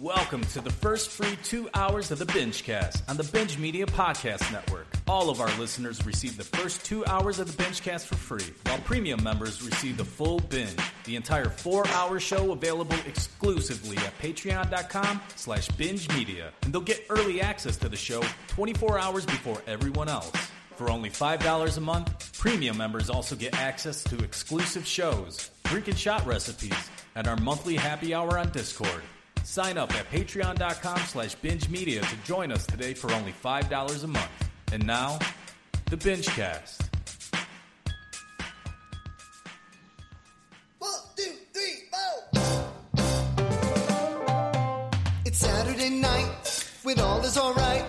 Welcome to the first free 2 hours of the BingeCast on the Binge Media Podcast Network. All of our listeners receive the first 2 hours of the BingeCast for free, while premium members receive the full binge. The entire 4-hour show available exclusively at patreon.com/bingemedia. And they'll get early access to the show 24 hours before everyone else. For only $5 a month, premium members also get access to exclusive shows, drink and shot recipes, and our monthly happy hour on Discord. Sign up at patreon.com/bingemedia to join us today for only $5 a month. And now, the BingeCast. 1, 2, 3, 4. It's Saturday night, when all is alright.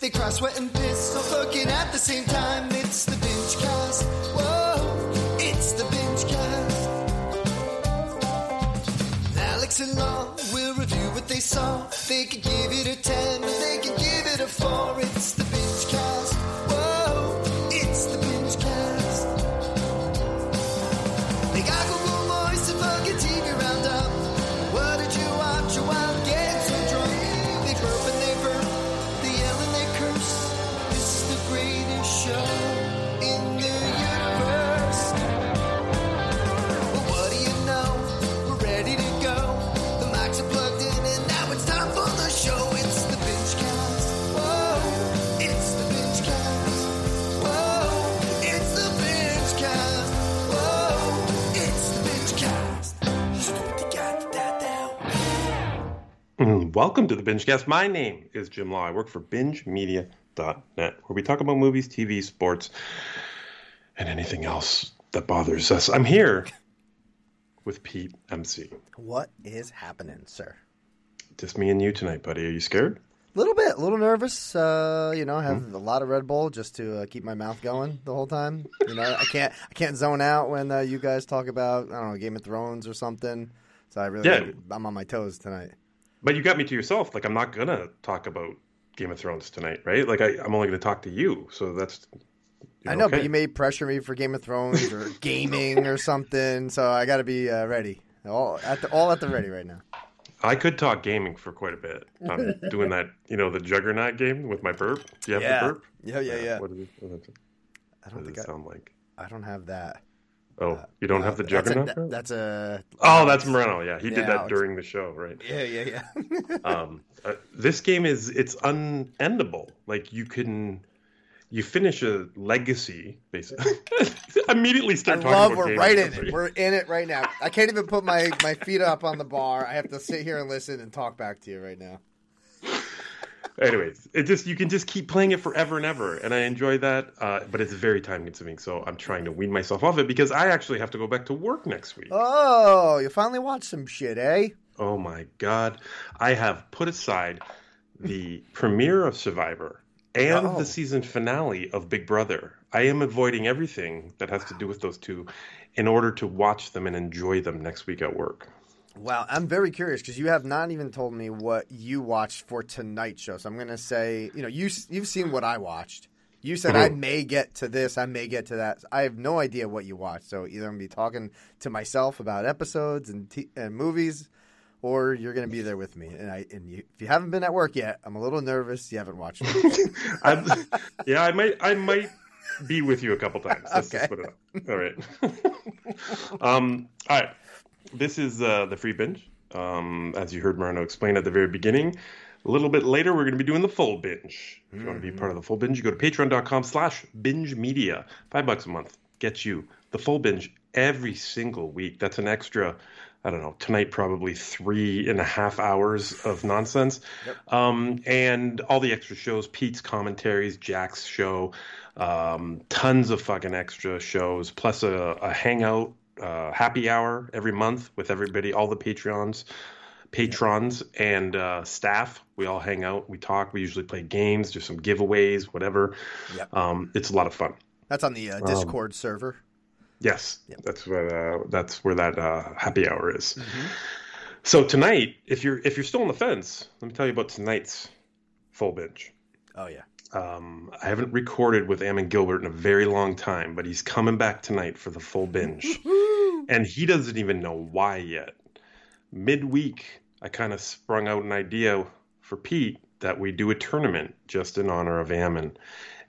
They cry, sweat, and piss, all looking at the same time. It's the BingeCast. Whoa, it's the BingeCast. Alex and Law will review what they saw. They could give it a 10, but they could give it a 4. It's the BingeCast. Whoa, it's the BingeCast. They got Google Voice and fucking TV Roundup. What did you watch while getting so drunk? They burp and they burp, they yell and they curse. This is the greatest show in the universe. But what do you know? We're ready to go. Plugged in and now it's time for the show. It's the BingeCast. Whoa, it's the BingeCast. Whoa, it's the BingeCast. Whoa, it's the BingeCast. Welcome to the BingeCast. My name is Jim Law. I work for BingeMedia.net, where we talk about movies, TV, sports, and anything else that bothers us. I'm here with Pete MC. What is happening, sir? Just me and you tonight, buddy. Are you scared? A little bit. A little nervous. I have a lot of Red Bull just to keep my mouth going the whole time. You know, I can't zone out when you guys talk about, I don't know, Game of Thrones or something. So I'm on my toes tonight. But you got me to yourself. Like, I'm not going to talk about Game of Thrones tonight, right? Like, I'm only going to talk to you. So that's... I know, okay. But you may pressure me for Game of Thrones or gaming or something, so I got to be ready. All at the ready right now. I could talk gaming for quite a bit. I'm doing that, the Juggernaut game with my burp. Do you have the burp? Yeah. What does it sound like? I don't have that. Oh, you don't have the Juggernaut? That's Moreno. Yeah, he did that during the show, right? Yeah. This game it's unendable. Like, you can... You finish a legacy, basically. Immediately start talking about gaming. We're in it right now. I can't even put my feet up on the bar. I have to sit here and listen and talk back to you right now. Anyways, you can just keep playing it forever and ever, and I enjoy that. But it's very time consuming, so I'm trying to wean myself off it because I actually have to go back to work next week. Oh, you finally watched some shit, eh? Oh my God, I have put aside the premiere of Survivor. And the season finale of Big Brother. I am avoiding everything that has to do with those two in order to watch them and enjoy them next week at work. Wow. I'm very curious because you have not even told me what you watched for tonight's show. So I'm going to say, you've seen what I watched. You said I may get to this. I may get to that. I have no idea what you watched. So either I'm going to be talking to myself about episodes and movies, or you're going to be there with me. And if you haven't been at work yet, I'm a little nervous you haven't watched it. I might be with you a couple times. Let's just put it up. All right. All right. This is the free binge. As you heard Marino explain at the very beginning, a little bit later, we're going to be doing the full binge. If you want to be part of the full binge, you go to patreon.com/binge media. $5 a month gets you the full binge every single week. That's an extra... I don't know, tonight probably 3.5 hours of nonsense. Yep. And all the extra shows, Pete's commentaries, Jack's show, tons of fucking extra shows, plus a hangout happy hour every month with everybody, all the patrons and staff. We all hang out, we talk, we usually play games, there's some giveaways, whatever. Yep. It's a lot of fun. That's on the Discord server. Yes, yep. That's where that happy hour is. Mm-hmm. So tonight, if you're still on the fence, let me tell you about tonight's full binge. Oh yeah. I haven't recorded with Ammon Gilbert in a very long time, but he's coming back tonight for the full binge, and he doesn't even know why yet. Midweek, I kind of sprung out an idea for Pete that we do a tournament just in honor of Ammon.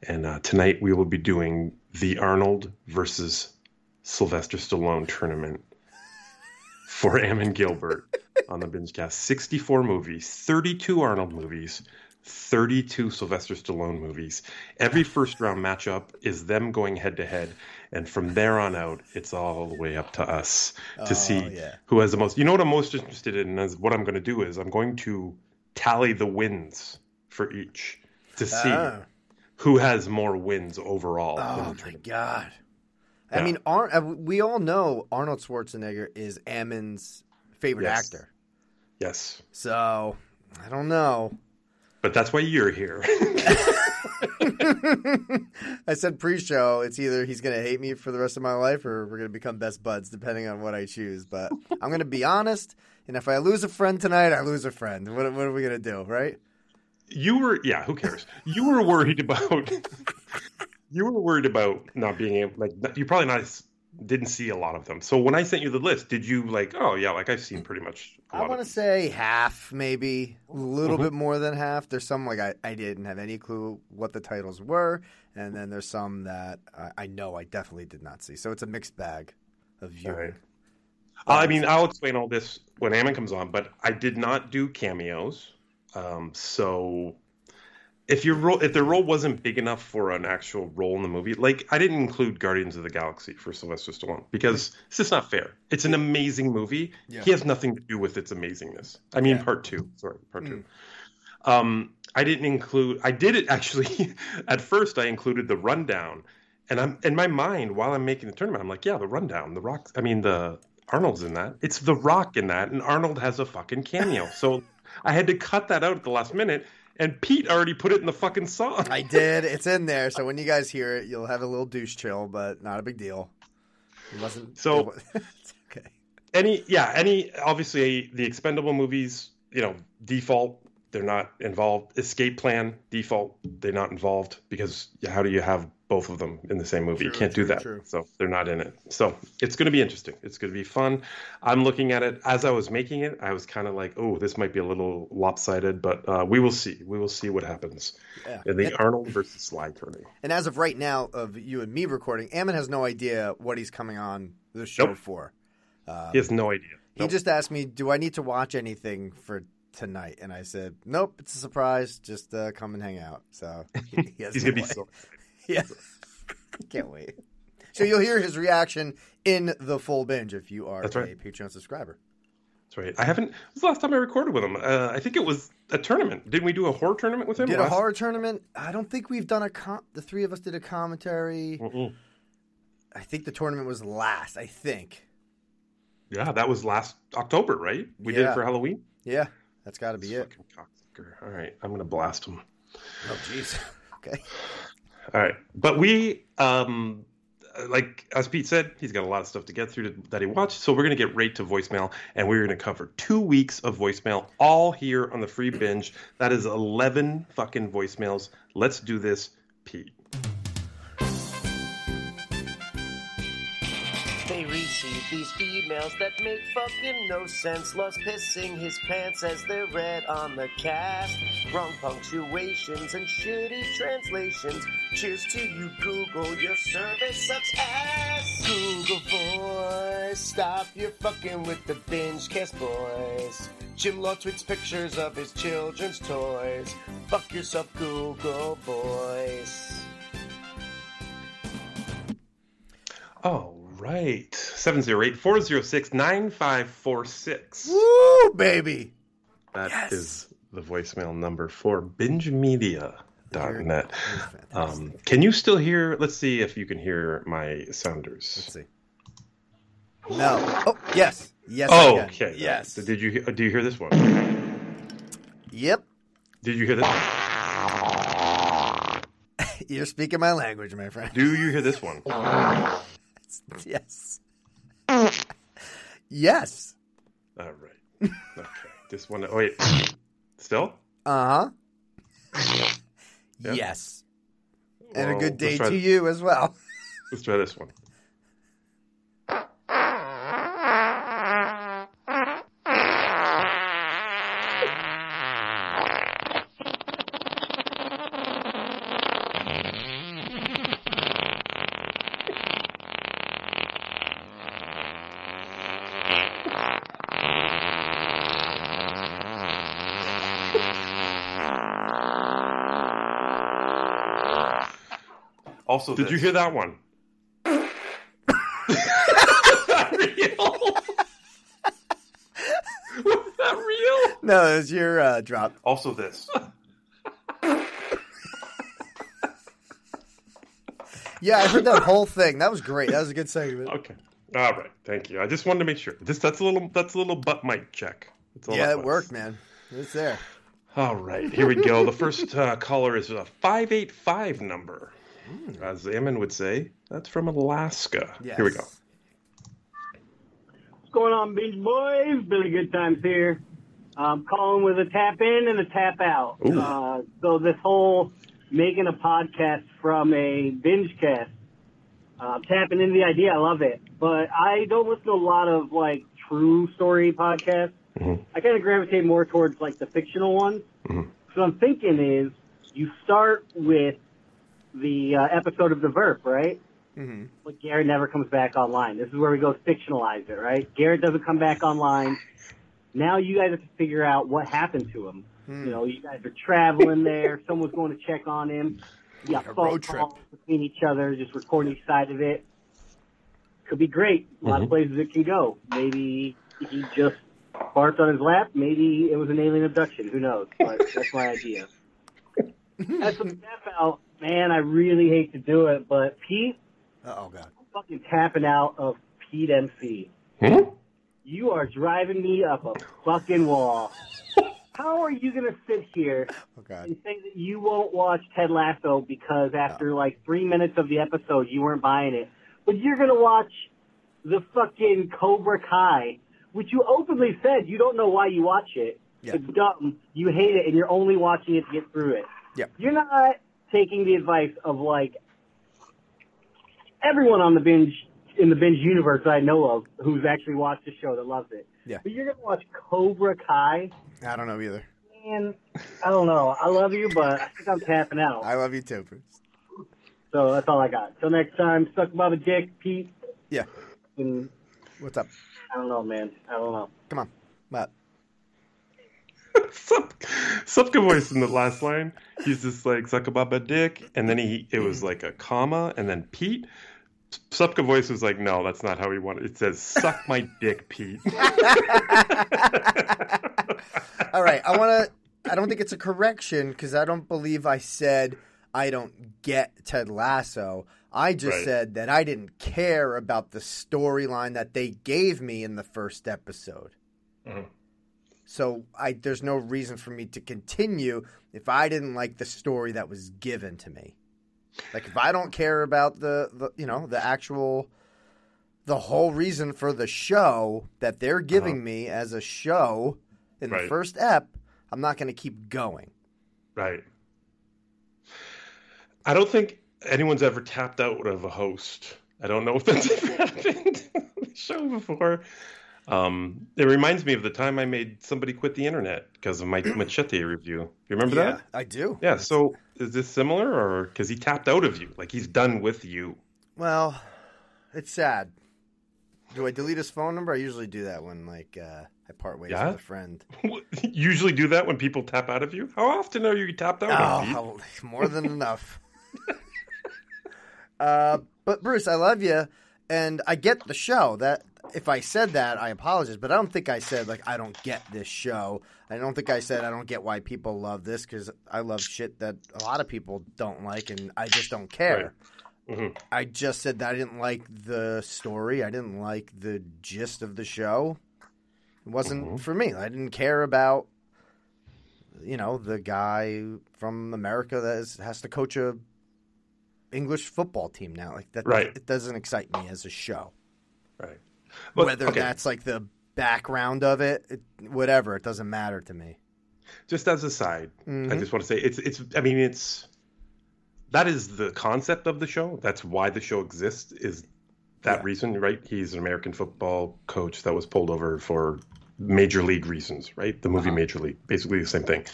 And tonight we will be doing the Arnold versus Sylvester Stallone tournament for Ammon Gilbert on the BingeCast. 64 movies, 32 Arnold movies, 32 Sylvester Stallone movies. Every first round matchup is them going head to head. And from there on out, it's all the way up to us to see who has the most. You know what I'm most interested in is what I'm going to do is I'm going to tally the wins for each to see who has more wins overall. Oh, my God. Yeah. I mean, we all know Arnold Schwarzenegger is Ammon's favorite actor. Yes. So, I don't know. But that's why you're here. I said pre-show, it's either he's going to hate me for the rest of my life or we're going to become best buds, depending on what I choose. But I'm going to be honest, and if I lose a friend tonight, I lose a friend. What are we going to do, right? Who cares? You were worried about... You were worried about not being able, like, you probably didn't see a lot of them. So when I sent you the list, did you I've seen pretty much a lot. I want to say half, maybe a little bit more than half. There's some like I didn't have any clue what the titles were. And then there's some that I know I definitely did not see. So it's a mixed bag of viewing. Right. I mean, I'll explain all this when Ammon comes on, but I did not do cameos. So... If the role wasn't big enough for an actual role in the movie, like I didn't include Guardians of the Galaxy for Sylvester Stallone because it's just not fair. It's an amazing movie. Yeah. He has nothing to do with its amazingness. I mean, part two. I did it actually. At first, I included The Rundown, and I'm in my mind while I'm making the tournament. I'm like, yeah, The Rundown, The Rock. I mean, the Arnold's in that. It's The Rock in that, and Arnold has a fucking cameo. So I had to cut that out at the last minute. And Pete already put it in the fucking song. I did. It's in there. So when you guys hear it, you'll have a little douche chill, but not a big deal. It wasn't. So it's okay. Obviously the Expendable movies, you know, default, they're not involved. Escape Plan, default, they're not involved because how do you have both of them in the same movie? You can't do that. True. So they're not in it. So it's going to be interesting. It's going to be fun. I'm looking at it as I was making it. I was kind of like, oh, this might be a little lopsided, but we will see. We will see what happens in the Arnold versus Sly tournament. And as of right now, of you and me recording, Ammon has no idea what he's coming on the show for. He has no idea. He just asked me, do I need to watch anything for tonight? And I said, nope, it's a surprise. Just come and hang out. So he has he's no going to be so excited. Yeah, can't wait. So you'll hear his reaction in the full binge if you are a Patreon subscriber. That's right. I haven't. It was the last time I recorded with him. I think it was a tournament. Didn't we do a horror tournament with him? Did a horror tournament? I don't think we've done the three of us did a commentary. Mm-mm. I think the tournament was last. I think. Yeah, that was last October, right? We did it for Halloween. Yeah, that's got to be it. Cocksucker. All right, I'm gonna blast him. Oh jeez. Okay. All right. But we, like as Pete said, he's got a lot of stuff to get through that he watched. So we're going to get right to voicemail, and we're going to cover 2 weeks of voicemail all here on the free binge. That is 11 fucking voicemails. Let's do this, Pete. They receive these emails that make fucking no sense. Lost pissing his pants as they're read on the cast. Wrong punctuations and shitty translations. Cheers to you, Google. Your service sucks ass. Google Voice. Stop your fucking with the BingeCast boys. Jim Law tweets pictures of his children's toys. Fuck yourself, Google Voice. Oh. Right. 708-406-9546. Woo, baby. That is the voicemail number for BingeMedia.net. Can you still hear? Let's see if you can hear my sounders. Let's see. No. Oh, yes. Yes. Oh, okay. Yes. So do you hear this one? Yep. Did you hear this one? You're speaking my language, my friend. Do you hear this one? Yes. Yes. All right. Okay. Just one. Oh, wait. Still? Uh-huh. Yep. Yes. Well, and a good day to you as well. Let's try this one. Also, did you hear that one? Was that real? No, it was your drop. Also, this. Yeah, I heard that whole thing. That was great. That was a good segment. Okay. All right. Thank you. I just wanted to make sure. That's a little butt mic check. Yeah, it worked, man. It's there. All right. Here we go. The first caller is a 585 number. As Ammon would say, that's from Alaska. Yes. Here we go. What's going on, Beach Boys? Been a good time here. I'm calling with a tap in and a tap out. So this whole making a podcast from a BingeCast, tapping into the idea, I love it. But I don't listen to a lot of, like, true story podcasts. Mm-hmm. I kind of gravitate more towards, like, the fictional ones. Mm-hmm. So I'm thinking is you start with the episode of The Verp, right? Mm-hmm. But Garrett never comes back online. This is where we go fictionalize it, right? Garrett doesn't come back online. Now you guys have to figure out what happened to him. Mm. You know, you guys are traveling there. Someone's going to check on him. You got phone calls between each other, just recording each side of it. Could be great. A lot of places it can go. Maybe he just barfed on his lap. Maybe it was an alien abduction. Who knows? But that's my idea. That's some tap out. Man, I really hate to do it, but Pete, oh god, I'm fucking tapping out of Pete MC. Hmm? You are driving me up a fucking wall. How are you gonna sit here and say that you won't watch Ted Lasso because after like 3 minutes of the episode you weren't buying it, but you're gonna watch the fucking Cobra Kai, which you openly said you don't know why you watch it. Yeah. It's dumb. You hate it, and you're only watching it to get through it. Yeah. You're not taking the advice of like everyone on the binge in the binge universe I know of who's actually watched the show that loves it. Yeah. But you're gonna watch Cobra Kai. I don't know either. Man, I don't know. I love you, but I think I'm tapping out. I love you too, Bruce. So that's all I got. Till next time, suck Bubba Dick, Pete. Yeah. And what's up? I don't know, man. I don't know. Come on. Matt. Supka voice in the last line. He's just like Suckababa Dick, and then it was like a comma, and then Pete. Supka voice was like, no, that's not how we want it. It says, suck my dick, Pete. All right, I don't think it's a correction because I don't believe I said I don't get Ted Lasso. I just said that I didn't care about the storyline that they gave me in the first episode. Mm-hmm. So there's no reason for me to continue if I didn't like the story that was given to me. Like if I don't care about the whole reason for the show that they're giving me as a show in the first ep, I'm not going to keep going. Right. I don't think anyone's ever tapped out of a host. I don't know if that's ever happened on the show before. It reminds me of the time I made somebody quit the internet because of my Machete review. You remember that? Yeah, I do. Yeah, so is this similar or because he tapped out of you? Like he's done with you. Well, it's sad. Do I delete his phone number? I usually do that when like I part ways with a friend. Usually do that when people tap out of you? How often are you tapped out of you? More than enough. But Bruce, I love you and I get the show that. If I said that, I apologize, but I don't think I said, like, I don't get this show. I don't think I said I don't get why people love this because I love shit that a lot of people don't like and I just don't care. Right. Mm-hmm. I just said that I didn't like the story. I didn't like the gist of the show. It wasn't for me. I didn't care about, you know, the guy from America that has to coach a English football team now. Like that, it doesn't excite me as a show. Right. But, whether that's like the background of it, whatever, it doesn't matter to me. Just as a side, I just want to say that is the concept of the show. That's why the show exists is that reason, right? He's an American football coach that was pulled over for major league reasons, right? The movie Major League, basically the same thing.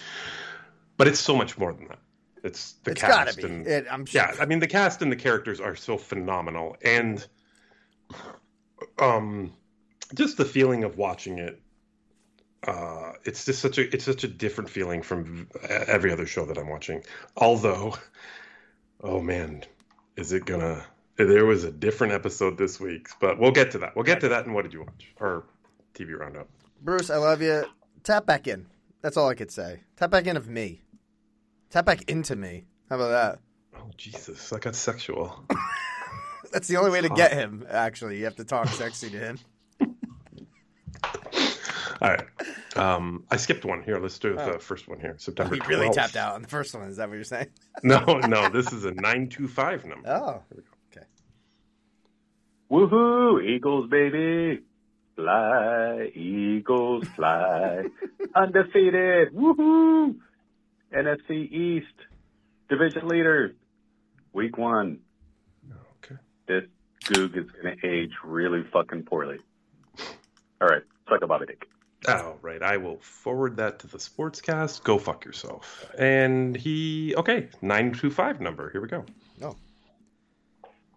But it's so much more than that. It's the cast. Gotta be. I'm sure. Yeah, I mean, the cast and the characters are so phenomenal. And... just the feeling of watching it. It's just such a different feeling from every other show that I'm watching. Although, oh man, is it gonna? There was a different episode this week, but we'll get to that. We'll get to that. And what did you watch? Or TV roundup. Bruce, I love you. Tap back in. That's all I could say. Tap back in of me. Tap back into me. How about that? Oh, Jesus. I got sexual. That's the only way to get him, actually. You have to talk sexy to him. All right. I skipped one here. Let's do the first one here. September 12th. He really tapped out on the first one. Is that what you're saying? No. This is a 925 number. Oh. Here we go. Okay. Woohoo! Eagles, baby! Fly, Eagles, fly. Undefeated. Woohoo! NFC East. Division leader. Week one. Okay. This goog is going to age really fucking poorly. All right. Suck a bobby dick. All right. I will forward that to the sportscast. Go fuck yourself. And 925 number. Here we go. Oh.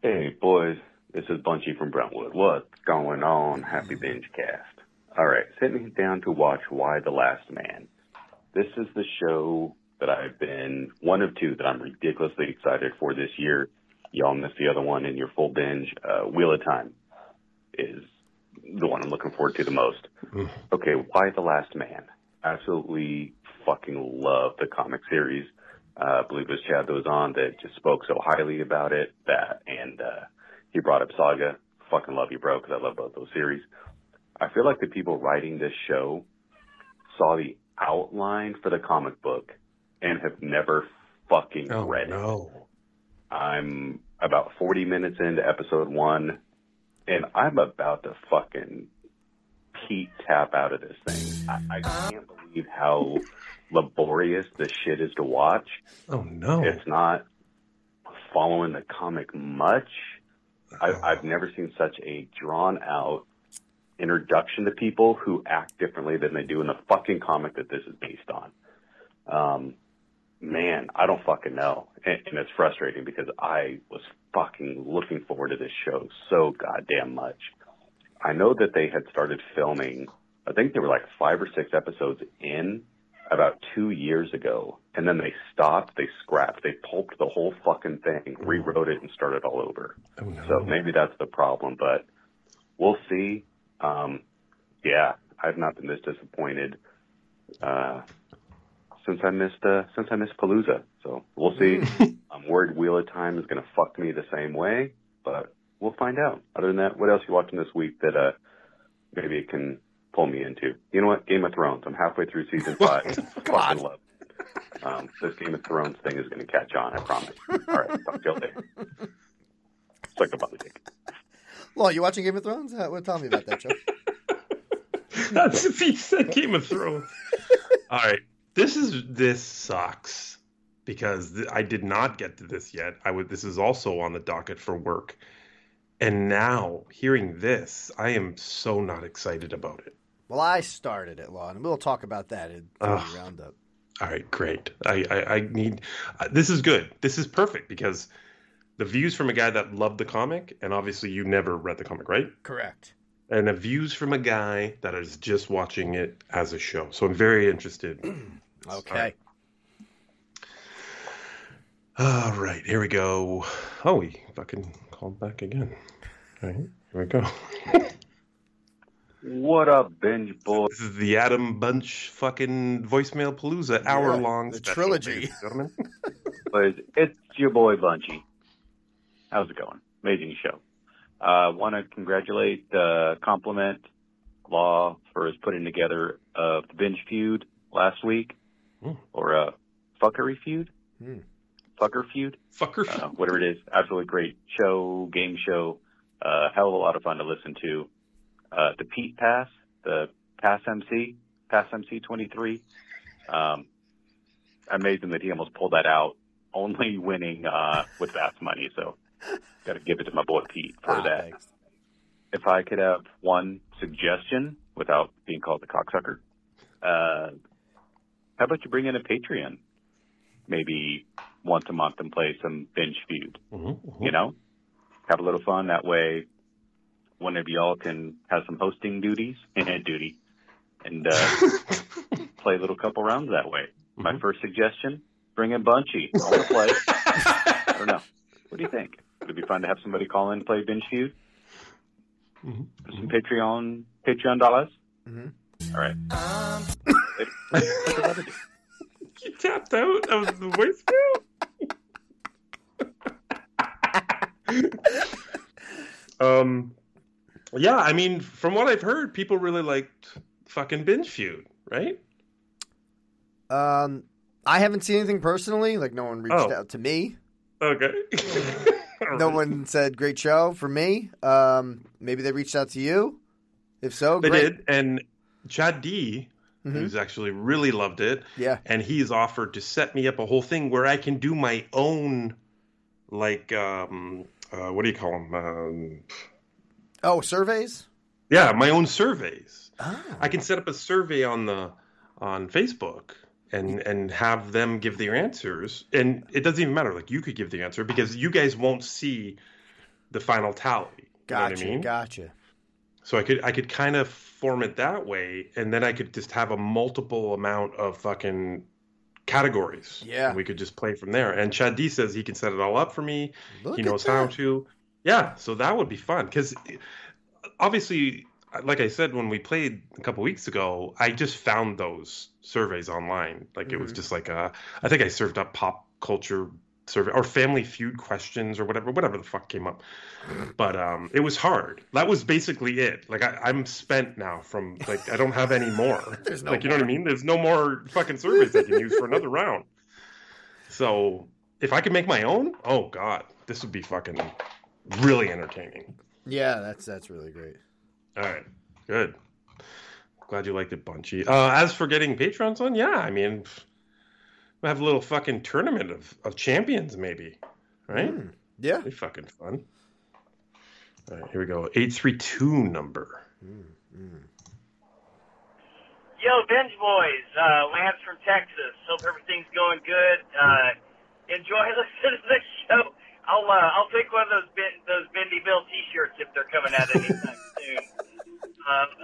Hey, boys. This is Bunchy from Brentwood. What's going on? Happy BingeCast. All right. Sitting down to watch Y The Last Man. This is the show that I've been one of two that I'm ridiculously excited for this year. Y'all missed the other one in your full binge. Wheel of Time is the one I'm looking forward to the most. Okay, why The Last Man? Absolutely fucking love the comic series. I believe it was Chad that was on that just spoke so highly about it. He brought up Saga. Fucking love you, bro, because I love both those series. I feel like the people writing this show saw the outline for the comic book and have never fucking read it. I'm about 40 minutes into episode one, and I'm about to fucking Pete tap out of this thing. I can't believe how laborious this shit is to watch. Oh, no. It's not following the comic much. I've never seen such a drawn-out introduction to people who act differently than they do in the fucking comic that this is based on. Man, I don't fucking know. And it's frustrating because I was fucking looking forward to this show so goddamn much. I know that they had started filming, I think they were like 5 or 6 episodes in about 2 years ago. And then they stopped, they scrapped, they pulped the whole fucking thing, rewrote it, and started all over. Oh, no. So maybe that's the problem, but we'll see. Yeah, I've not been this disappointed. Since I missed Palooza, so we'll see. I'm worried Wheel of Time is gonna fuck me the same way, but we'll find out. Other than that, what else are you watching this week that maybe it can pull me into? You know what? Game of Thrones. I'm halfway through season 5. Fucking love it. This Game of Thrones thing is gonna catch on. I promise. All right, talk to you later. It's like a bummy dick. Well, you watching Game of Thrones? Tell me about that, Joe. That's if he said Game of Thrones. All right. This sucks because I did not get to this yet. This is also on the docket for work. And now, hearing this, I am so not excited about it. Well, I started it, Lon, and we'll talk about that in the roundup. All right, great. I need – this is good. This is perfect because the views from a guy that loved the comic, and obviously you never read the comic, right? Correct. And the views from a guy that is just watching it as a show. So I'm very interested. Okay. All right, here we go. Oh, we fucking called back again. All right, here we go. What up, Binge Boy? This is the Adam Bunch fucking voicemail palooza hour-long special. The trilogy. Gentlemen. It's your boy, Bunchy. How's it going? Amazing show. I want to congratulate, compliment Law for his putting together of the Binge Feud last week. Or a fuckery feud, fucker feud, whatever it is. Absolutely great show, game show, hell of a lot of fun to listen to. The Pete Pass, the Pass MC 23. Amazing that he almost pulled that out, only winning with fast money. So got to give it to my boy Pete for that. Thanks. If I could have one suggestion without being called a cocksucker. How about you bring in a Patreon? Maybe once a month and play some Binge Feud. You know? Have a little fun. That way, one of y'all can have some hosting duty, and play a little couple rounds that way. Mm-hmm. My first suggestion, bring in Bunchy. I want to play. I don't know. What do you think? it'd be fun to have somebody call in and play Binge Feud. Mm-hmm. For some Patreon dollars. Mm-hmm. All right. You tapped out? That was the voicemail? Yeah, I mean, from what I've heard, people really liked fucking Binge Feud, right? I haven't seen anything personally. Like, no one reached out to me. Okay. No one said, great show for me. Maybe they reached out to you. If so, great. They did. And Chad D, who's actually really loved it. Yeah. And he's offered to set me up a whole thing where I can do my own, like, what do you call them? Surveys? Yeah, my own surveys. Oh. I can set up a survey on Facebook and have them give their answers. And it doesn't even matter. Like, you could give the answer because you guys won't see the final tally. Gotcha, you know what I mean? Gotcha. So I could kind of form it that way, and then I could just have a multiple amount of fucking categories. Yeah. We could just play from there. And Chad D says he can set it all up for me. He knows how to. Yeah, so that would be fun because obviously, like I said, when we played a couple weeks ago, I just found those surveys online. Like it was just like I think I served up pop culture survey or Family Feud questions or whatever the fuck came up. But it was hard. That was basically it. Like I'm spent now from like I don't have any more. There's no like you know what I mean. There's no more fucking surveys I can use for another round. So if I could make my own, oh god, this would be fucking really entertaining. Yeah, that's really great. All right, good. Glad you liked it, Bunchy. As for getting Patrons on, yeah, I mean, we'll have a little fucking tournament of champions, maybe, right? Yeah. That'd be fucking fun. All right, here we go. 832 number. Yo, Binge Boys, Lance from Texas. Hope everything's going good. Enjoy listening to the show. I'll take one of those Bendy Bill T-shirts if they're coming out anytime soon.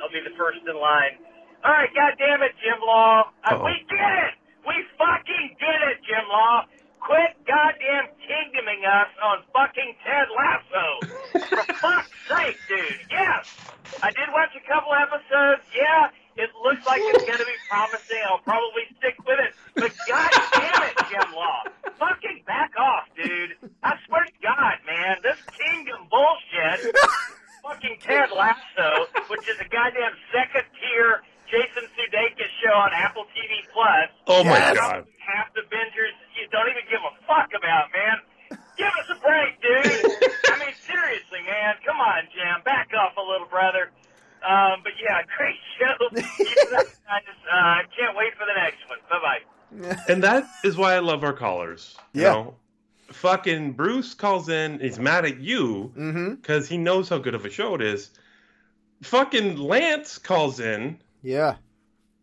I'll be the first in line. All right, goddamn it, Jim Law. We did it. We fucking did it, Jim Law. Quit goddamn kingdoming us on fucking Ted Lasso. For fuck's sake, dude. Yes, I did watch a couple episodes. Yeah, it looks like it's going to be promising. I'll probably stick with it. But goddamn it, Jim Law. Fucking back off, dude. I swear to God, man, this kingdom bullshit, fucking Ted Lasso, which is a goddamn second-tier Jason Sudeikis show on Apple TV+. Oh, my God. Half the bingers you don't even give a fuck about, man. Give us a break, dude. I mean, seriously, man. Come on, Jim. Back off a little, brother. But, yeah, great show. I can't wait for the next one. Bye-bye. And that is why I love our callers. Yeah. You know, fucking Bruce calls in. He's mad at you because he knows how good of a show it is. Fucking Lance calls in. Yeah.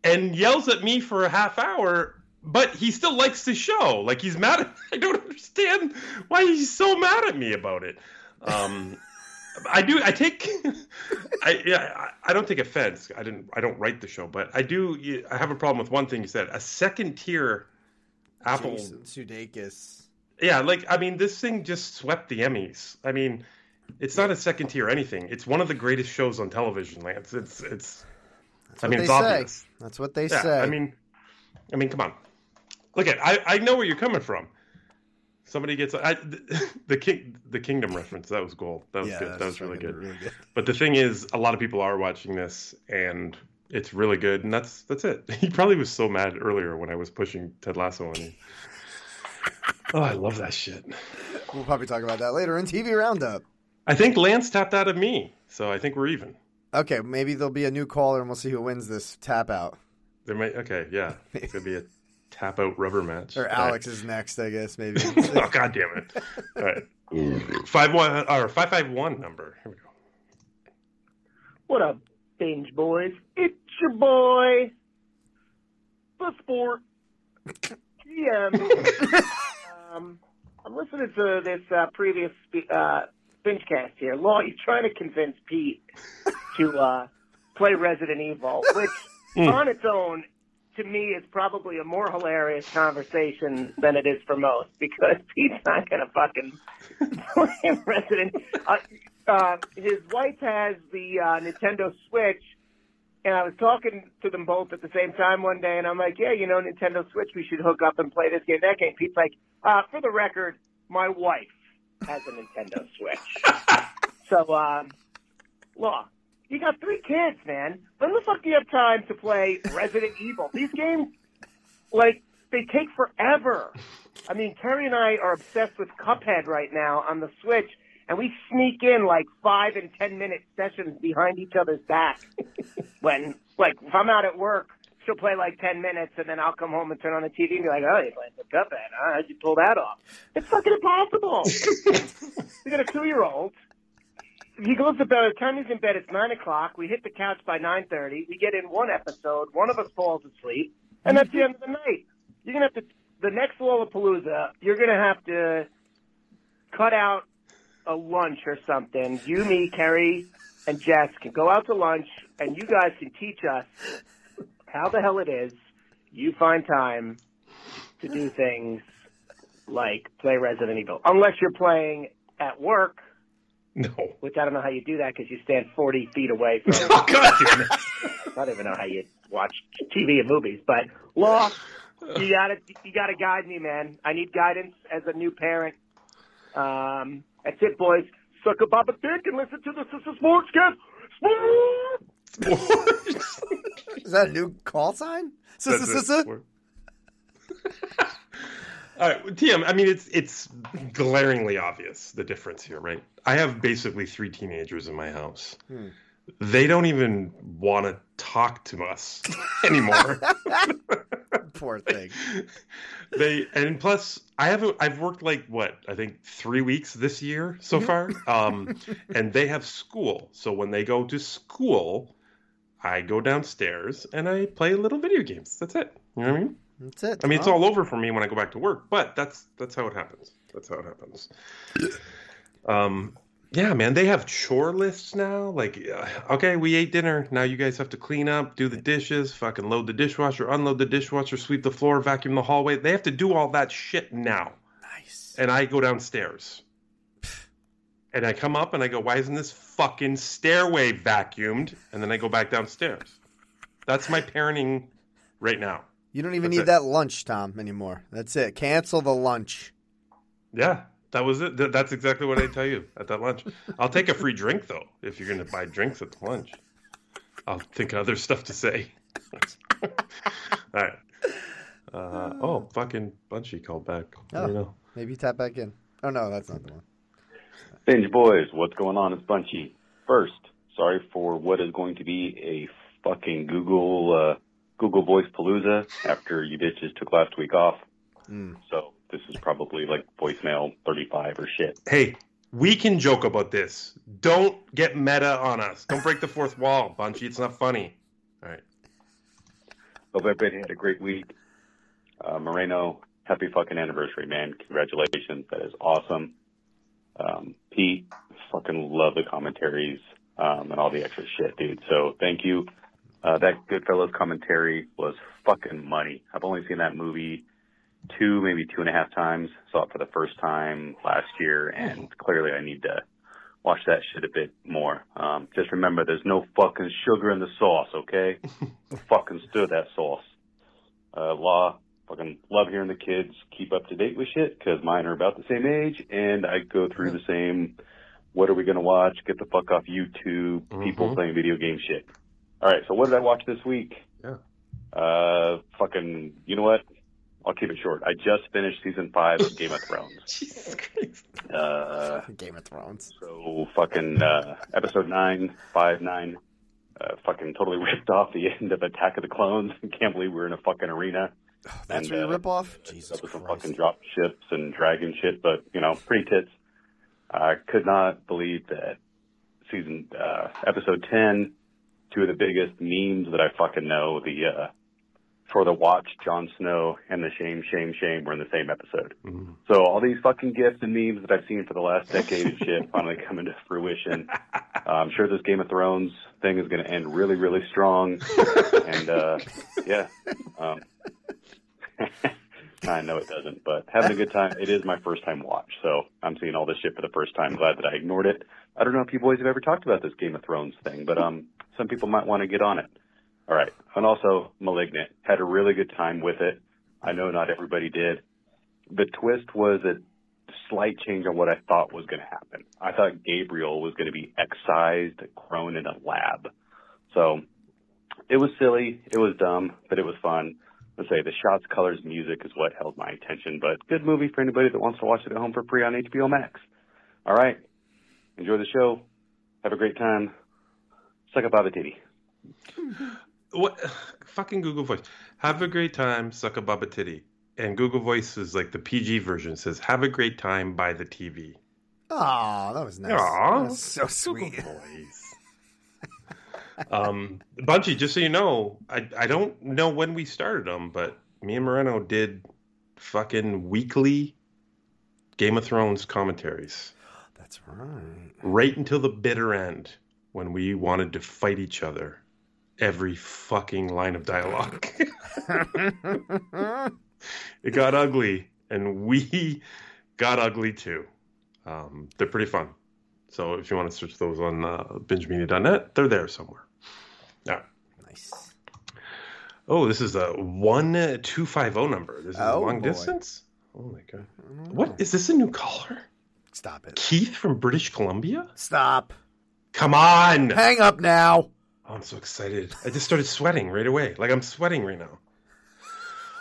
And yells at me for a half hour, but he still likes the show. Like, he's mad at me. I don't understand why he's so mad at me about it. I don't take offense. I don't write the show, but I do. I have a problem with one thing you said. A second tier Apple Jason Sudeikis. Yeah, like I mean, this thing just swept the Emmys. I mean, it's not a second tier anything. It's one of the greatest shows on television, Lance. It's. That's I mean, it's obvious. Say. That's what they say. I mean, come on. Look at I know where you're coming from. Somebody gets the Kingdom reference. That was gold. That was good. That was really good. But the thing is, a lot of people are watching this, and it's really good. And that's it. He probably was so mad earlier when I was pushing Ted Lasso on him. Oh, I love that shit. We'll probably talk about that later in TV Roundup. I think Lance tapped out of me, so I think we're even. Okay, maybe there'll be a new caller, and we'll see who wins this tap out. There might. Okay, yeah, it could be a. Tap out rubber match. Or Alex is next, I guess, maybe. Oh, god damn it. All right. 551 number. Here we go. What up, Binge Boys? It's your boy. The Sport. GM. I'm listening to this previous BingeCast here. Law, you're trying to convince Pete to play Resident Evil, which on its own to me, is probably a more hilarious conversation than it is for most, because he's not going to fucking play president. His wife has the Nintendo Switch, and I was talking to them both at the same time one day, and I'm like, yeah, you know, Nintendo Switch, we should hook up and play this game, that game. Pete's like, for the record, my wife has a Nintendo Switch. So, Law, you got three kids, man. When the fuck do you have time to play Resident Evil? These games, like, they take forever. I mean, Terry and I are obsessed with Cuphead right now on the Switch, and we sneak in, like, 5- and 10-minute sessions behind each other's back. When, like, if I'm out at work, she'll play, like, 10 minutes, and then I'll come home and turn on the TV and be like, oh, you're playing some Cuphead, huh? How'd you pull that off? It's fucking impossible. You got a 2-year-old. He goes to bed. By the time he's in bed, it's 9 o'clock. We hit the couch by 9:30. We get in one episode. One of us falls asleep. And that's the end of the night. You're going to have to, the next Lollapalooza, you're going to have to cut out a lunch or something. You, me, Kerry, and Jess can go out to lunch, and you guys can teach us how the hell it is you find time to do things like play Resident Evil. Unless you're playing at work. No. Which I don't know how you do that because you stand 40 feet away from oh, God. I don't even know how you watch TV and movies. But, Law, you gotta guide me, man. I need guidance as a new parent. That's it, boys. Suck a baba dick and listen to the Sportscast. Sports! Is that a new call sign? All right, TM, I mean, it's glaringly obvious, the difference here, right? I have basically 3 teenagers in my house. They don't even want to talk to us anymore. Poor thing. Plus, I've worked like, I think 3 weeks this year so far. And they have school. So when they go to school, I go downstairs and I play little video games. That's it. You know what I mean? That's it. I mean, it's all over for me when I go back to work, but that's how it happens. Yeah, man, they have chore lists now. Like, okay, we ate dinner. Now you guys have to clean up, do the dishes, fucking load the dishwasher, unload the dishwasher, sweep the floor, vacuum the hallway. They have to do all that shit now. Nice. And I go downstairs. And I come up and I go, why isn't this fucking stairway vacuumed? And then I go back downstairs. That's my parenting right now. You don't even need that lunch, Tom, anymore. That's it. Cancel the lunch. Yeah, that was it. That's exactly what I tell you at that lunch. I'll take a free drink, though, if you're going to buy drinks at the lunch. I'll think of other stuff to say. All right. Fucking Bunchy called back. Oh, you know? Maybe tap back in. Oh, no, that's not the one. Binge boys, what's going on? It's Bunchy. First, sorry for what is going to be a fucking Google Voice Palooza after you bitches took last week off. So this is probably like voicemail 35 or shit. Hey, we can joke about this. Don't get meta on us. Don't break the fourth wall, Bunchy. It's not funny. All right. Hope everybody had a great week. Moreno, happy fucking anniversary, man. Congratulations. That is awesome. Pete, fucking love the commentaries and all the extra shit, dude. So thank you. That Goodfellas commentary was fucking money. I've only seen that movie 2, maybe 2.5 times. Saw it for the first time last year, and clearly I need to watch that shit a bit more. Just remember, there's no fucking sugar in the sauce, okay? Fucking stir that sauce. Law, fucking love hearing the kids keep up to date with shit, because mine are about the same age, and I go through the same, what are we going to watch, get the fuck off YouTube, people playing video game shit. All right, so what did I watch this week? Yeah. You know what? I'll keep it short. I just finished season 5 of Game of Thrones. Jesus Christ. Game of Thrones. So episode 9, 5, 9, totally ripped off the end of Attack of the Clones. I can't believe we're in a fucking arena. Oh, that's a rip-off? Jesus Christ. Some fucking drop ships and dragon shit, but, you know, pretty tits. I could not believe that episode 10... Two of the biggest memes that I fucking know, the for the watch, Jon Snow, and the shame, shame, shame were in the same episode. Mm-hmm. So all these fucking gifs and memes that I've seen for the last decade and shit finally come into fruition. I'm sure this Game of Thrones thing is going to end really, really strong. And, yeah. I know it doesn't, but having a good time. It is my first time watch, so I'm seeing all this shit for the first time. Glad that I ignored it. I don't know if you boys have ever talked about this Game of Thrones thing, but some people might want to get on it. All right. And also, Malignant. Had a really good time with it. I know not everybody did. The twist was a slight change on what I thought was going to happen. I thought Gabriel was going to be excised, grown in a lab. So it was silly. It was dumb, but it was fun. Let's say the shots, colors, music is what held my attention. But good movie for anybody that wants to watch it at home for free on HBO Max. All right. Enjoy the show. Have a great time. Suck up by the titty. What fucking Google Voice? Have a great time, suck a baba titty. And Google Voice is like the PG version. Says, "Have a great time by the TV." Oh, that was nice. Aww, that was so sweet. Google Voice. Bunchy, just so you know, I don't know when we started them, but me and Moreno did fucking weekly Game of Thrones commentaries. That's right. Right until the bitter end, when we wanted to fight each other. Every fucking line of dialogue. It got ugly, and we got ugly too. They're pretty fun. So if you want to search those on BingeMedia.net, they're there somewhere. All right. Nice. Oh, this is a 1250 number. This is long distance? Oh, my God. What? Is this a new caller? Stop it. Keith from British Columbia? Stop. Come on. Hang up now. Oh, I'm so excited. I just started sweating right away. Like, I'm sweating right now.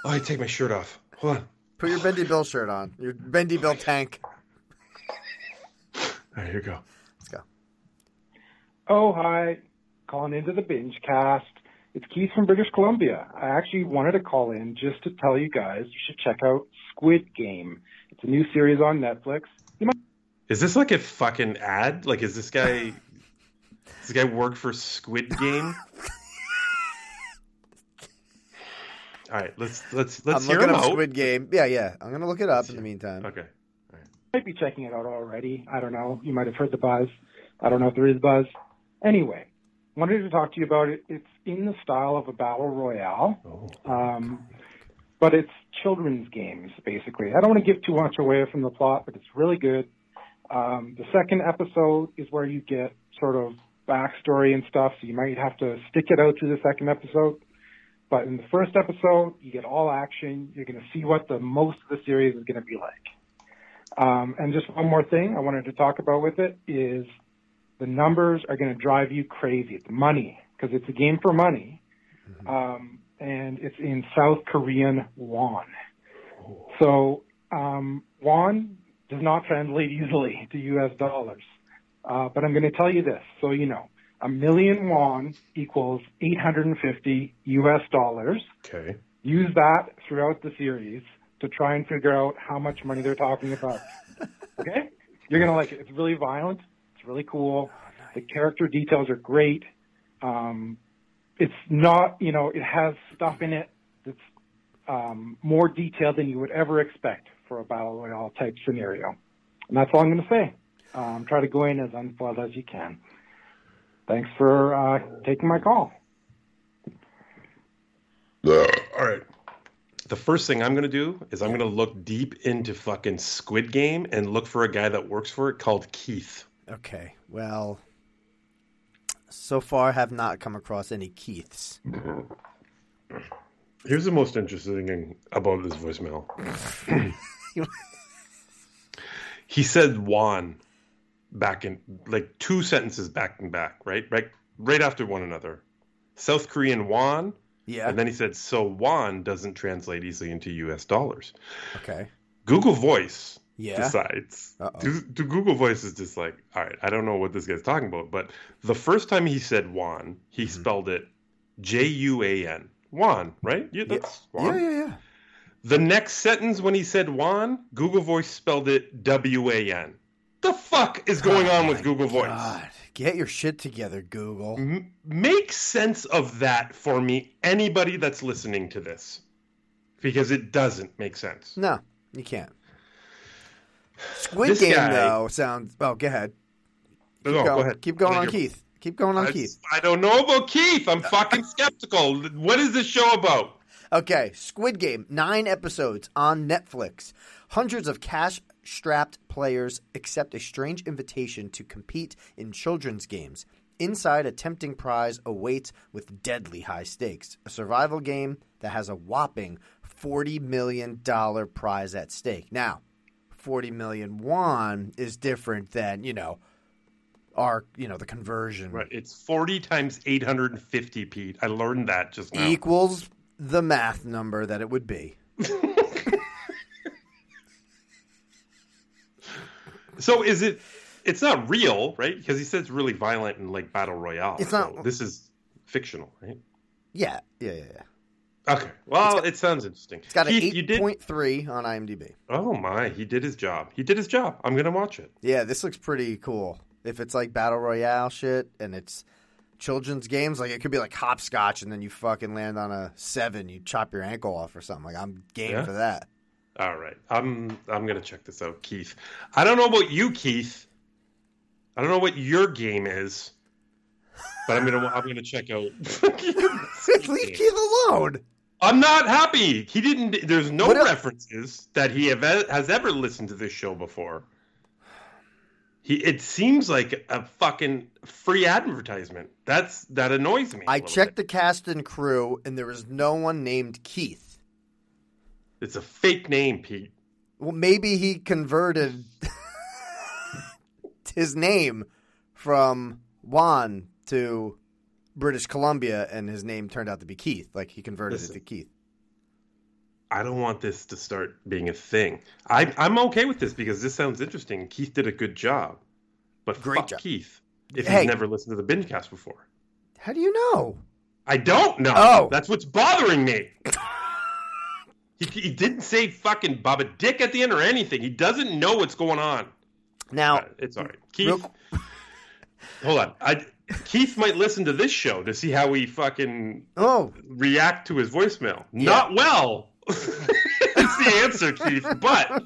Oh, I take my shirt off. Hold on. Put your Bendy Bill shirt on. Your Bendy Bill tank. All right, here we go. Let's go. Oh, hi. Calling into the Binge Cast. It's Keith from British Columbia. I actually wanted to call in just to tell you guys you should check out Squid Game. It's a new series on Netflix. Is this like a fucking ad? Like, is this guy... Does this guy work for Squid Game? All right, let's hear him out. I'm looking up Squid Game. Yeah, yeah. I'm going to look it up in the meantime. Okay. All right. Might be checking it out already. I don't know. You might have heard the buzz. I don't know if there is buzz. Anyway, wanted to talk to you about it. It's in the style of a battle royale, but it's children's games, basically. I don't want to give too much away from the plot, but it's really good. The second episode is where you get sort of backstory and stuff, so you might have to stick it out through the second episode. But in the first episode, you get all action. You're going to see what the most of the series is going to be like. And just one more thing I wanted to talk about with it is the numbers are going to drive you crazy. It's money, because it's a game for money. Mm-hmm. And it's in South Korean won. Oh. So won does not translate easily to U.S. dollars. But I'm going to tell you this, so you know. 1,000,000 won equals 850 U.S. dollars. Okay. Use that throughout the series to try and figure out how much money they're talking about. Okay? You're going to like it. It's really violent. It's really cool. Oh, nice. The character details are great. It's not, you know, it has stuff in it that's more detailed than you would ever expect for a battle royale type scenario. And that's all I'm going to say. Try to go in as unflawed as you can. Thanks for taking my call. All right. The first thing I'm going to do is I'm going to look deep into fucking Squid Game and look for a guy that works for it called Keith. Okay. Well, so far I have not come across any Keiths. Here's the most interesting thing about this voicemail. He said Juan. Back in, like, two sentences back and back, right? Right after one another. South Korean won. Yeah. And then he said, so won doesn't translate easily into U.S. dollars. Okay. Google Voice decides. To Google Voice is just like, all right, I don't know what this guy's talking about. But the first time he said won, he spelled it J-U-A-N. Juan, right? Yeah, that's Juan. Yeah. The next sentence when he said Juan, Google Voice spelled it W-A-N. The fuck is going on with Google Voice? God, Get your shit together, Google. Make sense of that for me, anybody that's listening to this. Because it doesn't make sense. No, you can't. Squid Game, though, sounds... Oh, go ahead. Go ahead. Keep going on Keith. Keep going on Keith. I don't know about Keith. I'm fucking skeptical. What is this show about? Okay, Squid Game, 9 episodes on Netflix. Hundreds of cash-strapped players accept a strange invitation to compete in children's games. Inside, a tempting prize awaits with deadly high stakes. A survival game that has a whopping $40 million prize at stake. Now, $40 million won is different than, you know, our, you know, the conversion. Right. It's 40 times 850, Pete. I learned that just now. Equals the math number that it would be. So is it – it's not real, right? Because he said it's really violent and like Battle Royale. It's not so – this is fictional, right? Yeah. Okay. Well, it sounds interesting. It's got an 8.3 on IMDb. Oh, my. He did his job. I'm going to watch it. Yeah, this looks pretty cool. If it's like Battle Royale shit and it's children's games, like it could be like hopscotch and then you fucking land on a 7, you chop your ankle off or something. Like I'm game for that. All right. I'm going to check this out, Keith. I don't know about you, Keith. I don't know what your game is. But I'm going to check out. Leave Keith alone. I'm not happy. He didn't there's no references that he has ever listened to this show before. It seems like a fucking free advertisement. That annoys me. I checked the cast and crew and there was no one named Keith. It's a fake name, Pete. Well, maybe he converted his name from Juan to British Columbia, and his name turned out to be Keith. Like, he converted it to Keith. I don't want this to start being a thing. I'm okay with this because this sounds interesting. Keith did a good job. But fuck Keith if you've never listened to the BingeCast before. How do you know? I don't know. Oh. That's what's bothering me. He didn't say fucking Baba Dick at the end or anything. He doesn't know what's going on. Now it's all right. Keith, hold on. Keith might listen to this show to see how we fucking react to his voicemail. Yeah. Not well. That's the answer, Keith. But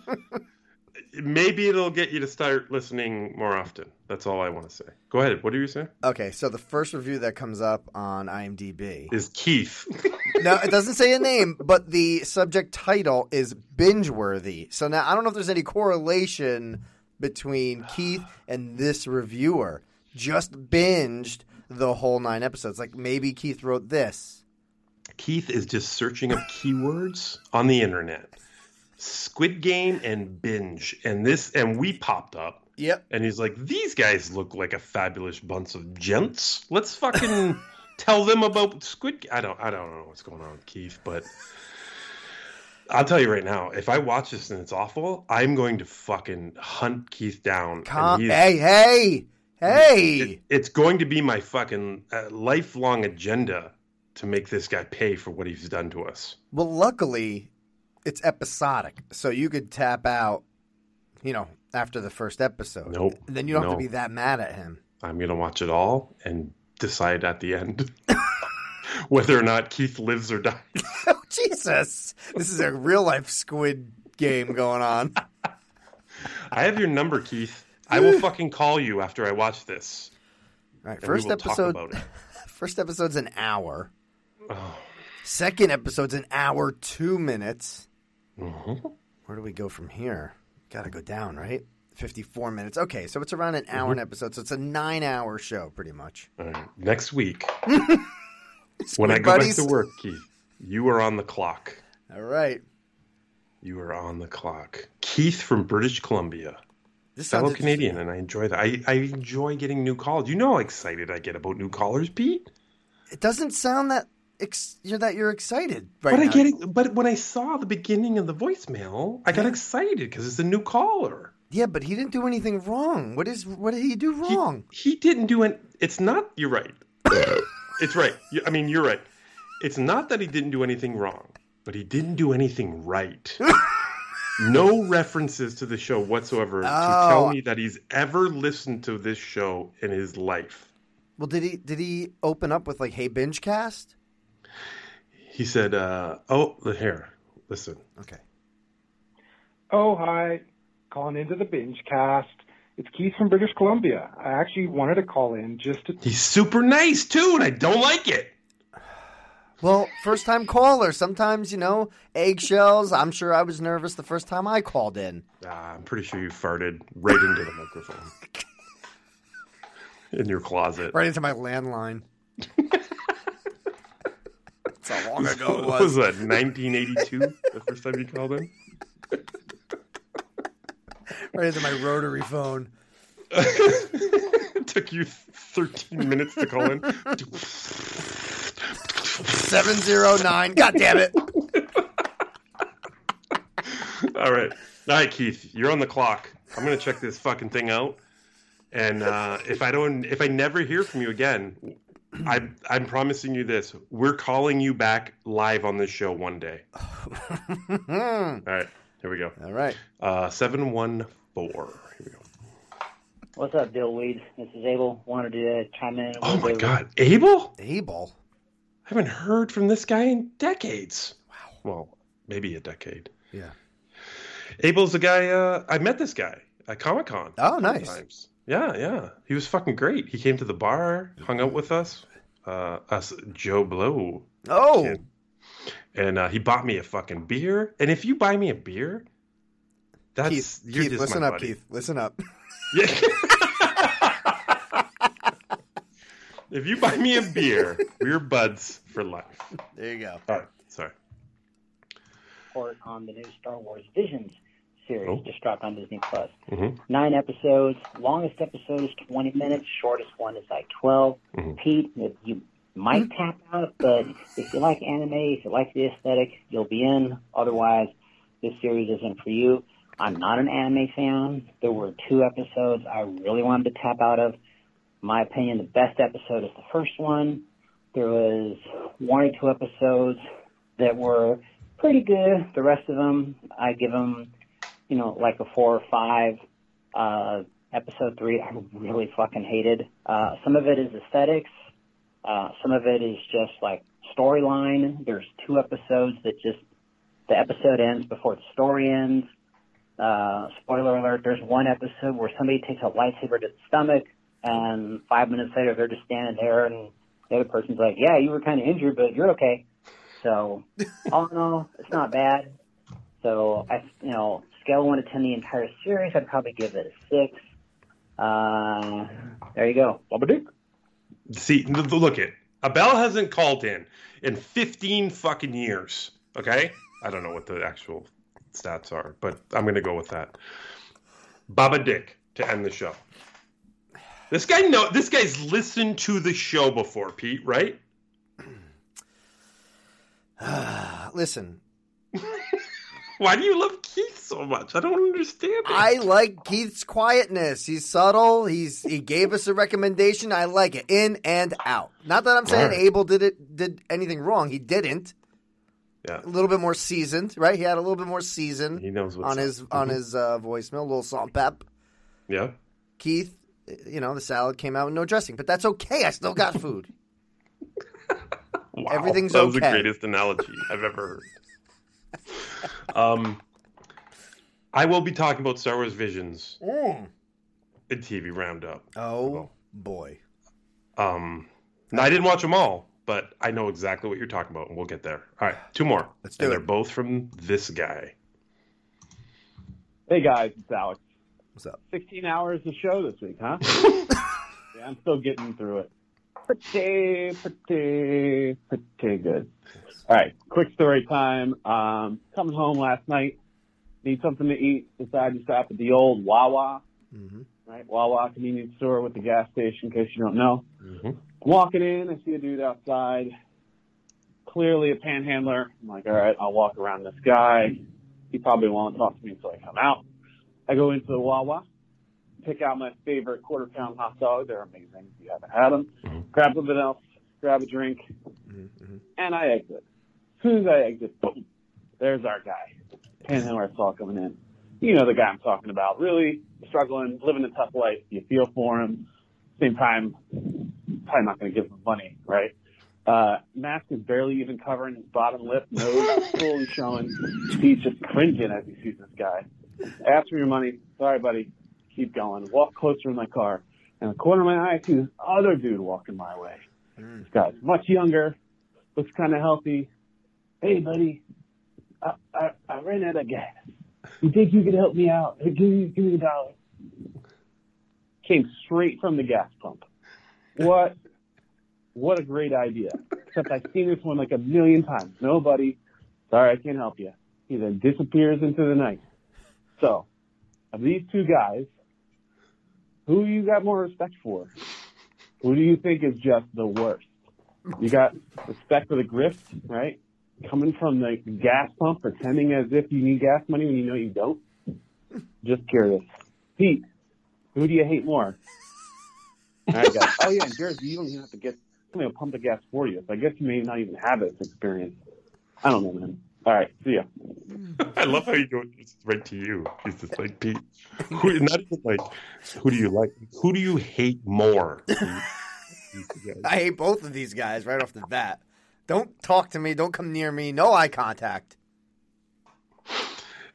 maybe it'll get you to start listening more often. That's all I want to say. Go ahead. What are you saying? Okay, so the first review that comes up on IMDb is Keith. Now, it doesn't say a name, but the subject title is binge-worthy. So now, I don't know if there's any correlation between Keith and this reviewer. Just binged the whole 9 episodes. Like, maybe Keith wrote this. Keith is just searching up keywords on the internet. Squid Game and binge. And we popped up. Yep. And he's like, these guys look like a fabulous bunch of gents. Let's fucking... Tell them about Squid Game. I don't know what's going on with Keith, but I'll tell you right now, if I watch this and it's awful, I'm going to fucking hunt Keith down. Hey! It's going to be my fucking lifelong agenda to make this guy pay for what he's done to us. Well, luckily, it's episodic, so you could tap out, you know, after the first episode. Nope. Then you don't have to be that mad at him. I'm going to watch it all and decide at the end whether or not Keith lives or dies. Oh, Jesus. This is a real-life Squid Game going on. I have your number, Keith. I will fucking call you after I watch this. All right, first episode. First episode's an hour. Oh. Second episode's an hour, 2 minutes. Mm-hmm. Where do we go from here? Got to go down, right? 54 minutes. Okay, so it's around an hour an episode, so it's a 9-hour show, pretty much. All right. Next week, when I go back to work, Keith, you are on the clock. All right. You are on the clock. Keith from British Columbia. Fellow Canadian, and I enjoy that. I enjoy getting new calls. You know how excited I get about new callers, Pete? It doesn't sound that you're excited right now. But when I saw the beginning of the voicemail, I got excited because it's a new caller. Yeah, but he didn't do anything wrong. What did he do wrong? He didn't do anything. It's not. You're right. It's right. I mean, you're right. It's not that he didn't do anything wrong, but he didn't do anything right. no references to the show whatsoever to tell me that he's ever listened to this show in his life. Well, did he open up with like, "Hey, BingeCast"? He said, "Oh, here, listen." Okay. Oh, hi, calling into the BingeCast. It's Keith from British Columbia. I actually wanted to call in just to... He's super nice, too, and I don't like it. Well, first-time caller. Sometimes, you know, eggshells. I'm sure I was nervous the first time I called in. I'm pretty sure you farted right into the microphone. In your closet. Right into my landline. That's how long ago it was. What was that, 1982, the first time you called in? Right into my rotary phone. It took you 13 minutes to call in. 709. God damn it. All right. All right, Keith. You're on the clock. I'm going to check this fucking thing out. And if I never hear from you again, I'm promising you this. We're calling you back live on this show one day. All right. Here we go. All right. 714. Here we go. What's up, Bill Weed? This is Abel. Wanted to chime in. Oh, my God. Abel? Abel. I haven't heard from this guy in decades. Wow. Well, maybe a decade. Yeah. Abel's the guy. I met this guy at Comic-Con. Oh, nice. Times. Yeah, yeah. He was fucking great. He came to the bar, hung out with us. Joe Blow. Oh. And he bought me a fucking beer. And if you buy me a beer, that's Keith, just listen my up, buddy. Keith. Listen up. Yeah. If you buy me a beer, we're buds for life. There you go. All right. Sorry. Report on the new Star Wars Visions series just dropped on Disney Plus. Mm-hmm. 9 episodes. Longest episode is 20 minutes. Shortest one is like 12. Mm-hmm. Pete, if you might tap out, but if you like anime, if you like the aesthetic, you'll be in. Otherwise, this series isn't for you. I'm not an anime fan. There were 2 episodes I really wanted to tap out of. In my opinion, the best episode is the first one. There was 1 or 2 episodes that were pretty good. The rest of them, I give them, you know, like a 4 or 5. Episode 3, I really fucking hated. Some of it is aesthetics. Some of it is just like storyline. There's 2 episodes that just the episode ends before the story ends. Spoiler alert, there's 1 episode where somebody takes a lightsaber to the stomach and 5 minutes later they're just standing there and the other person's like, yeah, you were kind of injured, but you're okay. So all in all, it's not bad. So scale 1 to 10, the entire series, I'd probably give it a 6. There you go. Babadook. See, look it. Abel hasn't called in 15 fucking years, okay? I don't know what the actual stats are, but I'm going to go with that. Baba Dick to end the show. This guy's listened to the show before, Pete, right? Listen. Why do you love Keith so much? I don't understand it. I like Keith's quietness. He's subtle. He gave us a recommendation. I like it. In and out. Not that I'm saying Abel did anything wrong. He didn't. Yeah. A little bit more seasoned, right? He had a little bit more season. He knows what's on his voicemail. A little salt and pep. Yeah. Keith, the salad came out with no dressing, but that's okay. I still got food. Wow. Everything's okay. That was the greatest analogy I've ever heard. I will be talking about Star Wars Visions in TV Roundup. Oh, boy. Now, I didn't watch them all, but I know exactly what you're talking about, and we'll get there. All right, 2 more. Let's do it. They're both from this guy. Hey, guys. It's Alex. What's up? 16 hours of show this week, huh? Yeah, I'm still getting through it. Pretty good. All right, quick story time. Coming home last night, need something to eat. Decided to stop at the old Wawa, right? Wawa convenience store with the gas station, in case you don't know. Mm-hmm. I'm walking in, I see a dude outside, clearly a panhandler. I'm like, all right, I'll walk around this guy. He probably won't talk to me until I come out. I go into the Wawa, pick out my favorite quarter-pound hot dog. They're amazing if you haven't had them. Mm-hmm. Grab something else, grab a drink, and I exit. As soon as I exit, boom, there's our guy. Panhandler I saw coming in. You know the guy I'm talking about. Really struggling, living a tough life. You feel for him. Same time, probably not going to give him money, right? Mask is barely even covering his bottom lip, nose fully showing. He's just cringing as he sees this guy. Ask for your money. Sorry, buddy. Keep going. Walk closer to my car. And in the corner of my eye, I see this other dude walking my way. This guy's much younger, looks kind of healthy. Hey, buddy, I ran out of gas. You think you could help me out? Give me $1. Came straight from the gas pump. What a great idea. Except I've seen this one like a million times. No, buddy. Sorry, I can't help you. He then disappears into the night. So, of these two guys, who you got more respect for? Who do you think is just the worst? You got respect for the grift, right? Coming from the gas pump, pretending as if you need gas money when you know you don't. Just curious. Pete, who do you hate more? All right, guys. Oh, yeah, in Jersey, you don't even have to get somebody will pump the gas for you. So I guess you may not even have this experience. I don't know, man. All right, see ya. I love how you go right to you. It's just like, Pete, who, not even like? Who do you hate more? I hate both of these guys right off the bat. Don't talk to me. Don't come near me. No eye contact.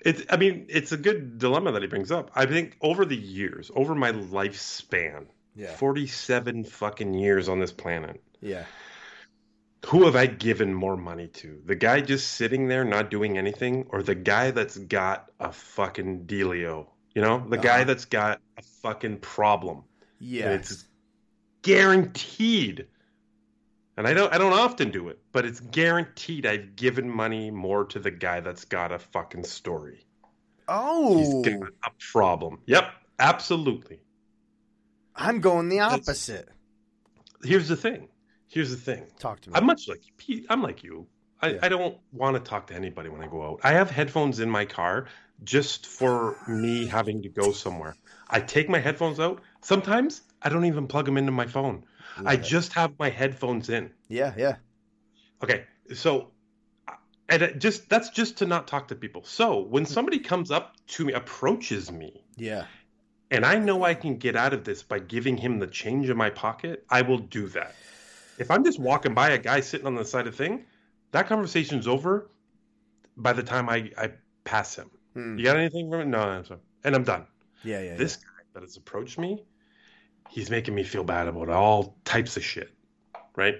It's a good dilemma that he brings up. I think over the years, over my lifespan, 47 fucking years on this planet. Yeah. Who have I given more money to? The guy just sitting there not doing anything, or the guy that's got a fucking dealio? You know, the guy that's got a fucking problem. Yeah. And it's guaranteed. And I don't often do it, but it's guaranteed I've given money more to the guy that's got a fucking story. Oh. He's got a problem. Yep, absolutely. I'm going the opposite. Here's the thing. Talk to me. I'm much like Pete. I'm like you. I don't want to talk to anybody when I go out. I have headphones in my car just for me having to go somewhere. I take my headphones out. Sometimes I don't even plug them into my phone. Yeah. I just have my headphones in. Yeah, yeah. Okay, so that's just to not talk to people. So when somebody comes up to me, approaches me. Yeah. And I know I can get out of this by giving him the change in my pocket, I will do that. If I'm just walking by a guy sitting on the side of the thing, that conversation's over by the time I pass him. Hmm. You got anything from him? No, I'm sorry. And I'm done. Yeah, yeah. This guy that has approached me, he's making me feel bad about all types of shit, right?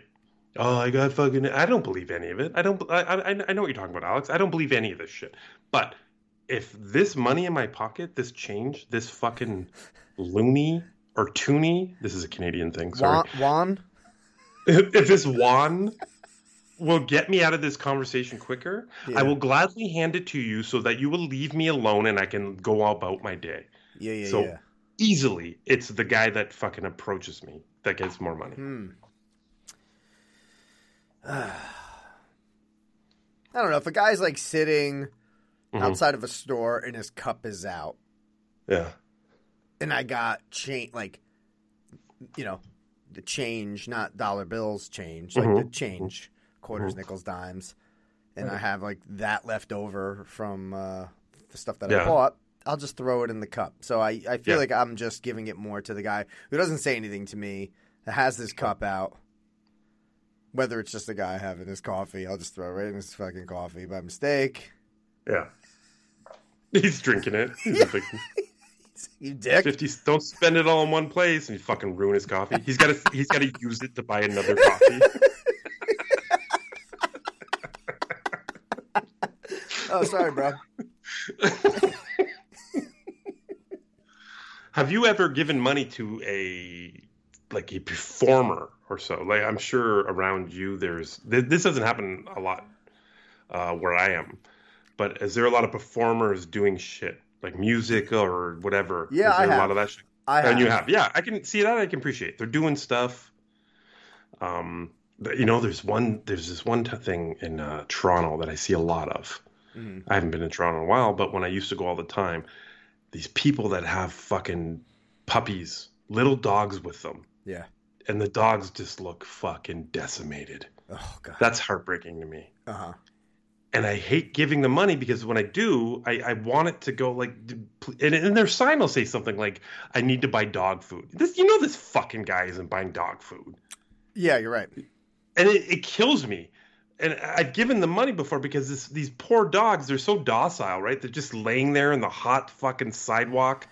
Oh, I don't believe any of it. I know what you're talking about, Alex. I don't believe any of this shit. But if this money in my pocket, this change, this fucking loony or toonie, this is a Canadian thing, sorry. Juan? If this wand will get me out of this conversation quicker, yeah. I will gladly hand it to you so that you will leave me alone and I can go about my day. Yeah, yeah, so yeah. Easily, it's the guy that fucking approaches me that gets more money. I don't know. If a guy's like sitting outside of a store and his cup is out. Yeah. And I got the change, not dollar bills change, like the change, quarters, nickels, dimes. And I have like that left over from the stuff that I bought. I'll just throw it in the cup. So I feel like I'm just giving it more to the guy who doesn't say anything to me, that has this cup out. Whether it's just the guy having his coffee, I'll just throw it in his fucking coffee by mistake. Yeah. He's drinking it. He's a victim. You dick. 50, don't spend it all in one place and you fucking ruin his coffee. He's got to use it to buy another coffee. Oh, sorry, bro. Have you ever given money to a performer or so? Like, I'm sure around you there's this doesn't happen a lot where I am, but is there a lot of performers doing shit? Like music or whatever. Yeah, I have. A lot of that shit. You have. Yeah, I can see that. I can appreciate. They're doing stuff. There's this one thing in Toronto that I see a lot of. I haven't been in Toronto in a while, but when I used to go all the time, these people that have fucking puppies, little dogs with them. Yeah. And the dogs just look fucking decimated. Oh, God. That's heartbreaking to me. Uh-huh. And I hate giving them money because when I do, I want it to go like, and their sign will say something like, I need to buy dog food. This fucking guy isn't buying dog food. Yeah, you're right. And it kills me. And I've given them money before because these poor dogs, they're so docile, right? They're just laying there in the hot fucking sidewalk.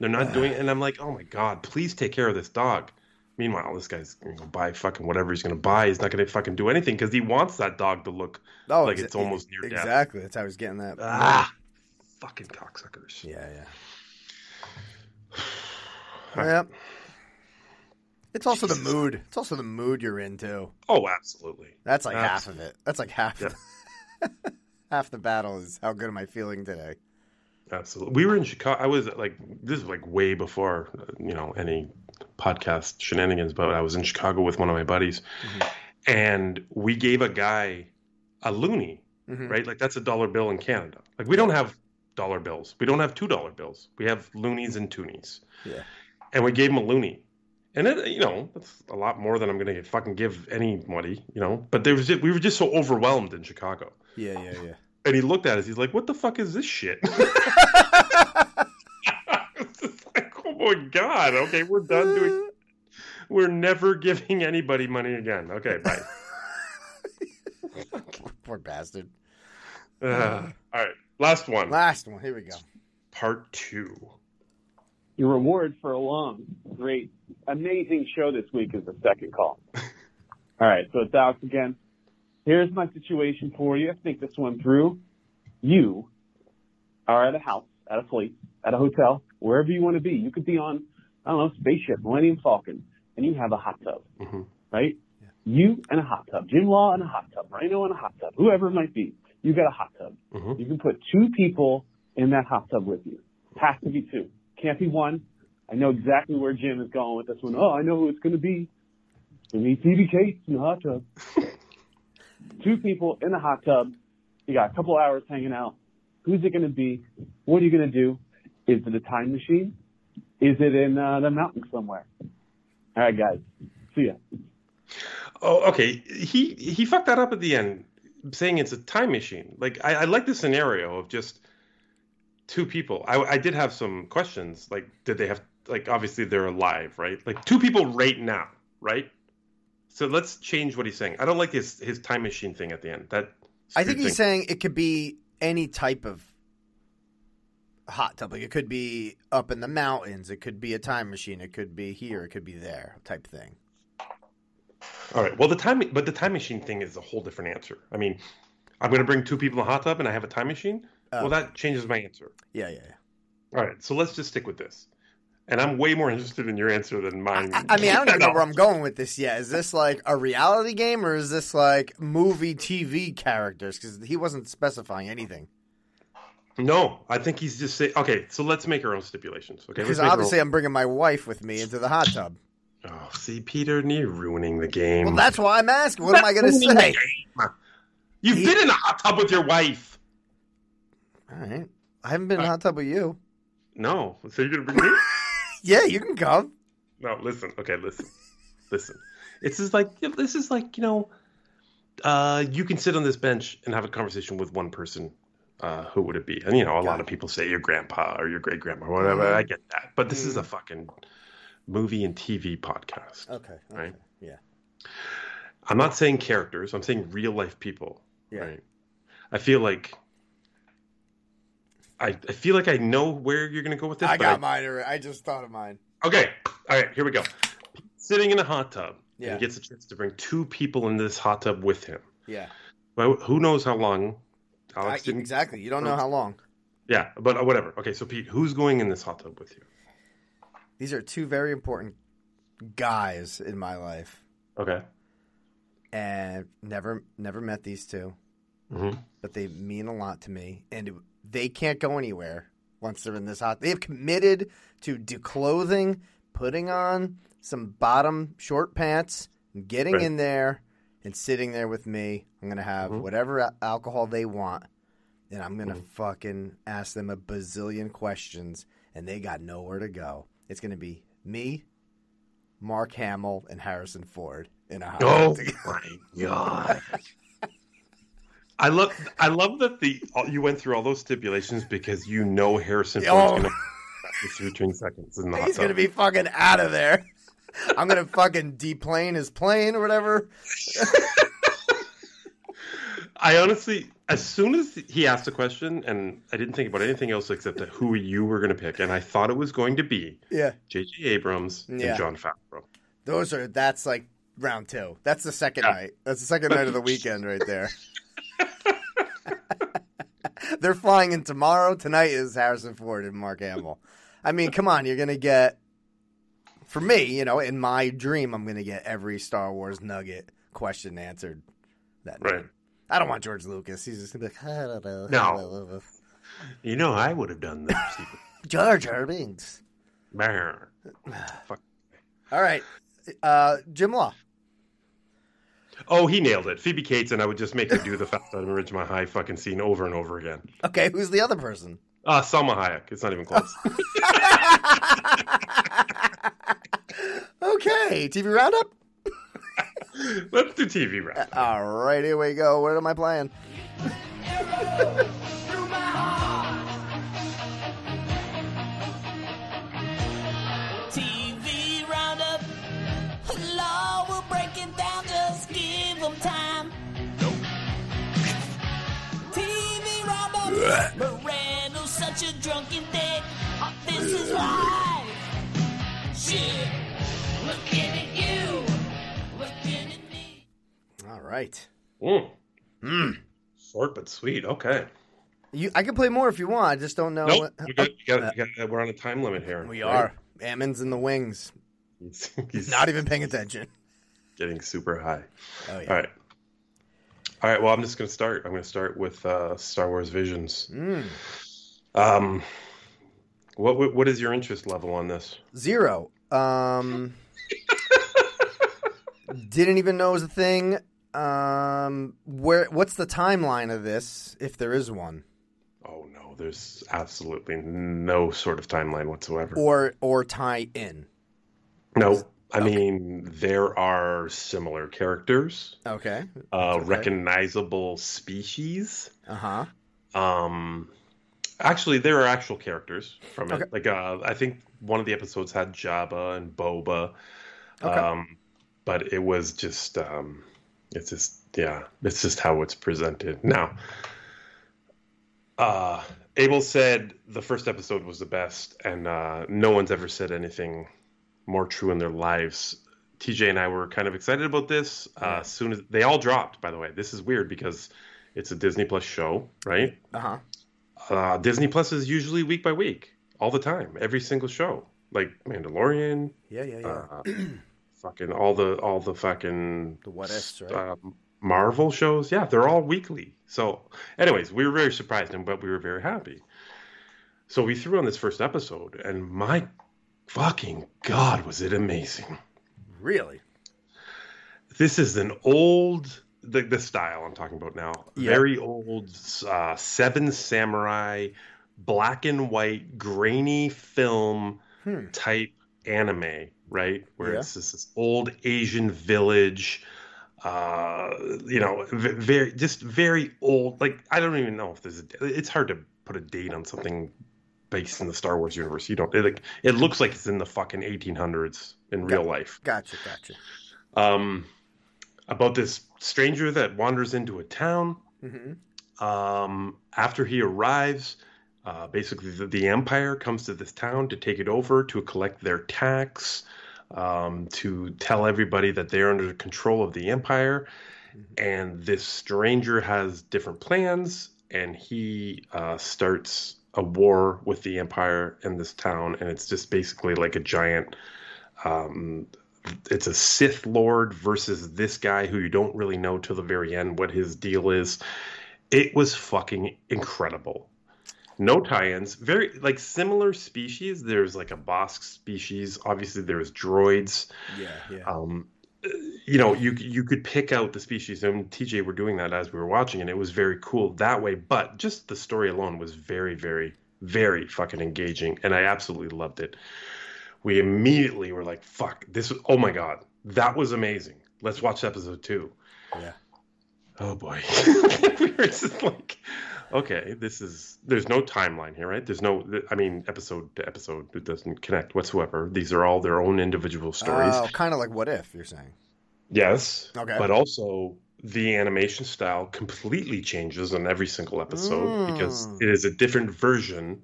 They're not doing it. And I'm like, oh my God, please take care of this dog. Meanwhile, this guy's going to buy fucking whatever he's going to buy. He's not going to fucking do anything because he wants that dog to look like it's almost near death. Exactly. That's how he's getting that. Ah, fucking cocksuckers. Yeah. Right. It's also the mood. It's also the mood you're in, too. Oh, absolutely. That's like half of it. That's like half. Yeah. Half the battle is how good am I feeling today? Absolutely. We were in Chicago. I was like, this is like way before, any podcast shenanigans, but I was in Chicago with one of my buddies, and we gave a guy a loonie, right? Like that's $1 bill in Canada. Like we don't have $1 bills. We don't have $2 bills. We have loonies and toonies. Yeah. And we gave him a loonie. And it, that's a lot more than I'm going to fucking give anybody, but we were just so overwhelmed in Chicago. Yeah. And he looked at us. He's like, what the fuck is this shit? I was just like, oh, my God. Okay, we're done doing it. We're never giving anybody money again. Okay, bye. Poor bastard. All right, last one. Here we go. Part 2. Your reward for a long, great, amazing show this week is the second call. All right, so it's Alex again. Here's my situation for you. Think this one through. You are at a house, at a fleet, at a hotel, wherever you want to be. You could be on, I don't know, spaceship, Millennium Falcon, and you have a hot tub, right? Yeah. You and a hot tub. Jim Law and a hot tub. Rhino and a hot tub. Whoever it might be. You got a hot tub. You can put 2 people in that hot tub with you. Has to be 2. Can't be 1. I know exactly where Jim is going with this one. Oh, I know who it's going to be. We need Phoebe Cates in the hot tub. 2 people in the hot tub. You got a couple hours hanging out. Who's it going to be? What are you going to do? Is it a time machine? Is it in the mountain somewhere? All right, guys. See ya. Oh, okay. He fucked that up at the end, saying it's a time machine. Like, I like the scenario of just 2 people. I did have some questions. Like, did they have, like, obviously they're alive, right? Like, 2 people right now, right? So let's change what he's saying. I don't like his time machine thing at the end. He's saying it could be any type of hot tub. Like it could be up in the mountains. It could be a time machine. It could be here. It could be there type thing. All right. Well, the time machine thing is a whole different answer. I mean, I'm going to bring 2 people in a hot tub and I have a time machine? Well, that changes my answer. Yeah. All right. So let's just stick with this. And I'm way more interested in your answer than mine. I mean, I don't even know where I'm going with this yet. Is this like a reality game or is this like movie TV characters? Because he wasn't specifying anything. No, I think he's just saying, okay, so let's make our own stipulations. Okay, because obviously I'm bringing my wife with me into the hot tub. Oh, see, Peter, you're ruining the game. Well, that's why I'm asking. What am I going to say? You've been in a hot tub with your wife. All right. I haven't been in a hot tub with you. No. So you're going to bring me? Yeah, you can come. No, listen. Okay, listen. This is like you can sit on this bench and have a conversation with one person. Who would it be? And a lot of people say your grandpa or your great grandma, or whatever. I get that, but this is a fucking movie and TV podcast. Okay. Right? Yeah. I'm not saying characters. I'm saying real life people. Yeah. Right? I feel like. I feel like I know where you're going to go with this. I got mine already. I just thought of mine. Okay. All right. Here we go. Sitting in a hot tub. Yeah. And he gets a chance to bring 2 people in this hot tub with him. Yeah. Well, who knows how long? Alex didn't. Exactly. You don't know how long. Yeah. But whatever. Okay. So, Pete, who's going in this hot tub with you? These are 2 very important guys in my life. Okay. And never met these 2. Mm-hmm. But they mean a lot to me. And they can't go anywhere once they're in this hot. They have committed to declothing, putting on some bottom short pants, getting in there and sitting there with me. I'm going to have whatever alcohol they want, and I'm going to fucking ask them a bazillion questions, and they got nowhere to go. It's going to be me, Mark Hamill, and Harrison Ford in a hot. Oh, my God. I love that you went through all those stipulations because you know Harrison Ford's going to 2 seconds. In the hot tub. He's going to be fucking out of there. I'm going to fucking deplane his plane or whatever. I honestly, as soon as he asked the question, and I didn't think about anything else except that who you were going to pick, and I thought it was going to be J.J. Abrams and Jon Favreau. That's like round two. That's the second night. That's the second night of the weekend right there. They're flying in tomorrow. Tonight is Harrison Ford and Mark Hamill. I mean, come on. You're going to get, for me, you know, in my dream, I'm going to get every Star Wars nugget question answered that night. Right. I don't want George Lucas. He's just going to be like, I don't know. No. You know, I would have done that. George Herbings. Fuck. All right. Jim Law. Oh, he nailed it. Phoebe Cates, and I would just make her do the Fast Out of Ridgemont High fucking scene over and over again. Okay, who's the other person? Salma Hayek. It's not even close. Okay, TV Roundup? Let's do TV Roundup. All right, here we go. What am I playing? TV Roundup. Hello, we're breaking down. Time. Nope. TV Roundup. Moreno's such a drunken dick. This is why. Shit. Looking at you. Looking at me. All right. Short but sweet. Okay. I can play more if you want. I just don't know. Nope. We're on a time limit here. We are. Ammon's in the wings. He's not even paying attention. Getting super high. Oh, yeah. All right. Well, I'm just going to start. I'm going to start with Star Wars Visions. What is your interest level on this? Zero. Didn't even know it was a thing. What's the timeline of this, if there is one? Oh no, there's absolutely no sort of timeline whatsoever. Or tie in. No. I mean, there are similar characters. Okay. Recognizable species. Uh huh. Actually, there are actual characters from it. Okay. Like, I think one of the episodes had Jabba and Boba. Okay. But it was just, it's just how it's presented now. Abel said the first episode was the best, and no one's ever said anything more true in their lives. TJ and I were kind of excited about this. As soon as they all dropped, by the way, this is weird because it's a Disney Plus show, right? Uh-huh. Disney Plus is usually week by week, all the time, every single show, like Mandalorian. Fucking all the fucking the What Ifs, right? Marvel shows, they're all weekly. So, anyways, we were very surprised, but we were very happy. So we threw on this first episode, and my fucking God, was it amazing. Really? This is an old, the style I'm talking about now, very old Seven Samurai, black and white, grainy film type anime, right? Where it's this old Asian village, very old, like, I don't even know if there's it's hard to put a date on something based in the Star Wars universe. It looks like it's in the fucking 1800s in real life. Gotcha. About this stranger that wanders into a town. Mm-hmm. After he arrives, basically the Empire comes to this town to take it over, to collect their tax, to tell everybody that they're under control of the Empire. Mm-hmm. And this stranger has different plans, and he starts a war with the Empire in this town, and it's just basically like a giant it's a Sith Lord versus this guy who you don't really know till the very end what his deal is. It was fucking incredible. No tie-ins, very like similar species. There's like a Bossk species, obviously there's droids. You could pick out the species, and TJ were doing that as we were watching, and it was very cool that way. But just the story alone was very, very, very fucking engaging, and I absolutely loved it. We immediately were like, "Fuck this! Oh my God, that was amazing! Let's watch episode 2." Yeah. oh boy. We were just like, okay, this is, there's no timeline here, right? There's no, I mean, episode to episode, it doesn't connect whatsoever. These are all their own individual stories. Oh, kind of like What If, you're saying. Yes. Okay. But also the animation style completely changes on every single episode because it is a different version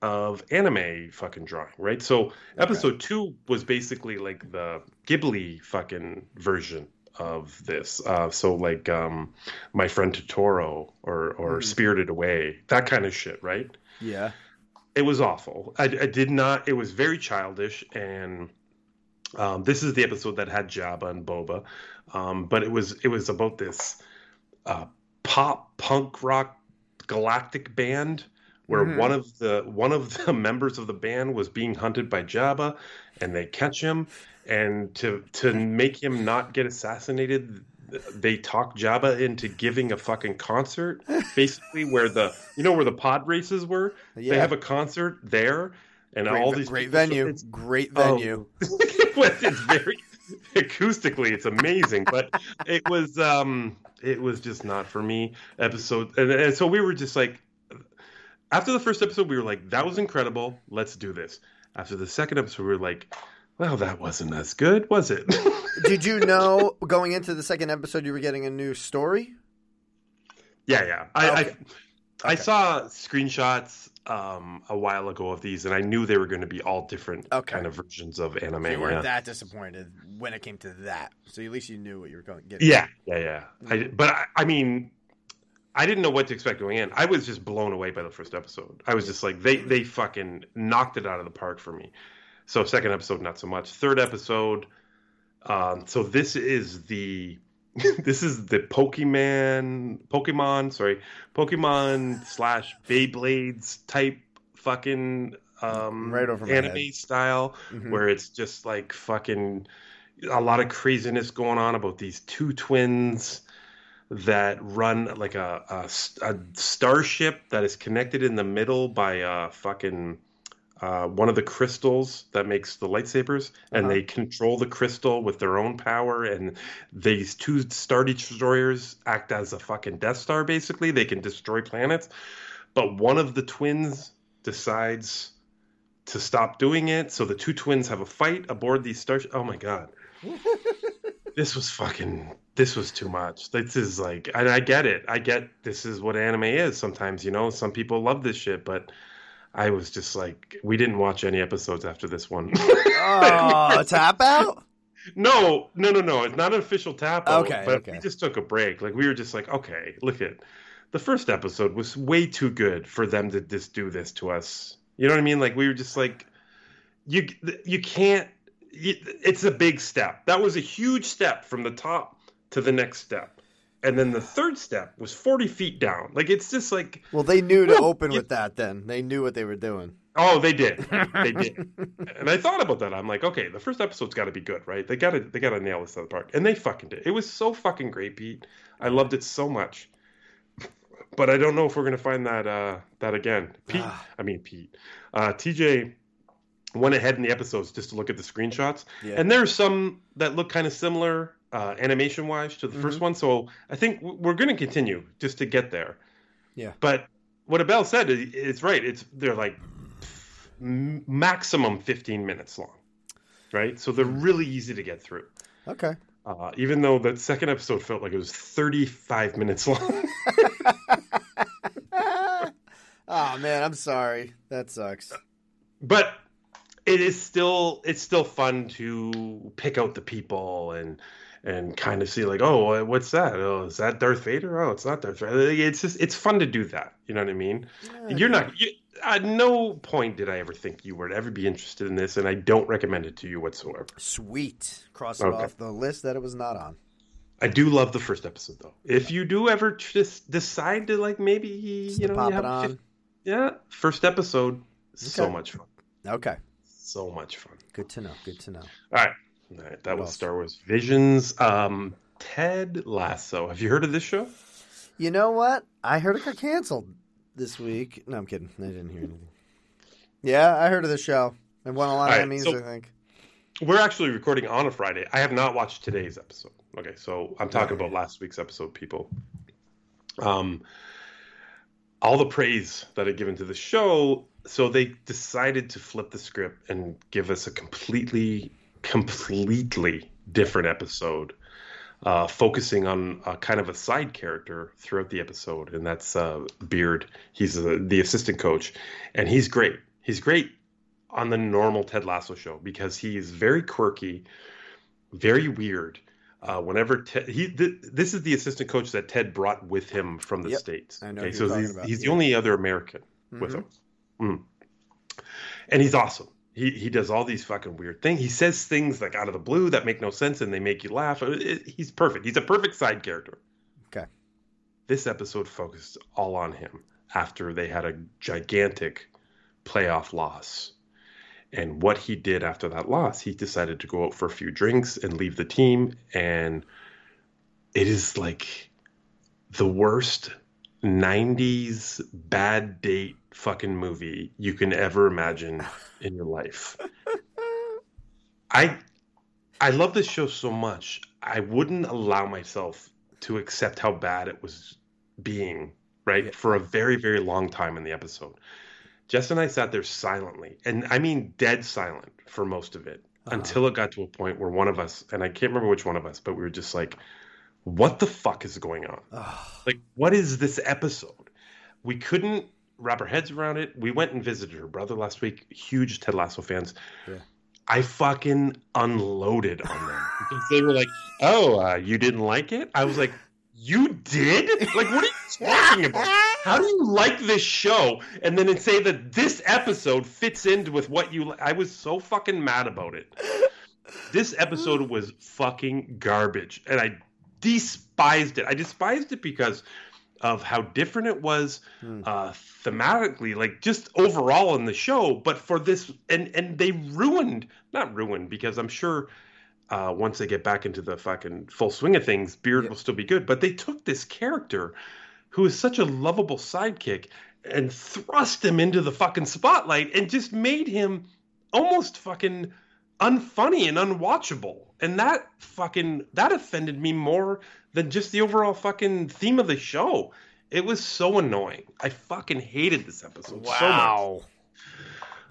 of anime fucking drawing, right? So episode two was basically like the Ghibli fucking version of this. So like My Friend Totoro or Spirited Away, that kind of shit, right? Yeah. It was awful. I did not, it was very childish, and this is the episode that had Jabba and Boba. But it was about this pop punk rock galactic band where one of the members of the band was being hunted by Jabba, and they catch him, and to make him not get assassinated, they talk Jabba into giving a fucking concert, basically, where the pod races were. Yeah. They have a concert there, and great venue. It's very acoustically, it's amazing, but it was just not for me episode, and so we were just like. After the first episode, we were like, that was incredible. Let's do this. After the second episode, we were like, well, that wasn't as good, was it? Did you know going into the second episode you were getting a new story? Yeah. I saw screenshots a while ago of these, and I knew they were going to be all different kind of versions of anime. You weren't that disappointed when it came to that. So at least you knew what you were going to get. Yeah. I didn't know what to expect going in. I was just blown away by the first episode. I was just like, they fucking knocked it out of the park for me. So second episode, not so much. Third episode, so this is the Pokemon / Beyblades type fucking right over my anime head. Style where it's just like fucking a lot of craziness going on about these two twins that run like a starship that is connected in the middle by a fucking one of the crystals that makes the lightsabers, and they control the crystal with their own power. And these two Star Destroyers act as a fucking Death Star. Basically, they can destroy planets, but one of the twins decides to stop doing it. So the two twins have a fight aboard these starships. Oh my god. This was too much. This is like, and I get it. I get this is what anime is sometimes, you know. Some people love this shit, but I was just like, we didn't watch any episodes after this one. Oh, a tap out? No. It's not an official tap out. Okay, but we just took a break. Like we were just like, okay, look at the first episode was way too good for them to just do this to us. You know what I mean? Like we were just like, you can't. It's a big step. That was a huge step from the top to the next step. And then the third step was 40 feet down. Like, it's just like... Well, they knew to open with that then. They knew what they were doing. Oh, they did. And I thought about that. I'm like, okay, the first episode's got to be good, right? They gotta nail this other part. And they fucking did. It was so fucking great, Pete. I loved it so much. But I don't know if we're going to find that again. Pete. TJ... went ahead in the episodes just to look at the screenshots. Yeah. And there are some that look kind of similar animation-wise to the first one. So I think we're going to continue just to get there. Yeah. But what Abel said is right. They're like maximum 15 minutes long, right? So they're really easy to get through. Okay. Even though that second episode felt like it was 35 minutes long. Oh, man, I'm sorry. That sucks. But... It's still fun to pick out the people and kind of see like, oh, what's that? Oh, is that Darth Vader? Oh, it's not Darth Vader. It's fun to do that. You know what I mean? Yeah, at no point did I ever think you would ever be interested in this, and I don't recommend it to you whatsoever. Sweet. Cross it off the list that it was not on. I do love the first episode though. If you do ever just decide to like maybe just pop it on. Yeah, first episode. Okay. So much fun. Okay. So much fun. Good to know. All right. That was Star Wars Visions. Ted Lasso. Have you heard of this show? You know what? I heard it got canceled this week. No, I'm kidding. I didn't hear anything. Yeah, I heard of the show. It won a lot of Emmys, I think. We're actually recording on a Friday. I have not watched today's episode. Okay, so I'm talking about last week's episode, people. All the praise that are given to the show, so they decided to flip the script and give us a completely different episode, focusing on a kind of a side character throughout the episode, and that's Beard. He's the assistant coach, and he's great. He's great on the normal Ted Lasso show because he is very quirky, very weird. Whenever Ted, this is the assistant coach that Ted brought with him from the States. I know. Okay, so he's the only other American with him, and he's awesome. He does all these fucking weird things. He says things like out of the blue that make no sense and they make you laugh. He's perfect. He's a perfect side character. Okay. This episode focused all on him after they had a gigantic playoff loss. And what he did after that loss, he decided to go out for a few drinks and leave the team. And it is like the worst 90s bad date fucking movie you can ever imagine in your life. I love this show so much. I wouldn't allow myself to accept how bad it was being, right? Yeah. For a very, very long time in the episode. Jess and I sat there silently, and I mean dead silent for most of it, until it got to a point where one of us, and I can't remember which one of us, but we were just like, what the fuck is going on? Like, what is this episode? We couldn't wrap our heads around it. We went and visited her brother last week, huge Ted Lasso fans. Yeah. I fucking unloaded on them because they were like, oh, you didn't like it? I was like, you did? Like, what are you talking about? How do you like this show? And then say that this episode fits in with what you like. I was so fucking mad about it. This episode was fucking garbage. And I despised it. I despised it because of how different it was thematically, like just overall in the show. But for this, and they not ruined, because I'm sure... once they get back into the fucking full swing of things, Beard will still be good. But they took this character who is such a lovable sidekick and thrust him into the fucking spotlight and just made him almost fucking unfunny and unwatchable. And that offended me more than just the overall fucking theme of the show. It was so annoying. I fucking hated this episode so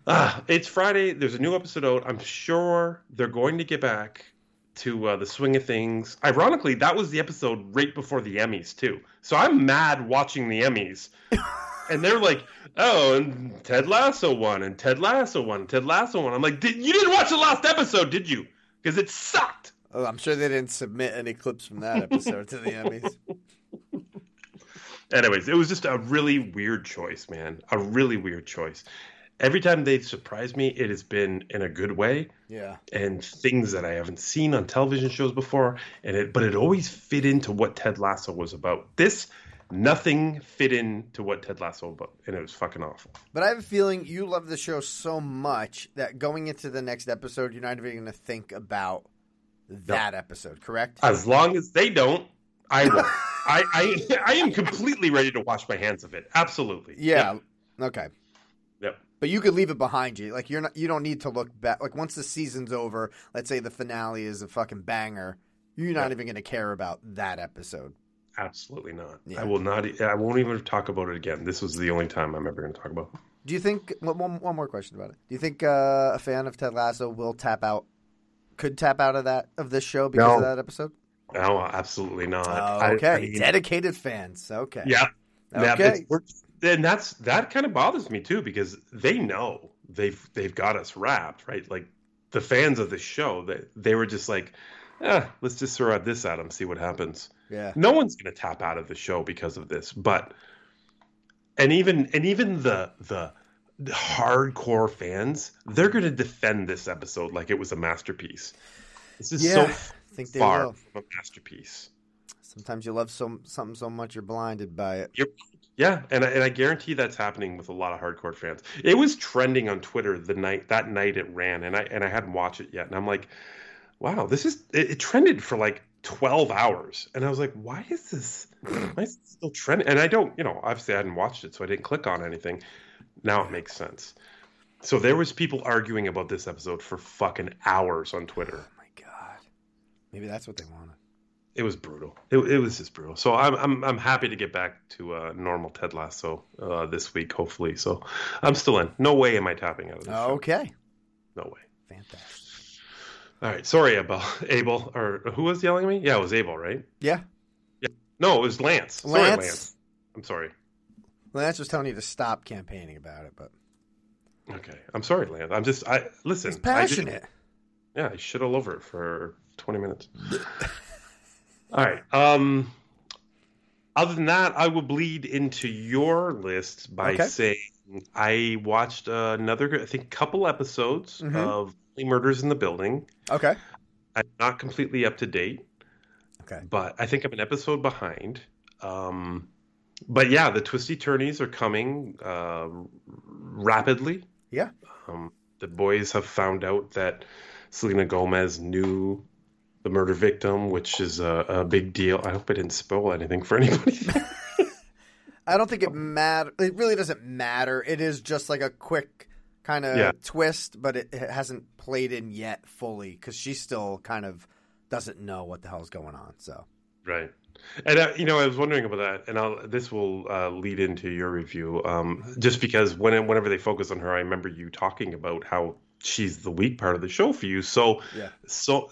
much. It's Friday. There's a new episode out. I'm sure they're going to get back to the swing of things. Ironically, that was the episode right before the Emmys, too. So I'm mad watching the Emmys. And they're like, oh, and Ted Lasso won. I'm like, you didn't watch the last episode, did you? Because it sucked. Oh, I'm sure they didn't submit any clips from that episode to the Emmys. Anyways, it was just a really weird choice, man. A really weird choice. Every time they've surprised me, it has been in a good way. Yeah. And things that I haven't seen on television shows before. But it always fit into what Ted Lasso was about. This, nothing fit into what Ted Lasso was about. And it was fucking awful. But I have a feeling you love the show so much that going into the next episode, you're not even going to think about that episode, correct? As long as they don't, I will. I am completely ready to wash my hands of it. Absolutely. Yeah. Yep. Okay. Yep. But you could leave it behind you. Like you don't need to look back. Like once the season's over, let's say the finale is a fucking banger, you're not even going to care about that episode. Absolutely not. Yeah. I will not. I won't even talk about it again. This was the only time I'm ever going to talk about it. Do you think one more question about it? Do you think a fan of Ted Lasso will tap out of this show because of that episode? No, absolutely not. Okay, dedicated fans. Okay. Yeah. Okay. Yeah, and that kind of bothers me too, because they know they've got us wrapped, right? Like the fans of the show, they were just like, let's just throw out this at them, see what happens. Yeah. No one's gonna tap out of the show because of this. But and even the hardcore fans, they're gonna defend this episode like it was a masterpiece. This is so far from a masterpiece. Sometimes you love something so much you're blinded by it. Yeah, and I guarantee that's happening with a lot of hardcore fans. It was trending on Twitter that night it ran, and I hadn't watched it yet, and I'm like, wow, this is it trended for like 12 hours, and I was like, why is this still trending? And I don't, obviously I hadn't watched it, so I didn't click on anything. Now it makes sense. So there was people arguing about this episode for fucking hours on Twitter. Oh my god, maybe that's what they wanted. it was brutal. It was just brutal. So I'm happy to get back to normal Ted Lasso this week, hopefully. So I'm still in. No way am I tapping out of this. Okay. Show. No way. Fantastic. All right. Sorry, Abel. Or who was yelling at me? Yeah, it was Abel, right? Yeah. No, it was Lance. Sorry, Lance. I'm sorry. Lance was telling you to stop campaigning about it, but. Okay. I'm sorry, Lance. I'm just. Listen. He's passionate. I shit all over it for 20 minutes. All right. Other than that, I will bleed into your list by saying I watched another, I think, couple episodes of Murders in the Building. Okay. I'm not completely up to date. Okay. But I think I'm an episode behind. But yeah, the twisty turnies are coming rapidly. Yeah. The boys have found out that Selena Gomez knew the murder victim, which is a big deal. I hope I didn't spoil anything for anybody. I don't think it matters. It really doesn't matter. It is just like a quick kind of twist, but it hasn't played in yet fully because she still kind of doesn't know what the hell's going on. So right. And, I was wondering about that, and this will lead into your review, just because whenever they focus on her, I remember you talking about how she's the weak part of the show for you. So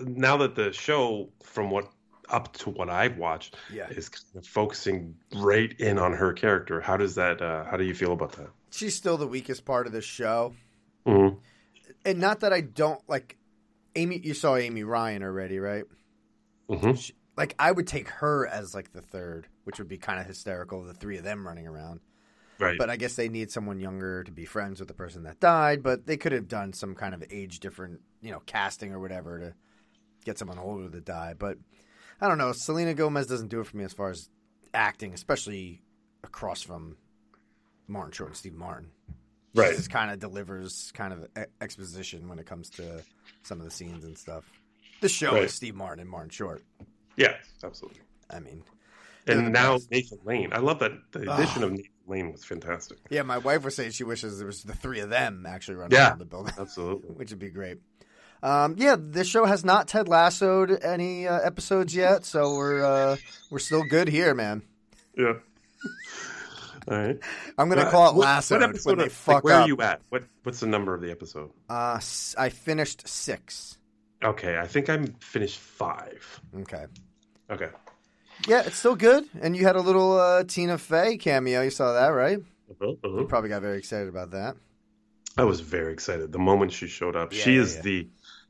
now that the show, from what up to what I've watched, is kind of focusing right in on her character, how does that? How do you feel about that? She's still the weakest part of the show. Mm-hmm. And not that I don't, like, Amy. You saw Amy Ryan already, right? Mm-hmm. Like, I would take her as, like, the third, which would be kind of hysterical, the three of them running around. Right. But I guess they need someone younger to be friends with the person that died, but they could have done some kind of age different, casting or whatever to get someone older to die. But I don't know. Selena Gomez doesn't do it for me as far as acting, especially across from Martin Short and Steve Martin. Right. She just kind of delivers kind of exposition when it comes to some of the scenes and stuff. The show is Steve Martin and Martin Short. Yeah, absolutely. I mean, and now best. Nathan Lane. I love that the addition of Nathan Lane was fantastic. Yeah, my wife was saying she wishes there was the three of them actually running around the building. Absolutely, which would be great. This show has not Ted Lassoed any episodes yet, so we're still good here, man. Yeah. All right. I'm gonna call it Lassoed. What episode? Where are you at? What's the number of the episode? I finished 6. Okay, I think I'm finished 5. Okay. Okay. Yeah, it's still good. And you had a little Tina Fey cameo. You saw that, right? You probably got very excited about that. I was very excited the moment she showed up. Yeah, she is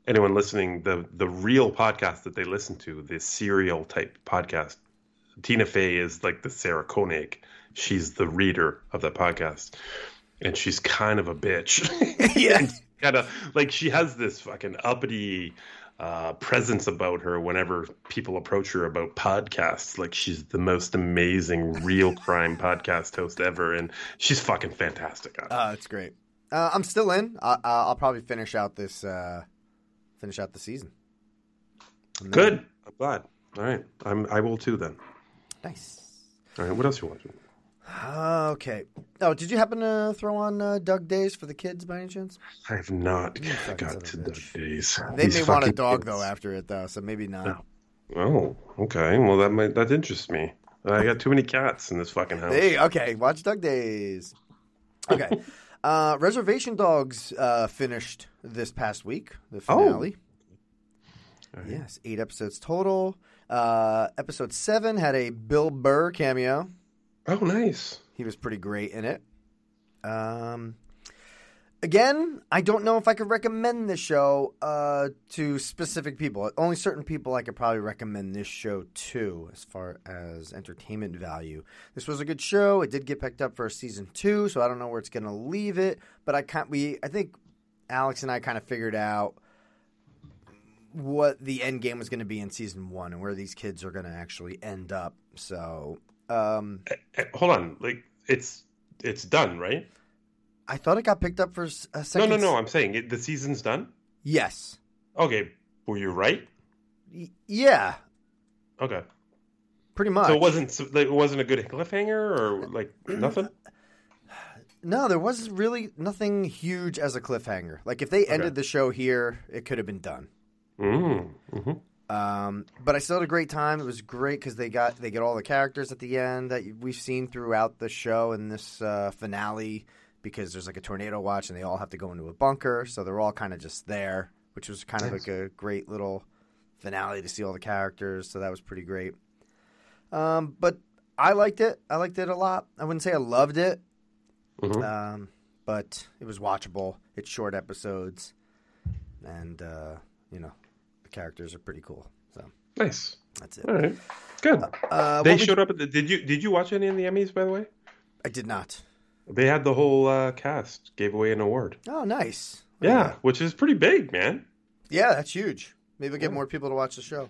anyone listening, the real podcast that they listen to, the serial type podcast. Tina Fey is like the Sarah Koenig. She's the reader of that podcast. And she's kind of a bitch. Yeah. Kind of like she has this fucking uppity presence about her whenever people approach her about podcasts. Like she's the most amazing real crime podcast host ever, and she's fucking fantastic. It's great. I'm still in. I'll probably finish out the season. Good. I'm glad. All right, I will too then. Nice. All right, what else you watching? Okay. Oh, did you happen to throw on Doug Days for the kids by any chance? I have not got to Doug Days. They may want a dog though after it though, so maybe not. Oh, okay. Well, that interests me. I got too many cats in this fucking house. Hey, okay, watch Doug Days. Okay, Reservation Dogs finished this past week. The finale. Oh. Right. Yes, 8 episodes total. Episode 7 had a Bill Burr cameo. Oh, nice. He was pretty great in it. Again, I don't know if I could recommend this show to specific people. Only certain people I could probably recommend this show to as far as entertainment value. This was a good show. It did get picked up for a season 2, so I don't know where it's going to leave it. But I think Alex and I kind of figured out what the end game was going to be in season 1 and where these kids are going to actually end up. So... hold on, like it's done, right? I thought it got picked up for a second. No. I'm saying the season's done. Yes. Okay. Were you right? Yeah. Okay. Pretty much. So it wasn't a good cliffhanger or like nothing. No, there wasn't really nothing huge as a cliffhanger. Like if they ended the show here, it could have been done. Mm-hmm. But I still had a great time. It was great because they get all the characters at the end that we've seen throughout the show in this finale, because there's like a tornado watch and they all have to go into a bunker. So they're all kind of just there, which was kind of like a great little finale to see all the characters. So that was pretty great. But I liked it. I liked it a lot. I wouldn't say I loved it, but it was watchable. It's short episodes and, you know, characters are pretty cool. So nice. That's it. All right. Good. They showed up at the did you watch any of the Emmys, by the way? I did not. They had the whole cast gave away an award. Oh, nice. Yeah, which is pretty big, man. Yeah, that's huge. Maybe we'll get more people to watch the show.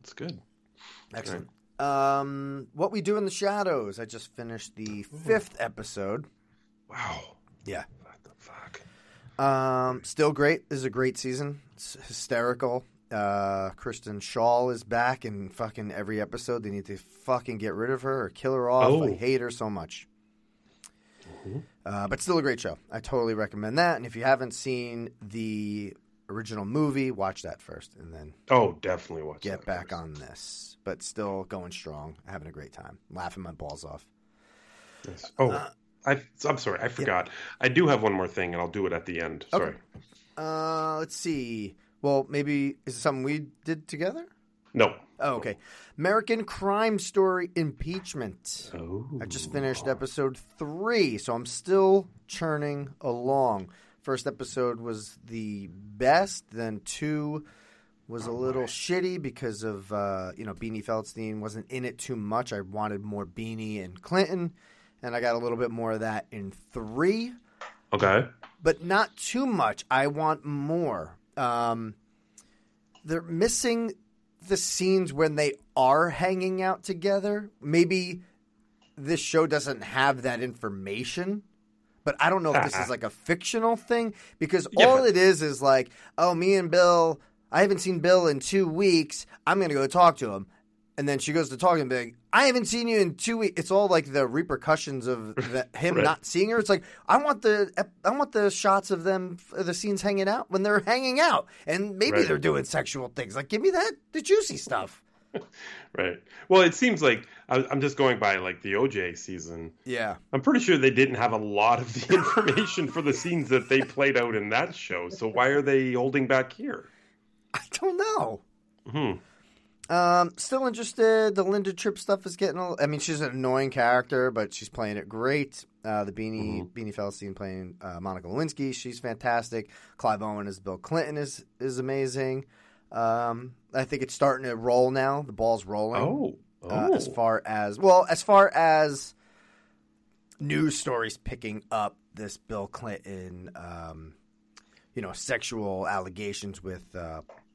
That's good. Excellent. Right. What We Do in the Shadows. I just finished the fifth episode. Wow. Yeah. What the fuck? Still great. This is a great season. It's hysterical. Kristen Schaal is back in fucking every episode. They need to fucking get rid of her or kill her off. I hate her so much. But still a great show. I totally recommend that. And if you haven't seen the original movie, watch that first, and then definitely watch. Get that back first. On this, but still going strong, having a great time, laughing my balls off. Yes. I'm sorry, I forgot. Yeah. I do have one more thing, and I'll do it at the end. Sorry. Okay. Let's see. Well, maybe is it something we did together? No. Oh, okay. American Crime Story Impeachment. Oh. I just finished episode 3, so I'm still churning along. First episode was the best, then 2 was a little shitty because of Beanie Feldstein wasn't in it too much. I wanted more Beanie and Clinton, and I got a little bit more of that in 3. Okay. But not too much. I want more. They're missing the scenes when they are hanging out together. Maybe this show doesn't have that information, but I don't know if this is like a fictional thing, because all it is like, oh, me and Bill, I haven't seen Bill in 2 weeks. I'm going to go talk to him. And then she goes to talk and be like, I haven't seen you in 2 weeks. It's all like the repercussions of him not seeing her. It's like, I want the shots of them, the scenes hanging out when they're hanging out. And maybe they're doing sexual things. Like, give me the juicy stuff. Right. Well, it seems like I'm just going by like the OJ season. Yeah. I'm pretty sure they didn't have a lot of the information for the scenes that they played out in that show. So why are they holding back here? I don't know. Hmm. Still interested. The Linda Tripp stuff is getting I mean, she's an annoying character, but she's playing it great. The Beanie Feldstein playing Monica Lewinsky. She's fantastic. Clive Owen as Bill Clinton is amazing. I think it's starting to roll now. The ball's rolling. As far as news stories picking up this Bill Clinton, sexual allegations with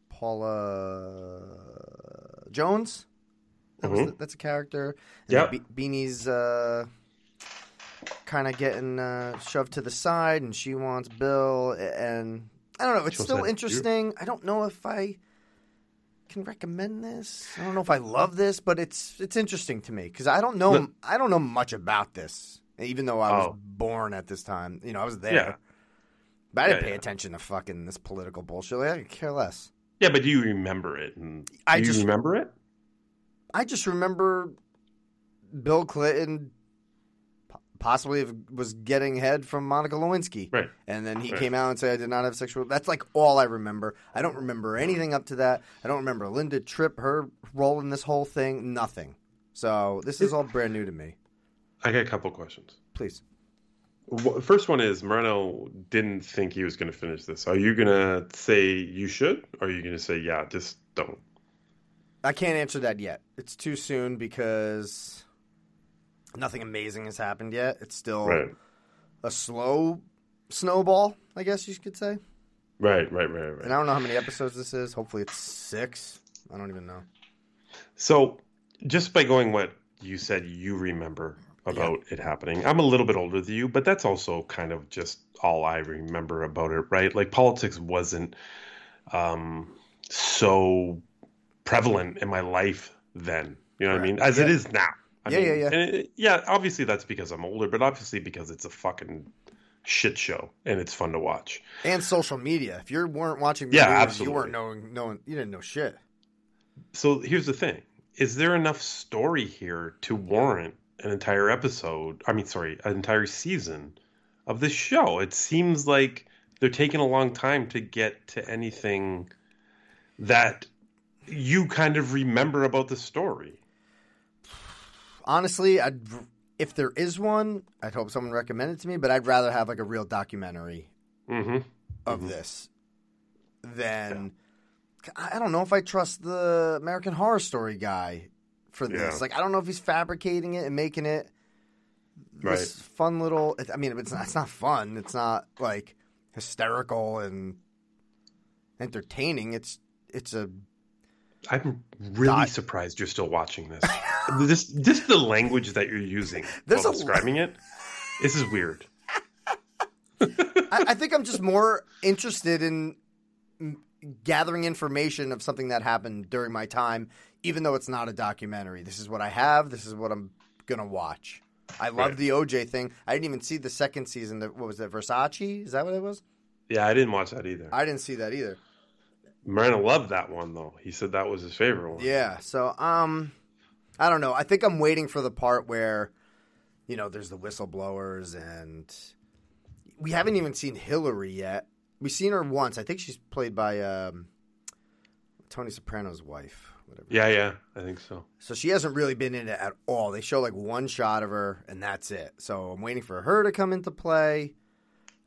Paula Jones. That's a character. Yeah. Beanie's kind of getting shoved to the side, and she wants Bill. And I don't know. It's still interesting. I don't know if I can recommend this. I don't know if I love this, but it's interesting to me because I don't know much about this, even though I was born at this time. I was there. Yeah. But I didn't pay attention to fucking this political bullshit. I could care less. Yeah, but do you remember it? Do you remember it? I just remember Bill Clinton possibly was getting head from Monica Lewinsky. Right. And then he came out and said, I did not have sexual – that's like all I remember. I don't remember anything up to that. I don't remember Linda Tripp, her role in this whole thing, nothing. So this is all brand new to me. I got a couple questions. Please. Well, first one is Moreno didn't think he was going to finish this. Are you going to say you should? Or are you going to say, yeah, just don't? I can't answer that yet. It's too soon because nothing amazing has happened yet. It's still a slow snowball, I guess you could say. Right. And I don't know how many episodes this is. Hopefully it's 6. I don't even know. So just by going what you said you remember about it happening. I'm a little bit older than you, but that's also kind of just all I remember about it, right? Like politics wasn't so prevalent in my life then, you know what I mean? As it is now. I mean, And obviously that's because I'm older, but obviously because it's a fucking shit show and it's fun to watch. And social media. If you weren't watching the news, you didn't know shit. So here's the thing. Is there enough story here to warrant an entire episode? I mean, sorry, an entire season of this show? It seems like they're taking a long time to get to anything that you kind of remember about the story. Honestly, if there is one, I'd hope someone recommended it to me, but I'd rather have like a real documentary of this than... I don't know if I trust the American Horror Story guy for this. Yeah. Like, I don't know if he's fabricating it and making it this fun little... I mean, it's not fun. It's not, like, hysterical and entertaining. It's a... I'm really surprised you're still watching this. This is the language that you're using while describing it. This is weird. I think I'm just more interested in... gathering information of something that happened during my time, even though it's not a documentary. This is what I have. This is what I'm going to watch. I love the OJ thing. I didn't even see the second season. What was that, Versace? Is that what it was? Yeah, I didn't watch that either. I didn't see that either. Miranda loved that one, though. He said that was his favorite one. Yeah, so I don't know. I think I'm waiting for the part where, you know, there's the whistleblowers, and we haven't even seen Hillary yet. We've seen her once. I think she's played by Tony Soprano's wife. Whatever. Yeah, I think so. So she hasn't really been in it at all. They show like one shot of her, and that's it. So I'm waiting for her to come into play.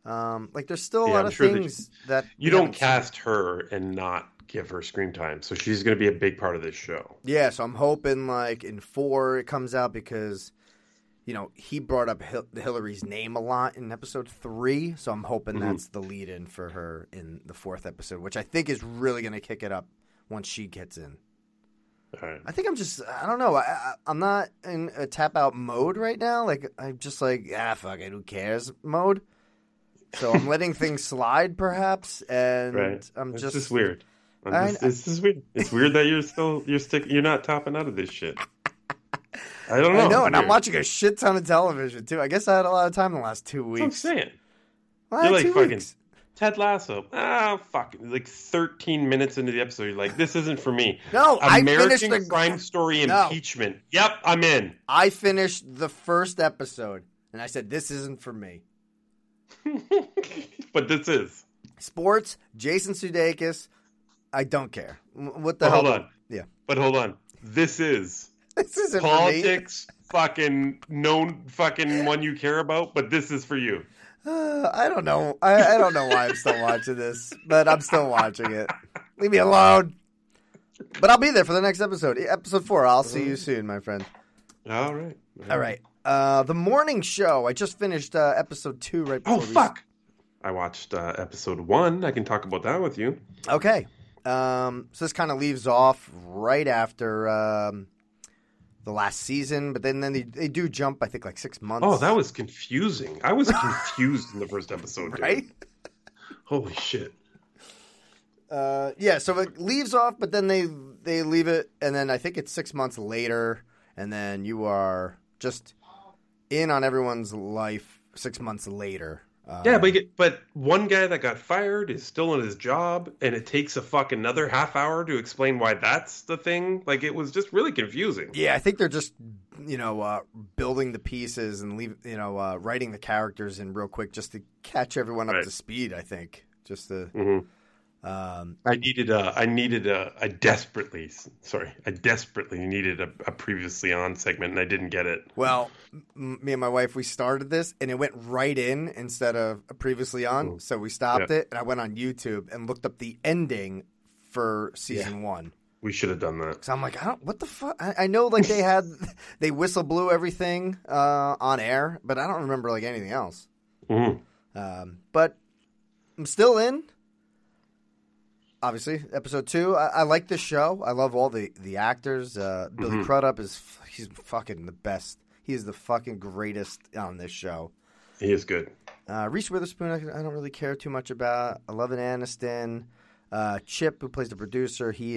Like there's still a lot of things that you don't cast her and not give her screen time. So she's going to be a big part of this show. Yeah. So I'm hoping like in 4 it comes out because. You know, he brought up Hillary's name a lot in episode 3, so I'm hoping that's the lead-in for her in the 4th episode, which I think is really going to kick it up once she gets in. All right. I think I'm just, I don't know, I'm not in a tap-out mode right now. Like, I'm just like, fuck it, who cares mode. So I'm letting things slide, perhaps, and I'm just... It's just weird. It's just weird. It's weird that you're not topping out of this shit. I don't know. I know, and I'm watching a shit ton of television, too. I guess I had a lot of time in the last 2 weeks. That's what I'm saying. You're like fucking Ted Lasso. Ah, fuck. Like 13 minutes into the episode, you're like, this isn't for me. No, American Crime Story Impeachment. Yep, I'm in. I finished the first episode, and I said, this isn't for me. But this is. Sports, Jason Sudeikis, I don't care. What the hell? Hold on. Yeah. But hold on. This is... This isn't politics, fucking known, fucking one you care about, but this is for you. I don't know. I don't know why I'm still watching this, but I'm still watching it. Leave me alone. But I'll be there for the next episode, episode 4. I'll see you soon, my friend. All right. All right. The morning show. I just finished episode 2 right before. Oh fuck! I watched episode 1. I can talk about that with you. Okay. So this kind of leaves off right after. The last season, but then they do jump, I think, like 6 months. Oh, that was confusing. I was confused in the first episode, dude. Right? Holy shit. Yeah, so it leaves off, but then they leave it, and then I think it's 6 months later, and then you are just in on everyone's life 6 months later. Yeah, but one guy that got fired is still in his job, and it takes a fucking another half hour to explain why that's the thing. Like, it was just really confusing. Yeah, I think they're just, you know, building the pieces and writing the characters in real quick just to catch everyone up to speed. I think just to. Mm-hmm. I desperately needed a previously on segment, and I didn't get it. Well, me and my wife, we started this, and it went right in instead of a previously on, so we stopped it, and I went on YouTube and looked up the ending for season 1. We should have done that. So I'm like, what the fuck? I know, like, they whistle blew everything on air, but I don't remember, like, anything else. Mm-hmm. But I'm still in. Obviously, episode 2. I like this show. I love all the actors. Billy Crudup he's fucking the best. He is the fucking greatest on this show. He is good. Reese Witherspoon, I don't really care too much about. I love Aniston. Chip, who plays the producer, he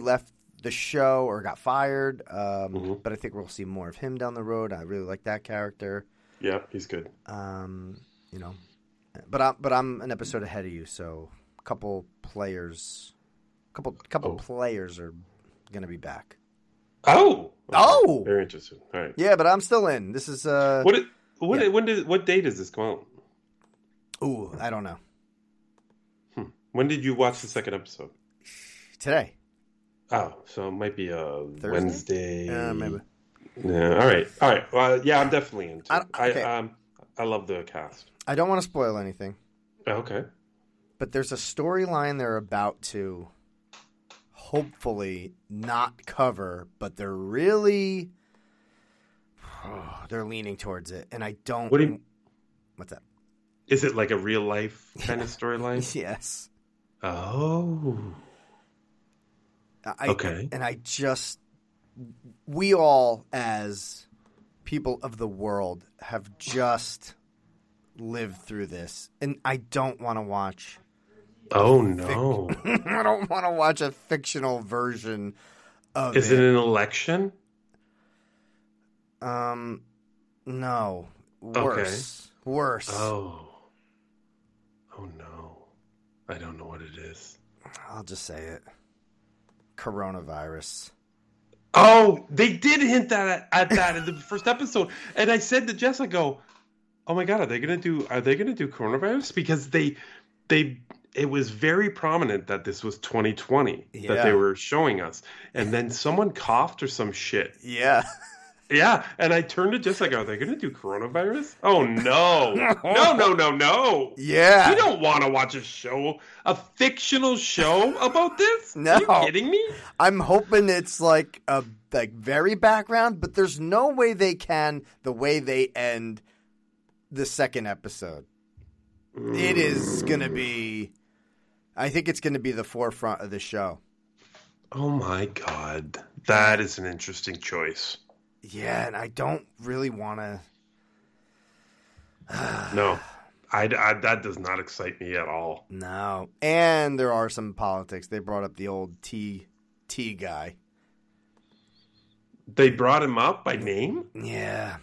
left the show or got fired. But I think we'll see more of him down the road. I really like that character. Yeah, he's good. You know, but I'm an episode ahead of you, so. Couple players couple players are going to be back. Oh. Okay. Oh. Very interesting. All right. Yeah, but I'm still in. This is what date does this come out? Ooh, I don't know. When did you watch the second episode? Today. Oh, so it might be a Thursday? Wednesday. Yeah, maybe. Yeah. All right. Yeah, I'm definitely into it. Okay. I love the cast. I don't want to spoil anything. Okay. But there's a storyline they're about to hopefully not cover, but they're really they're leaning towards it, and I don't. What's that? Is it like a real life kind of storyline? Yes. Oh. Okay. And I just, we all as people of the world have just lived through this, and I don't want to watch. Oh no! I don't want to watch a fictional version of. Is it an election? No. Worse. Okay. Worse. Oh. Oh no! I don't know what it is. I'll just say it. Coronavirus. Oh, they did hint at that in the first episode, and I said to Jess, I go, "Oh my god, are they gonna do coronavirus?" Because it was very prominent that this was 2020 that they were showing us, and then someone coughed or some shit. Yeah. Yeah, and I turned to Jess like, are they going to do coronavirus? Oh, no. No. Yeah. You don't want to watch a fictional show about this? No. Are you kidding me? I'm hoping it's like a very background, but there's no way they can the way they end the second episode. It is going to be – I think it's going to be the forefront of the show. Oh, my God. That is an interesting choice. Yeah, and I don't really want to. No, I that does not excite me at all. No, and there are some politics. They brought up the old T guy. They brought him up by name? Yeah.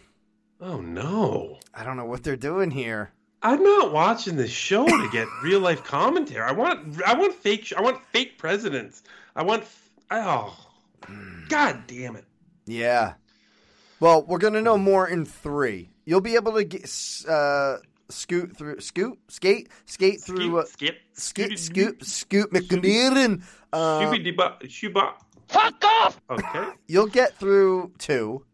Oh, no. I don't know what they're doing here. I'm not watching this show to get real life commentary. I want fake presidents. God damn it. Yeah. Well, we're going to know more in 3. You'll be able to scoot McNeeran. Fuck off! Okay. You'll get through 2,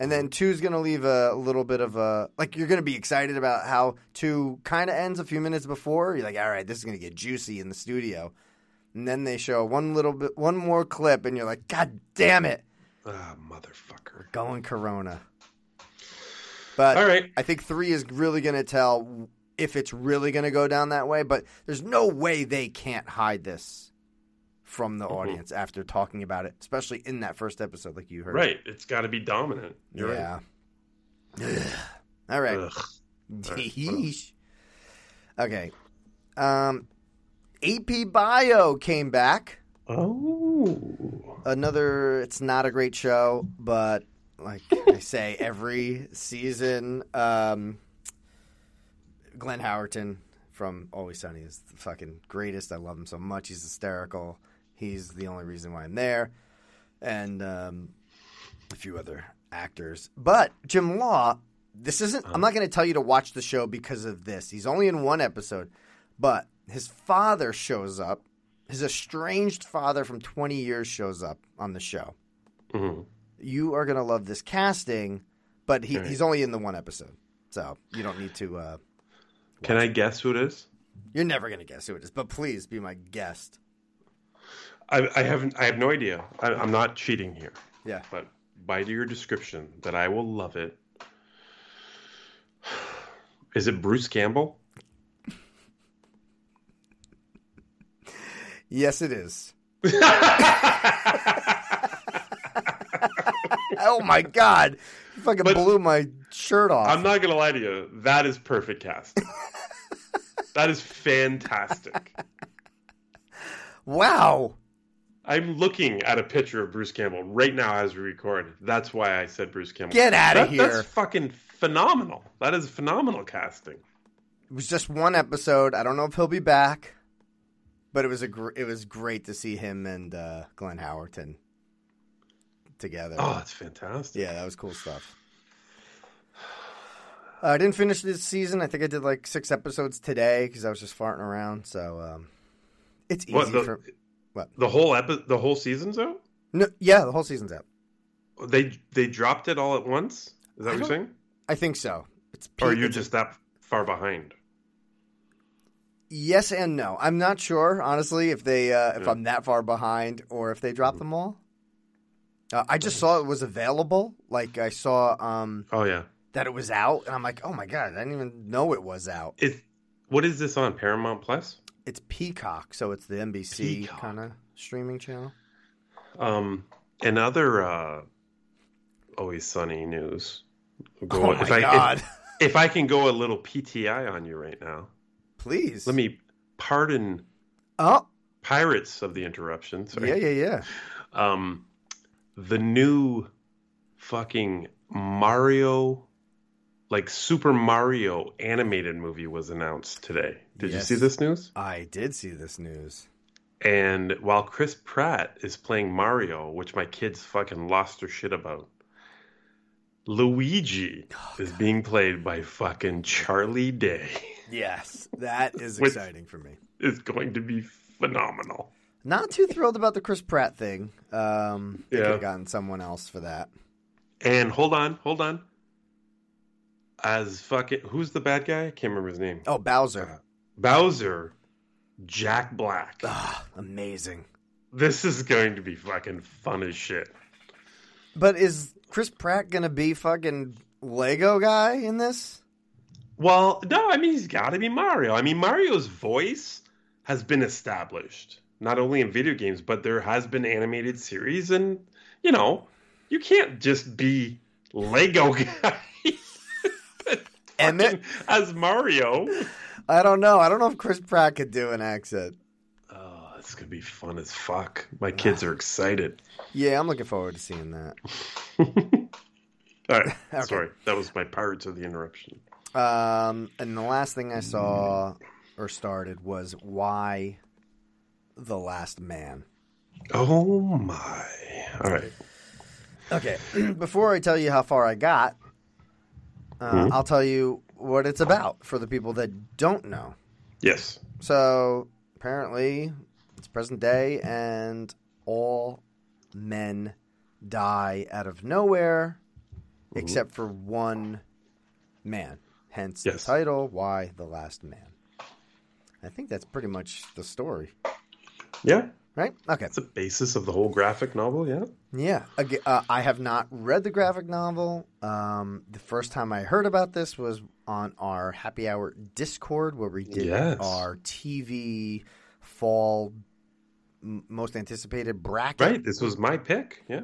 and then 2's going to leave a little bit of a, like, you're going to be excited about how 2 kind of ends a few minutes before. You're like, all right, this is going to get juicy in the studio. And then they show one more clip, and you're like, god damn it. Ah, motherfucker. Going Corona. But all right. I think 3 is really going to tell if it's really going to go down that way. But there's no way they can't hide this from the audience after talking about it, especially in that first episode like you heard. Right. It's got to be dominant. You're right. All right. Yeesh. Okay. AP Bio came back. Oh. It's not a great show, but like I say, every season, Glenn Howerton from Always Sunny is the fucking greatest. I love him so much. He's hysterical. He's the only reason why I'm there. And a few other actors. But Jim Law, I'm not going to tell you to watch the show because of this. He's only in one episode, but his father shows up. His estranged father from 20 years shows up on the show. Mm-hmm. You are going to love this casting, but he's only in the one episode, so you don't need to Can I guess who it is? You're never going to guess who it is, but please be my guest. I have no idea. I'm not cheating here. Yeah. But by your description that I will love it. Is it Bruce Campbell? Yes, it is. Oh, my God. You fucking blew my shirt off. I'm not going to lie to you. That is perfect casting. That is fantastic. Wow. I'm looking at a picture of Bruce Campbell right now as we record. That's why I said Bruce Campbell. Get out of here. That's fucking phenomenal. That is phenomenal casting. It was just one episode. I don't know if he'll be back. But it was it was great to see him and Glenn Howerton together. Oh, that's fantastic. Yeah, that was cool stuff. I didn't finish this season. I think I did like 6 episodes today because I was just farting around. So it's easy for what the whole season's out. No, yeah, the whole season's out. They dropped it all at once. Is that what you're saying? I think so. Or you're just that far behind. Yes and no. I'm not sure, honestly, if they if I'm that far behind or if they dropped them all. I just saw it was available. Like I saw. Oh yeah. That it was out, and I'm like, oh my God, I didn't even know it was out. What is this on, Paramount Plus? It's Peacock, so it's the NBC kind of streaming channel. Another Always Sunny news. Oh my God. If I can go a little PTI on you right now. Please. Let me pardon Pirates of the interruption. Sorry. Yeah. The new fucking Mario... Like Super Mario animated movie was announced today. Did you see this news? I did see this news. And while Chris Pratt is playing Mario, which my kids fucking lost their shit about, Luigi is being played by fucking Charlie Day. Yes, that is exciting for me. It's going to be phenomenal. Not too thrilled about the Chris Pratt thing. They could have gotten someone else for that. And hold on. As fucking, who's the bad guy? I can't remember his name. Oh, Bowser. Jack Black. Ah, amazing. This is going to be fucking fun as shit. But is Chris Pratt going to be fucking Lego guy in this? Well, no, I mean, he's got to be Mario. I mean, Mario's voice has been established, not only in video games, but there has been animated series. And, you know, you can't just be Lego guy. Emmett as Mario. I don't know if Chris Pratt could do an accent. Oh, it's gonna be fun as fuck. My kids are excited. Yeah, I'm looking forward to seeing that. All right, okay. Sorry, that was my Pirates of the interruption. And the last thing I saw or started was Y The Last Man. Oh my! All right. Okay, before I tell you how far I got. I'll tell you what it's about for the people that don't know. Yes. So apparently it's present day and all men die out of nowhere except for one man. Hence the title, Why the Last Man. I think that's pretty much the story. Yeah. Right? Okay. It's the basis of the whole graphic novel, yeah? Yeah. I have not read the graphic novel. The first time I heard about this was on our Happy Hour Discord where we did our TV fall most anticipated bracket. Right. This was my pick, yeah.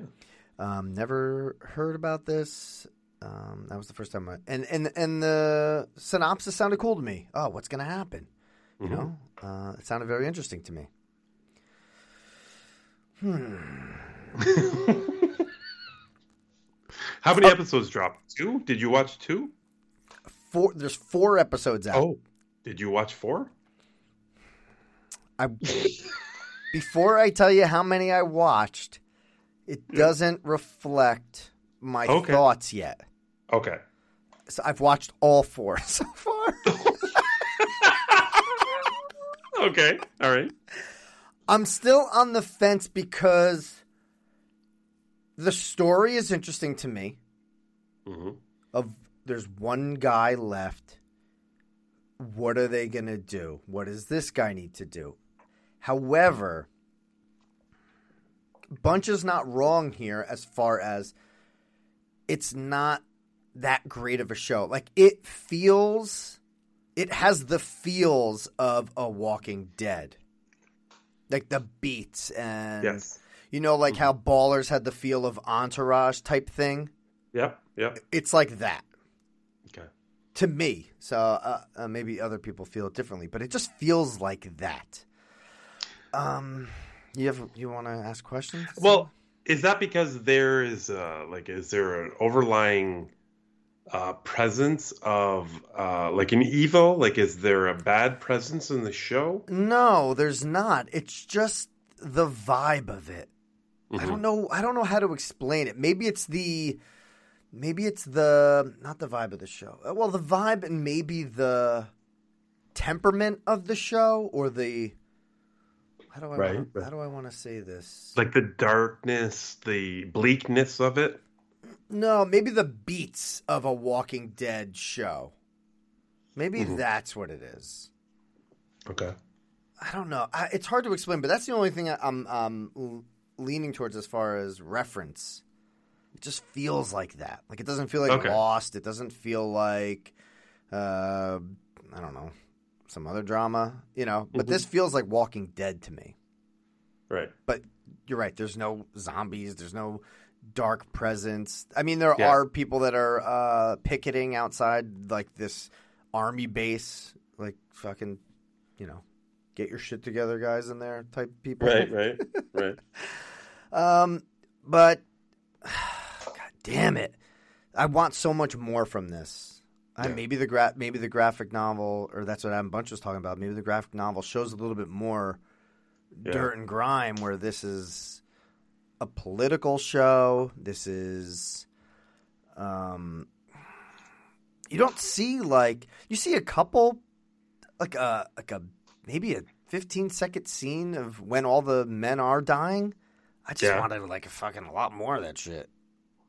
Never heard about this. That was the first time. And the synopsis sounded cool to me. Oh, what's going to happen? You know? It sounded very interesting to me. How many episodes dropped? 2? Did you watch 2? 4. There's 4 episodes out. Oh, did you watch 4? Before I tell you how many I watched, it doesn't reflect my thoughts yet. Okay. So I've watched all 4 so far. Okay. All right. I'm still on the fence because the story is interesting to me. Of there's one guy left. What are they going to do? What does this guy need to do? However, Bunch is not wrong here as far as it's not that great of a show. Like it has the feels of a Walking Dead. Like the beats and, you know, like how Ballers had the feel of Entourage type thing. Yep. It's like that. Okay. To me. So maybe other people feel it differently, but it just feels like that. You want to ask questions? Well, is that because there is an overlying presence of like an evil? Like, is there a bad presence in the show? No, there's not. It's just the vibe of it. Mm-hmm. I don't know how to explain it. Maybe it's not the vibe of the show. Well, the vibe and maybe the temperament of the show, or the how do I want to say this? Like the darkness, the bleakness of it. No, maybe the beats of a Walking Dead show. Maybe that's what it is. Okay. I don't know. It's hard to explain, but that's the only thing I'm leaning towards as far as reference. It just feels like that. Like, it doesn't feel like Lost. It doesn't feel like, I don't know, some other drama, you know. But this feels like Walking Dead to me. Right. But you're right. There's no zombies. There's no dark presence. I mean, there are people that are picketing outside, like, this army base, like, fucking, you know, get your shit together guys in there type people. Right. But god damn it, I want so much more from this. Maybe the graphic novel, or that's what Adam Bunch was talking about, maybe the graphic novel shows a little bit more dirt and grime, where this is a political show. This is, you don't see, like, you see a couple, like a maybe a 15-second scene of when all the men are dying. I just wanted like a lot more of that shit.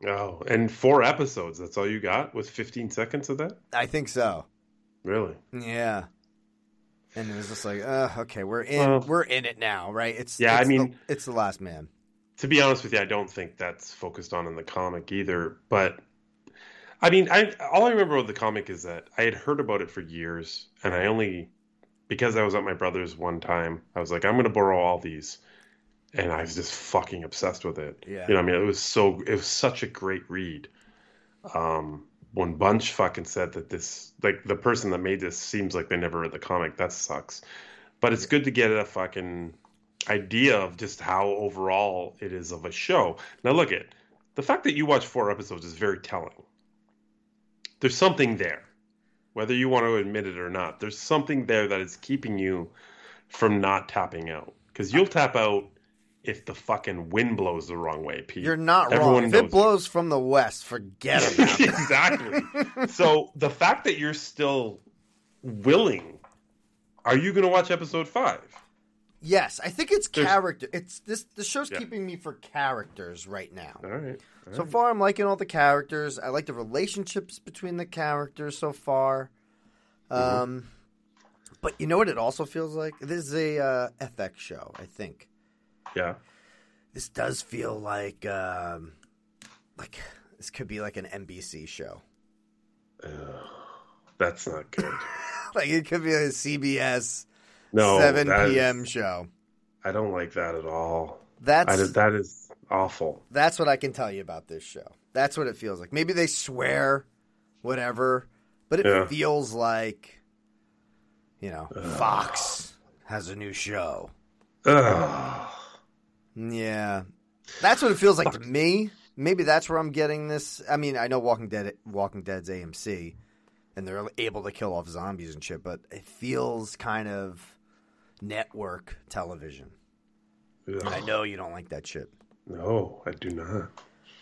Oh, and 4 episodes. That's all you got was 15 seconds of that. I think so. Really? Yeah. And it was just like, okay, we're in it now, right? It's The Last Man. To be honest with you, I don't think that's focused on in the comic either. But I mean, all I remember of the comic is that I had heard about it for years, and because I was at my brother's one time, I was like, I'm going to borrow all these, and I was just fucking obsessed with it. Yeah. You know what I mean? It was such a great read. When Bunch fucking said that this, like, the person that made this seems like they never read the comic, that sucks. But it's good to get a fucking idea of just how overall it is of a show. Now look, at the fact that you watch 4 episodes is very telling. There's something there, whether you want to admit it or not. There's something there that is keeping you from not tapping out, because you'll tap out if the fucking wind blows the wrong way, Pete. You're not wrong. If it blows from the west, forget about it. Exactly. So the fact that you're still willing, are you going to watch episode 5? Yes, I think it's character. It's this. The show's keeping me for characters right now. All right. So far, I'm liking all the characters. I like the relationships between the characters so far. But you know what? It also feels like this is a FX show, I think. Yeah. This does feel like this could be like an NBC show. That's not good. Like, it could be a CBS. No, 7 p.m. show. I don't like that at all. That is awful. That's what I can tell you about this show. That's what it feels like. Maybe they swear, whatever, but it feels like, you know, Fox has a new show. Yeah. That's what it feels like to me. Maybe that's where I'm getting this. I mean, I know Walking Dead's AMC. And they're able to kill off zombies and shit, but it feels kind of network television. Ugh. I know you don't like that shit. No, I do not.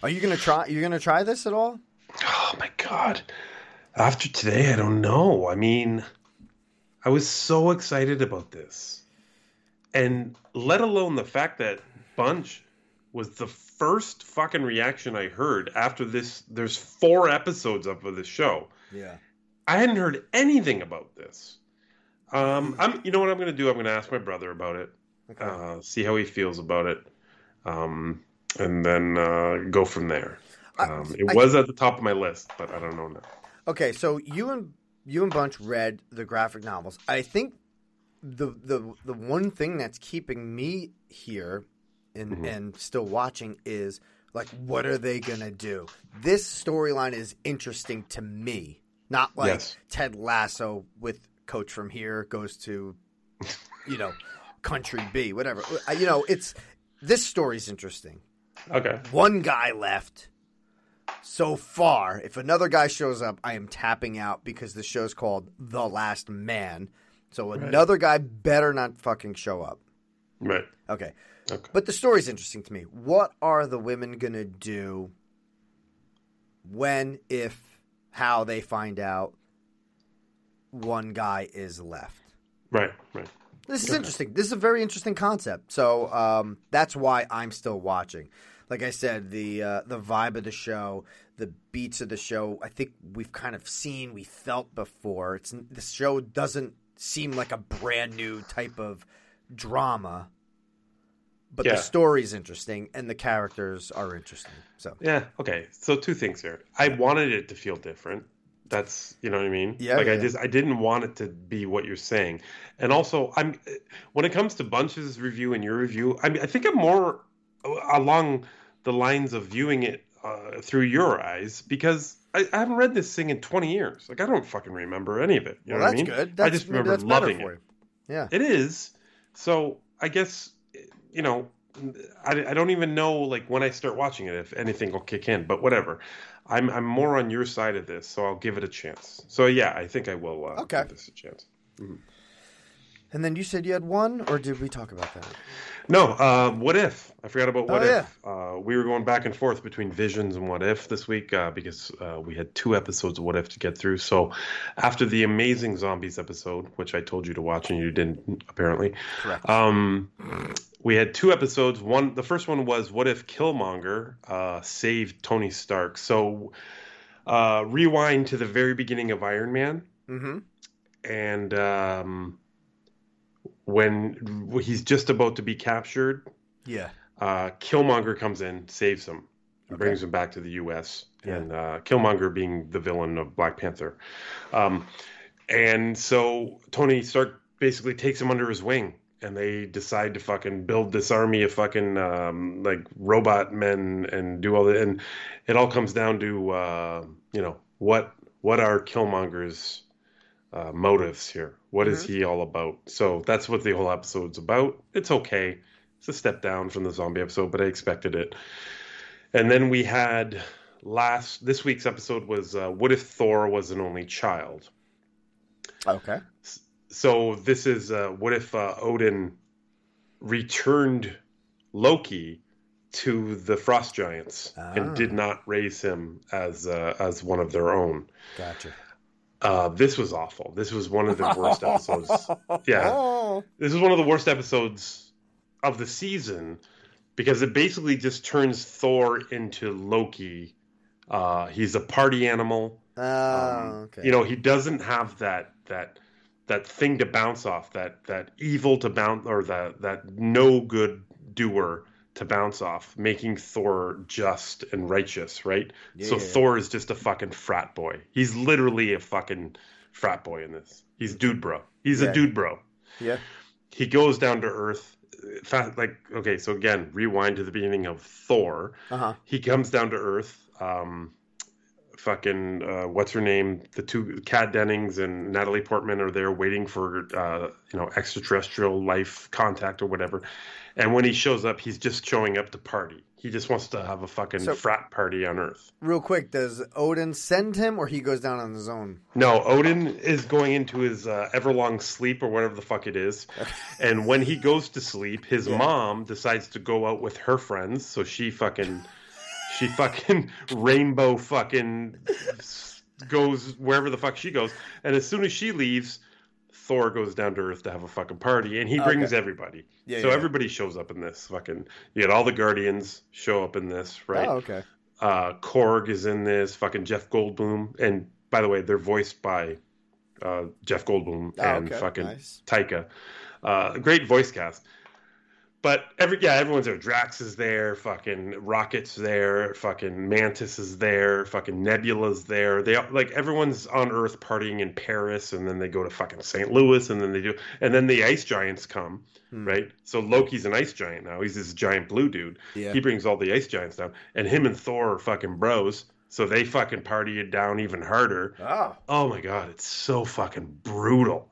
Are you gonna try? You're gonna try this at all? Oh my god! After today, I don't know. I mean, I was so excited about this, and let alone the fact that Bunch was the first fucking reaction I heard after this. There's 4 episodes up of the show. Yeah. I hadn't heard anything about this. You know what I'm going to do? I'm going to ask my brother about it, see how he feels about it, and then go from there. It was at the top of my list, but I don't know now. Okay, so you and Bunch read the graphic novels. I think the one thing that's keeping me here and still watching is, like, what are they going to do? This storyline is interesting to me. Not like Ted Lasso with coach from here goes to, you know, country B, whatever. You know, this story's interesting. Okay. One guy left. so far, if another guy shows up, I am tapping out because the show's called The Last Man. So another guy better not fucking show up. Right. Okay. But the story's interesting to me. What are the women going to do when, if, how they find out one guy is left? Right. This is interesting. This is a very interesting concept. So that's why I'm still watching. Like I said, the vibe of the show, the beats of the show, I think we've kind of seen, we felt before. The show doesn't seem like a brand new type of drama, but the story's interesting and the characters are interesting. So so two things here. I wanted it to feel different. That's, you know what I mean? Yeah. Like I didn't want it to be what you're saying. And also, when it comes to Bunch's review and your review, I think I'm more along the lines of viewing it through your eyes, because I haven't read this thing in 20 years. Like I don't fucking remember any of it. You know what I mean? Good. I just remember loving it. Yeah, it is. So I guess, you know, I don't even know like when I start watching it if anything will kick in, but whatever. I'm more on your side of this, so I'll give it a chance. So yeah, I think I will give this a chance. Mm-hmm. And then you said you had one, or did we talk about that? No, What If. I forgot about What If. We were going back and forth between Visions and What If this week because we had two episodes of What If to get through. So after the Amazing Zombies episode, which I told you to watch and you didn't, apparently. Correct. We had two episodes. The first one was What If Killmonger saved Tony Stark? So rewind to the very beginning of Iron Man. Mm-hmm. And... when he's just about to be captured, Killmonger comes in, saves him, and brings him back to the U.S. And Killmonger being the villain of Black Panther, and so Tony Stark basically takes him under his wing, and they decide to fucking build this army of fucking like robot men and do all that. And it all comes down to you know, what are Killmonger's motives here? What is he all about? So that's what the whole episode's about. It's okay. It's a step down from the zombie episode, but I expected it. And then we had this week's episode was What If Thor Was an Only Child? Okay. So this is what if Odin returned Loki to the Frost Giants and did not raise him as one of their own. Gotcha. This was awful. This was one of the worst episodes. Yeah. This is one of the worst episodes of the season because it basically just turns Thor into Loki. He's a party animal. Okay. You know, he doesn't have that thing to bounce off, that evil to bounce, or that no good doer to bounce off, making Thor just and righteous, right? Yeah. So Thor is just a fucking frat boy. He's literally a fucking frat boy in this. He's dude bro. He's a dude bro. Yeah. He goes down to earth. Like, okay, so again, rewind to the beginning of Thor. Uh-huh. He comes down to earth. Fucking what's her name? The two Kat Dennings and Natalie Portman are there waiting for you know, extraterrestrial life contact or whatever. And when he shows up, he's just showing up to party. He just wants to have a fucking frat party on Earth. Real quick, does Odin send him, or he goes down on his own? No, Odin is going into his everlong sleep or whatever the fuck it is. And when he goes to sleep, his mom decides to go out with her friends. So she fucking rainbow fucking goes wherever the fuck she goes. And as soon as she leaves... Thor goes down to Earth to have a fucking party, and he brings everybody. Yeah, so everybody shows up in this fucking. You had all the Guardians show up in this, right? Oh, okay. Korg is in this. Fucking Jeff Goldblum, and by the way, they're voiced by Jeff Goldblum and fucking Taika. Great voice cast. But everyone's there. Drax is there. Fucking Rocket's there. Fucking Mantis is there. Fucking Nebula's there. They like everyone's on Earth partying in Paris, and then they go to fucking St. Louis, and then they do, and then the ice giants come, right? So Loki's an ice giant now. He's this giant blue dude. Yeah. He brings all the ice giants down, and him and Thor are fucking bros. So they fucking party it down even harder. Oh my god, it's so fucking brutal.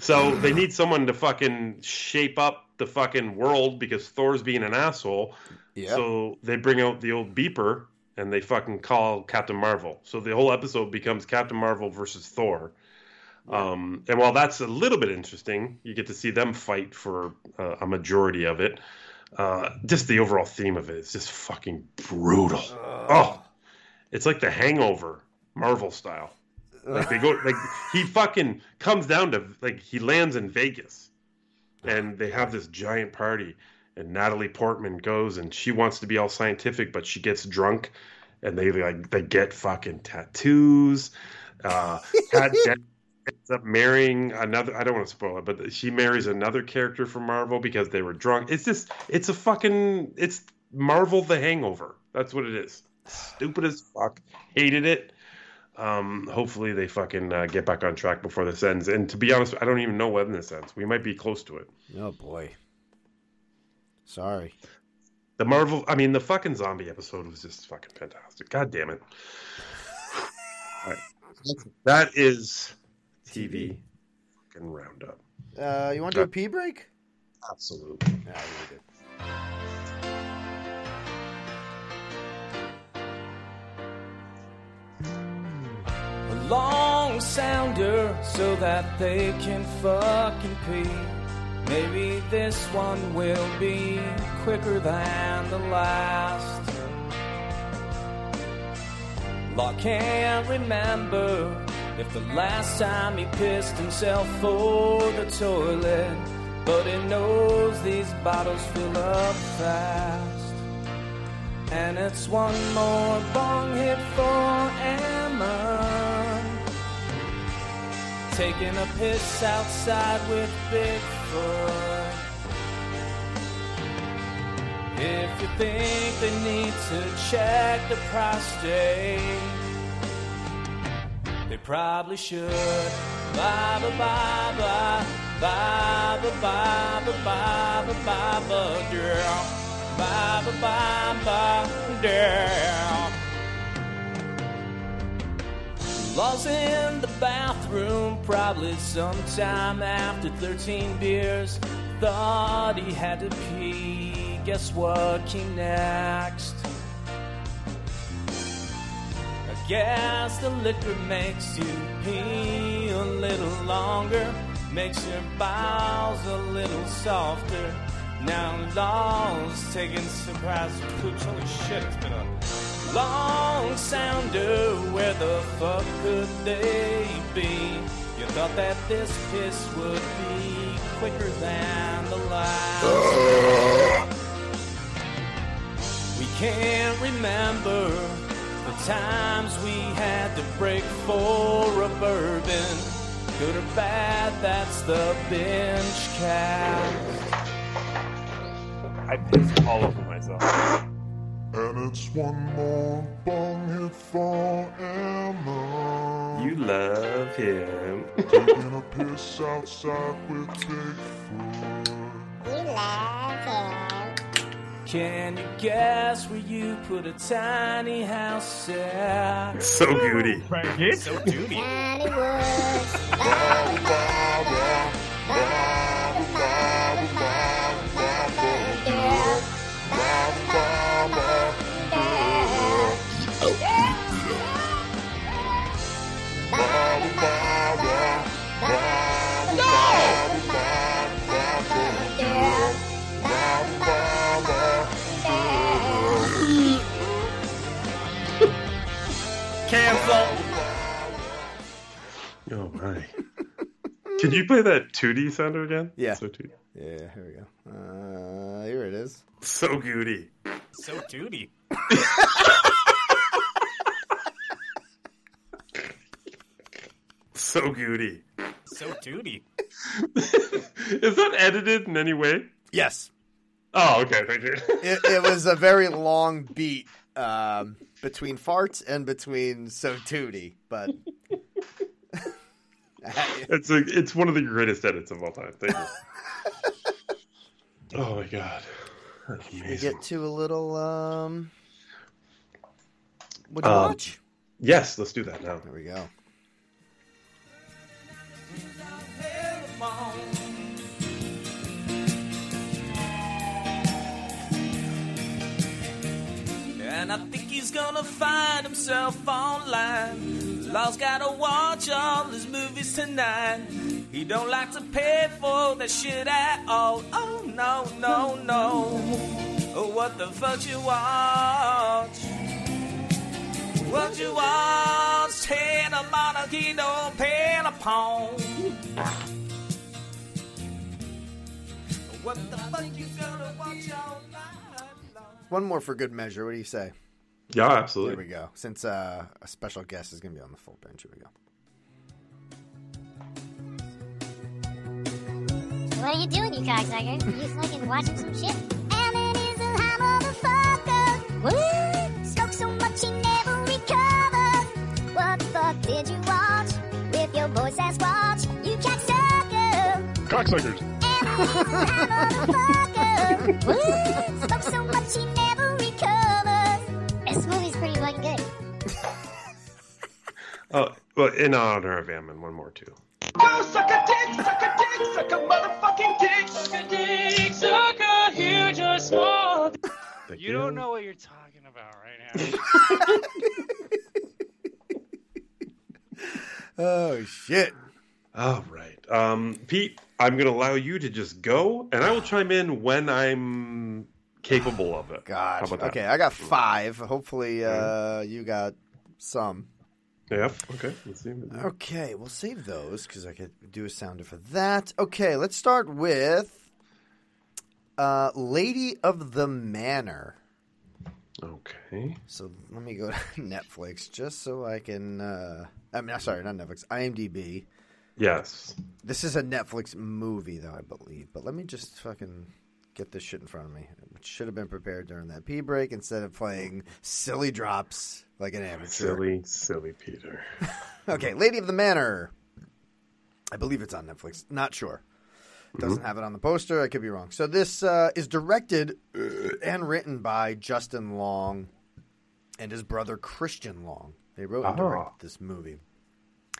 So they need someone to fucking shape up the fucking world because Thor's being an asshole. So they bring out the old beeper and they fucking call Captain Marvel. So the whole episode becomes Captain Marvel versus Thor. And while that's a little bit interesting, you get to see them fight for a majority of it. Just the overall theme of it is just fucking brutal. Oh, it's like The Hangover, Marvel style. Like they go, like he fucking comes down to, like he lands in Vegas, and they have this giant party. And Natalie Portman goes, and she wants to be all scientific, but she gets drunk, and they get fucking tattoos. Kat ends up marrying another. I don't want to spoil it, but she marries another character from Marvel because they were drunk. It's just, it's a fucking, it's Marvel The Hangover. That's what it is. Stupid as fuck. Hated it. Hopefully they fucking get back on track before this ends. And to be honest, I don't even know when this ends. We might be close to it. Oh boy. Sorry. The Marvel, I mean, the fucking zombie episode was just fucking fantastic. God damn it. All right. That is TV. Fucking roundup. You want to do a pee break? Absolutely. Yeah, really good. A long sounder so that they can fucking pee. Maybe this one will be quicker than the last. Law can't remember if the last time he pissed himself for the toilet, but he knows these bottles fill up fast. And it's one more bong hit for Ammon, taking a piss outside with Bigfoot. If you think they need to check the prostate, they probably should. Ba-ba-ba-ba, ba-ba-ba-ba-ba-ba-ba, girl. Ba-ba-ba-ba, girl. Lost in the bathroom, probably sometime after 13 beers. Thought he had to pee. Guess what came next? I guess the liquor makes you pee a little longer, makes your bowels a little softer. Now Law's taking surprise pooch. Holy shit, it's been on. Long sounder, where the fuck could they be? You thought that this piss would be quicker than the last. We can't remember the times we had to break for a bourbon. Good or bad, that's the binge cast. I pissed all over myself. And it's one more bong hit for Emma. You love him. Taking a piss outside with Bigfoot. You love him. Can you guess where you put a tiny house at? So goody. Right, so goody. Tiny woods. Baba, baba, baba, baba, baba, baba, girl. Baba, baba. Oh my! Can you play that 2D sounder again? Yeah. So 2D. Yeah. Here we go. Here it is. So goody. So duty. So goody. So duty. Is that edited in any way? Yes. Oh, okay. Thank you. It was a very long beat between farts and between so duty, but it's one of the greatest edits of all time. Thank you. Oh my god. Should we get to a little would you watch? Yes, let's do that now. There we go. And I think he's gonna find himself online. Law's gotta watch all his movies tonight. He don't like to pay for that shit at all. Oh, no, no, no. Oh, what the fuck you watch? What you watch? Ted, a monarchy, don't pay a pawn. What the fuck you gonna watch all night long? One more for good measure. What do you say? Yeah, absolutely. There we go. Since a special guest is going to be on the full bench, here we go. What are you doing, you cocksucker? Are you fucking watching some shit? Ammon is a high motherfucker. Woo! Smoked so much he never recovered. What the fuck did you watch with your boy's ass watch? You cocksucker. Cocksuckers. So much he never recovers. This movie's pretty fucking good. Oh, well, in honor of Ammon, one more too. Go suck a dick, suck a dick, suck a motherfucking dick, suck a dick, suck a huge or small. You don't know what you're talking about right now. Oh shit. All right. Pete, I'm going to allow you to just go, and I will chime in when I'm capable of it. God. Okay, I got five. Hopefully you got some. Yeah, okay. Let's see. Okay, we'll save those because I could do a sounder for that. Okay, let's start with Lady of the Manor. Okay. So let me go to Netflix just so I can not Netflix, IMDb. Yes. This is a Netflix movie, though, I believe. But let me just fucking get this shit in front of me. It should have been prepared during that pee break instead of playing silly drops like an amateur. Silly Peter. Okay, Lady of the Manor. I believe it's on Netflix. Not sure. It doesn't have it on the poster. I could be wrong. So this is directed and written by Justin Long and his brother Christian Long. They wrote and directed this movie.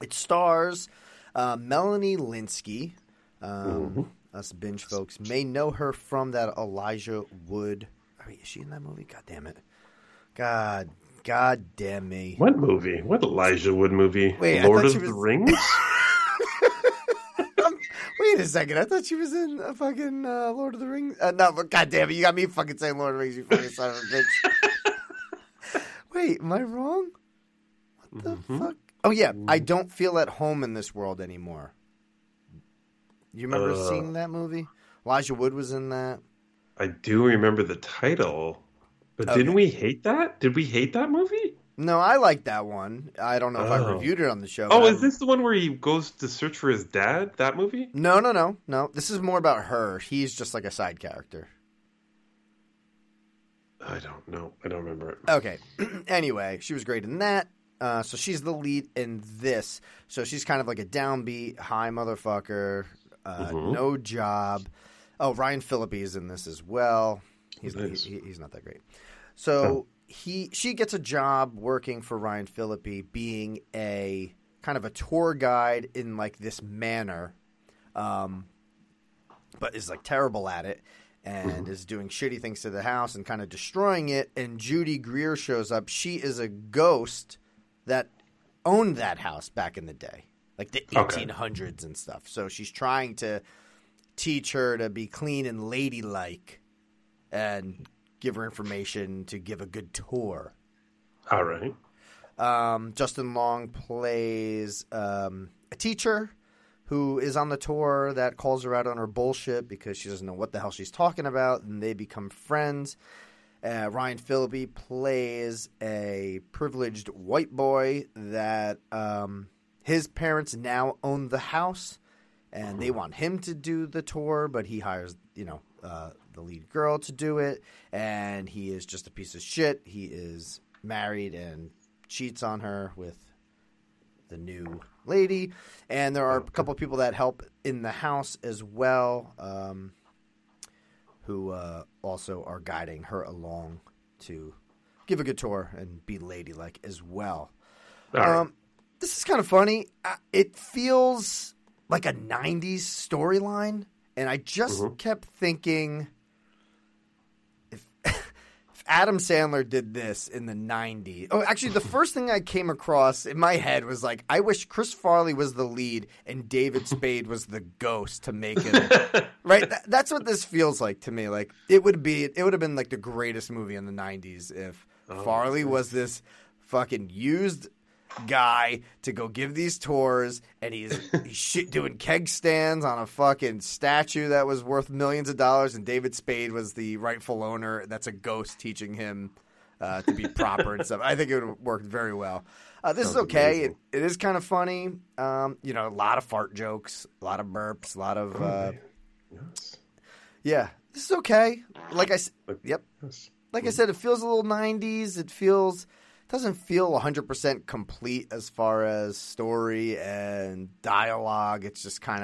It stars... Melanie Linsky, us binge folks, may know her from that Elijah Wood. I mean, is she in that movie? God damn it. God damn me. What movie? What Elijah Wood movie? Wait, Lord of the Rings? Wait a second. I thought she was in a fucking Lord of the Rings. No, but God damn it. You got me fucking saying Lord of the Rings, you fucking son of a bitch. Wait, am I wrong? What the fuck? Oh, yeah. I don't feel at home in this world anymore. You remember seeing that movie? Elijah Wood was in that. I do remember the title. But didn't we hate that? Did we hate that movie? No, I liked that one. I don't know if I reviewed it on the show. Oh, is this the one where he goes to search for his dad? That movie? No. This is more about her. He's just like a side character. I don't know. I don't remember it. Okay. Anyway, she was great in that. So she's the lead in this. So she's kind of like a downbeat, high motherfucker, no job. Oh, Ryan Phillippe is in this as well. He's not that great. So she gets a job working for Ryan Phillippe, being a kind of a tour guide in like this manor, but is like terrible at it. And is doing shitty things to the house and kind of destroying it. And Judy Greer shows up. She is a ghost that owned that house back in the day, like the 1800s and stuff. So she's trying to teach her to be clean and ladylike and give her information to give a good tour. All right. Justin Long plays a teacher who is on the tour that calls her out on her bullshit because she doesn't know what the hell she's talking about, and they become friends. Ryan Phillippe plays a privileged white boy that his parents now own the house, and they want him to do the tour, but he hires, the lead girl to do it, and he is just a piece of shit. He is married and cheats on her with the new lady, and there are a couple of people that help in the house as well. Who also are guiding her along to give a good tour and be ladylike as well. Right. This is kind of funny. It feels like a 90s storyline, and I just kept thinking, if Adam Sandler did this in the 90s. Oh, actually, the first thing I came across in my head was like, I wish Chris Farley was the lead and David Spade was the ghost to make it. Right? That's what this feels like to me. Like, it would have been like the greatest movie in the 90s if Farley was this fucking used guy to go give these tours, and he's doing keg stands on a fucking statue that was worth millions of dollars, and David Spade was the rightful owner. That's a ghost teaching him to be proper and stuff. I think it would work very well. This is okay. It is kind of funny. You know, a lot of fart jokes, a lot of burps, a lot of yes. Yeah, this is okay. Like I yep. Like I said, it feels a little 90s. Doesn't feel 100% complete as far as story and dialogue. It's just kind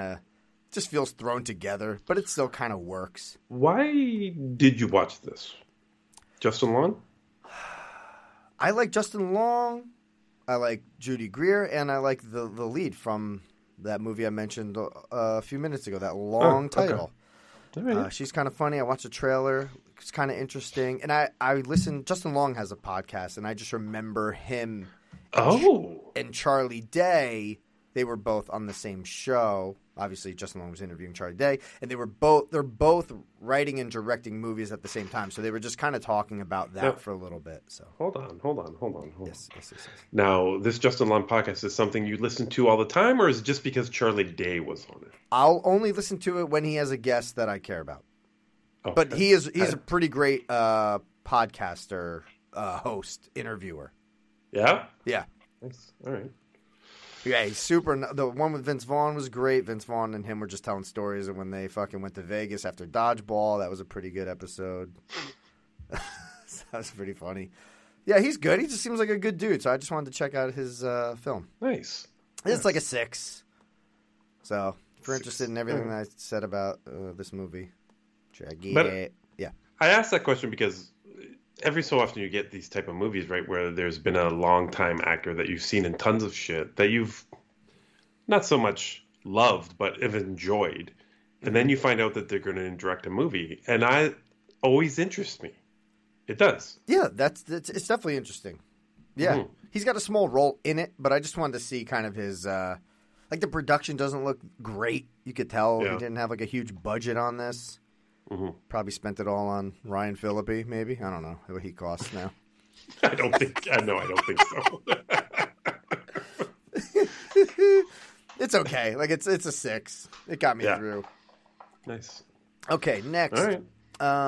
of feels thrown together, but it still kind of works. Why did you watch this? Justin Long? I like Justin Long. I like Judy Greer, and I like the lead from that movie I mentioned a few minutes ago, that long title. Okay. She's kind of funny. I watched a trailer. It's kind of interesting. And I listened. Justin Long has a podcast, and I just remember him and Charlie Day. They were both on the same show. Obviously, Justin Long was interviewing Charlie Day, and they're both writing and directing movies at the same time. So they were just kind of talking about that for a little bit. So hold on. Yes. Now, this Justin Long podcast is something you listen to all the time, or is it just because Charlie Day was on it? I'll only listen to it when he has a guest that I care about. Oh, but he's a pretty great podcaster, host, interviewer. Yeah? Yeah. Nice. All right. Yeah, he's super. The one with Vince Vaughn was great. Vince Vaughn and him were just telling stories. And when they fucking went to Vegas after dodgeball, that was a pretty good episode. That was pretty funny. Yeah, he's good. He just seems like a good dude. So I just wanted to check out his film. Nice. It's like a 6. So if you're interested in everything that I said about this movie, check it. Yeah. I asked that question because every so often you get these type of movies, right, where there's been a long-time actor that you've seen in tons of shit that you've not so much loved but have enjoyed. And then you find out that they're going to direct a movie. And I always interests me. It does. Yeah, it's definitely interesting. Yeah. Mm-hmm. He's got a small role in it, but I just wanted to see kind of his like the production doesn't look great. You could tell he didn't have like a huge budget on this. Mm-hmm. Probably spent it all on Ryan Phillippe, maybe. I don't know what he costs now. I don't think so. It's okay. Like it's a 6. It got me through. Nice. Okay, next. All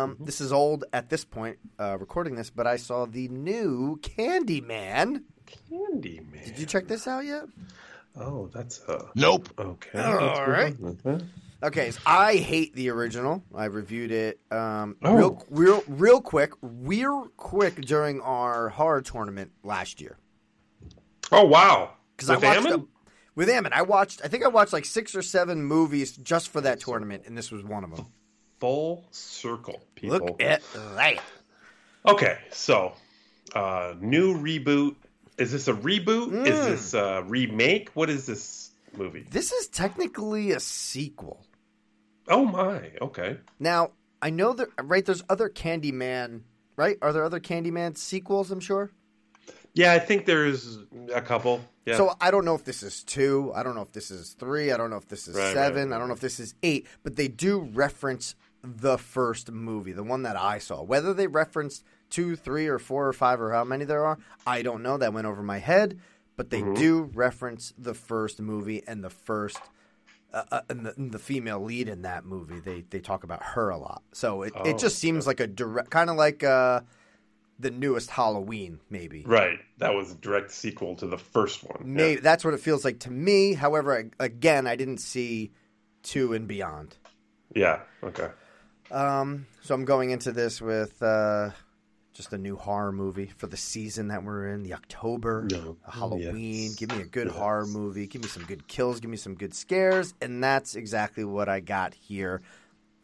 right. This is old at this point, recording this, but I saw the new Candyman. Candyman. Did you check this out yet? Oh, that's nope. Okay. All right. Okay, so I hate the original. I reviewed it real quick during our horror tournament last year. Oh wow! Because I watched with Ammon. I think I watched like 6 or 7 movies just for that tournament, and this was one of them. Full circle, people. Look at that. Okay, so new reboot. Is this a reboot? Mm. Is this a remake? What is this movie? This is technically a sequel. Oh my, okay. Now, I know that, right, there's other Candyman, right? Are there other Candyman sequels, I'm sure? Yeah, I think there's a couple. Yeah. So I don't know if this is 2, I don't know if this is 3, I don't know if this is 7, I don't know if this is 8, but they do reference the first movie, the one that I saw. Whether they referenced 2, 3, or 4, or 5, or how many there are, I don't know. That went over my head. But they do reference the first movie and the first and the female lead in that movie. They talk about her a lot. So it just seems like a direct – kind of like the newest Halloween maybe. Right. That was a direct sequel to the first one. Maybe, yeah. That's what it feels like to me. However, I didn't see 2 and beyond. Yeah. Okay. So I'm going into this with just a new horror movie for the season that we're in, the October, Halloween. Yes. Give me a good horror movie. Give me some good kills. Give me some good scares. And that's exactly what I got here.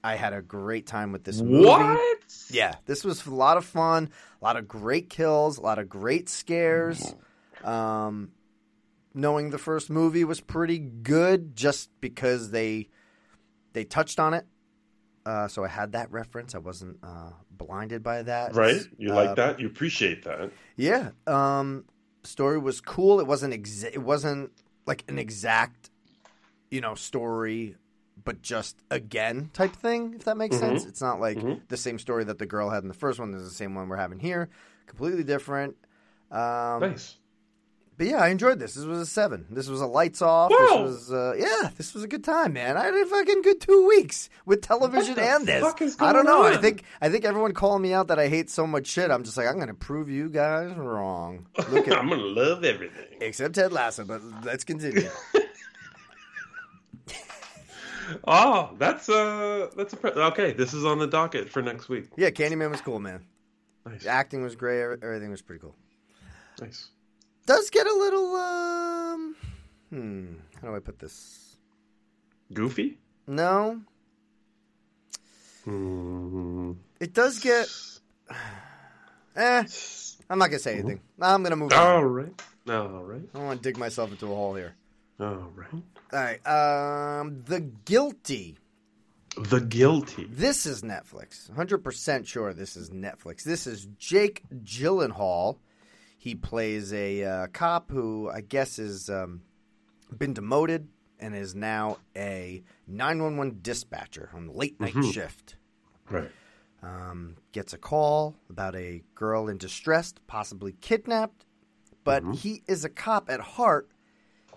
I had a great time with this movie. What? Yeah. This was a lot of fun, a lot of great kills, a lot of great scares. Knowing the first movie was pretty good just because they touched on it. So I had that reference. I wasn't blinded by that. Right. You like that. You appreciate that. Yeah. Story was cool. It wasn't like an exact, you know, story, but just again type thing, if that makes sense. It's not like the same story that the girl had in the first one is the same one we're having here. Completely different. Nice. But yeah, I enjoyed this. This was a 7. This was a lights off. Whoa. This was this was a good time, man. I had a fucking good 2 weeks with television and this. I don't know. I think everyone calling me out that I hate so much shit. I'm just like, I'm going to prove you guys wrong. Look at I'm going to love everything except Ted Lasso. But let's continue. Oh, that's okay. This is on the docket for next week. Yeah, Candyman was cool, man. Nice. The acting was great. Everything was pretty cool. Nice. Does get a little, how do I put this? Goofy? No. It does get, I'm not going to say anything. I'm going to move on. All right. I don't want to dig myself into a hole here. All right. The Guilty. The Guilty. This is Netflix. 100% sure this is Netflix. This is Jake Gyllenhaal. He plays a cop who I guess has been demoted and is now a 911 dispatcher on the late night shift. Right. Gets a call about a girl in distress, possibly kidnapped, but he is a cop at heart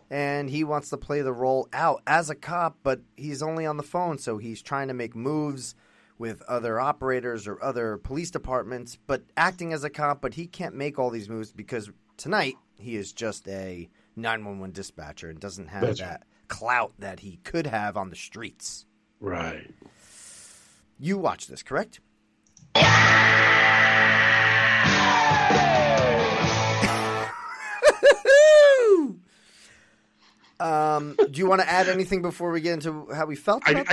and he wants to play the role out as a cop, but he's only on the phone, so he's trying to make moves with other operators or other police departments, but acting as a cop, but he can't make all these moves because tonight he is just a 911 dispatcher and doesn't have that clout that he could have on the streets. Right. You watch this, correct? Do you want to add anything before we get into how we felt? I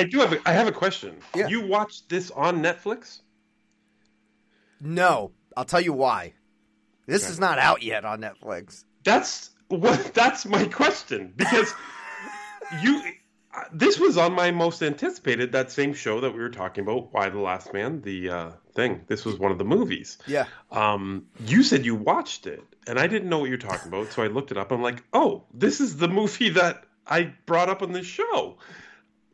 have a question. Yeah. You watched this on Netflix? No, I'll tell you why. This is not out yet on Netflix. That's my question, because this was on my most anticipated, that same show that we were talking about, Y The Last Man, the thing. This was one of the movies. Yeah. You said you watched it, and I didn't know what you were talking about, so I looked it up. I'm like, oh, this is the movie that I brought up on this show.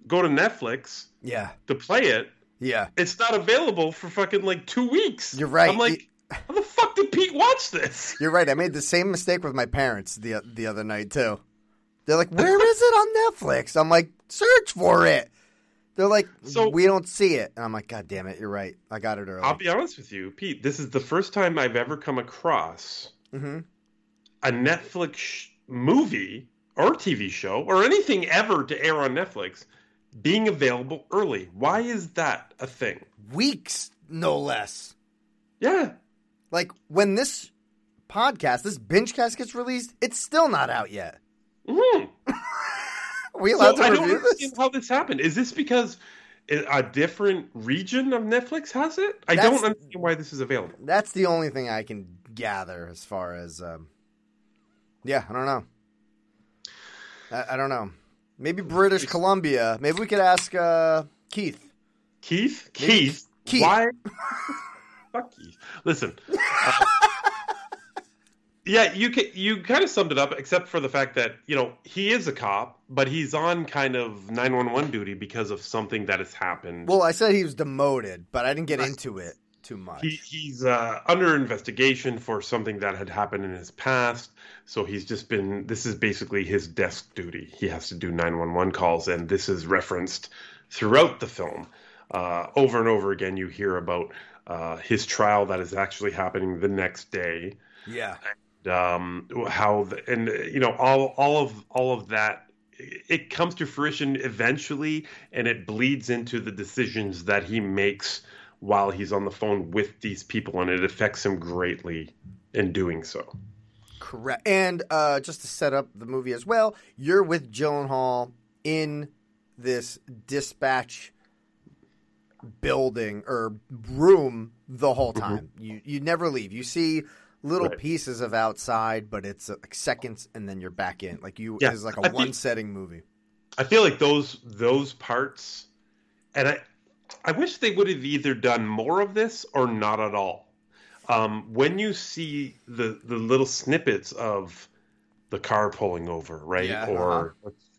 Go to Netflix to play it. Yeah. It's not available for fucking like 2 weeks. You're right. I'm like, how the fuck did Pete watch this? You're right. I made the same mistake with my parents the other night, too. They're like, where is it on Netflix? I'm like, search for it. They're like, we don't see it. And I'm like, God damn it, you're right. I got it early. I'll be honest with you, Pete. This is the first time I've ever come across a Netflix movie or TV show or anything ever to air on Netflix being available early. Why is that a thing? Weeks, no less. Yeah. Like, when this podcast, this BingeCast gets released, it's still not out yet. Are we allowed to review this? I don't understand how this happened. Is this because a different region of Netflix has it? I don't understand why this is available. That's the only thing I can gather as far as, I don't know. I don't know. Maybe British Columbia. Maybe we could ask Keith. Keith? Keith. Why? Fuck Keith. Listen. Yeah, you kind of summed it up, except for the fact that, you know, he is a cop, but he's on kind of 911 duty because of something that has happened. Well, I said he was demoted, but I didn't get into it too much. He's under investigation for something that had happened in his past, so he's just been, this is basically his desk duty. He has to do 911 calls, and this is referenced throughout the film. Over and over again, you hear about his trial that is actually happening the next day. Yeah. All of that, it comes to fruition eventually, and it bleeds into the decisions that he makes while he's on the phone with these people, and it affects him greatly in doing so. Correct. And just to set up the movie as well, you're with Gyllenhaal in this dispatch building or room the whole time. You never leave. You see little pieces of outside, but it's like seconds, and then you're back in. Like it's like a one-setting movie. I feel like those parts, and I, I wish they would have either done more of this or not at all. When you see the little snippets of the car pulling over, right? Yeah, or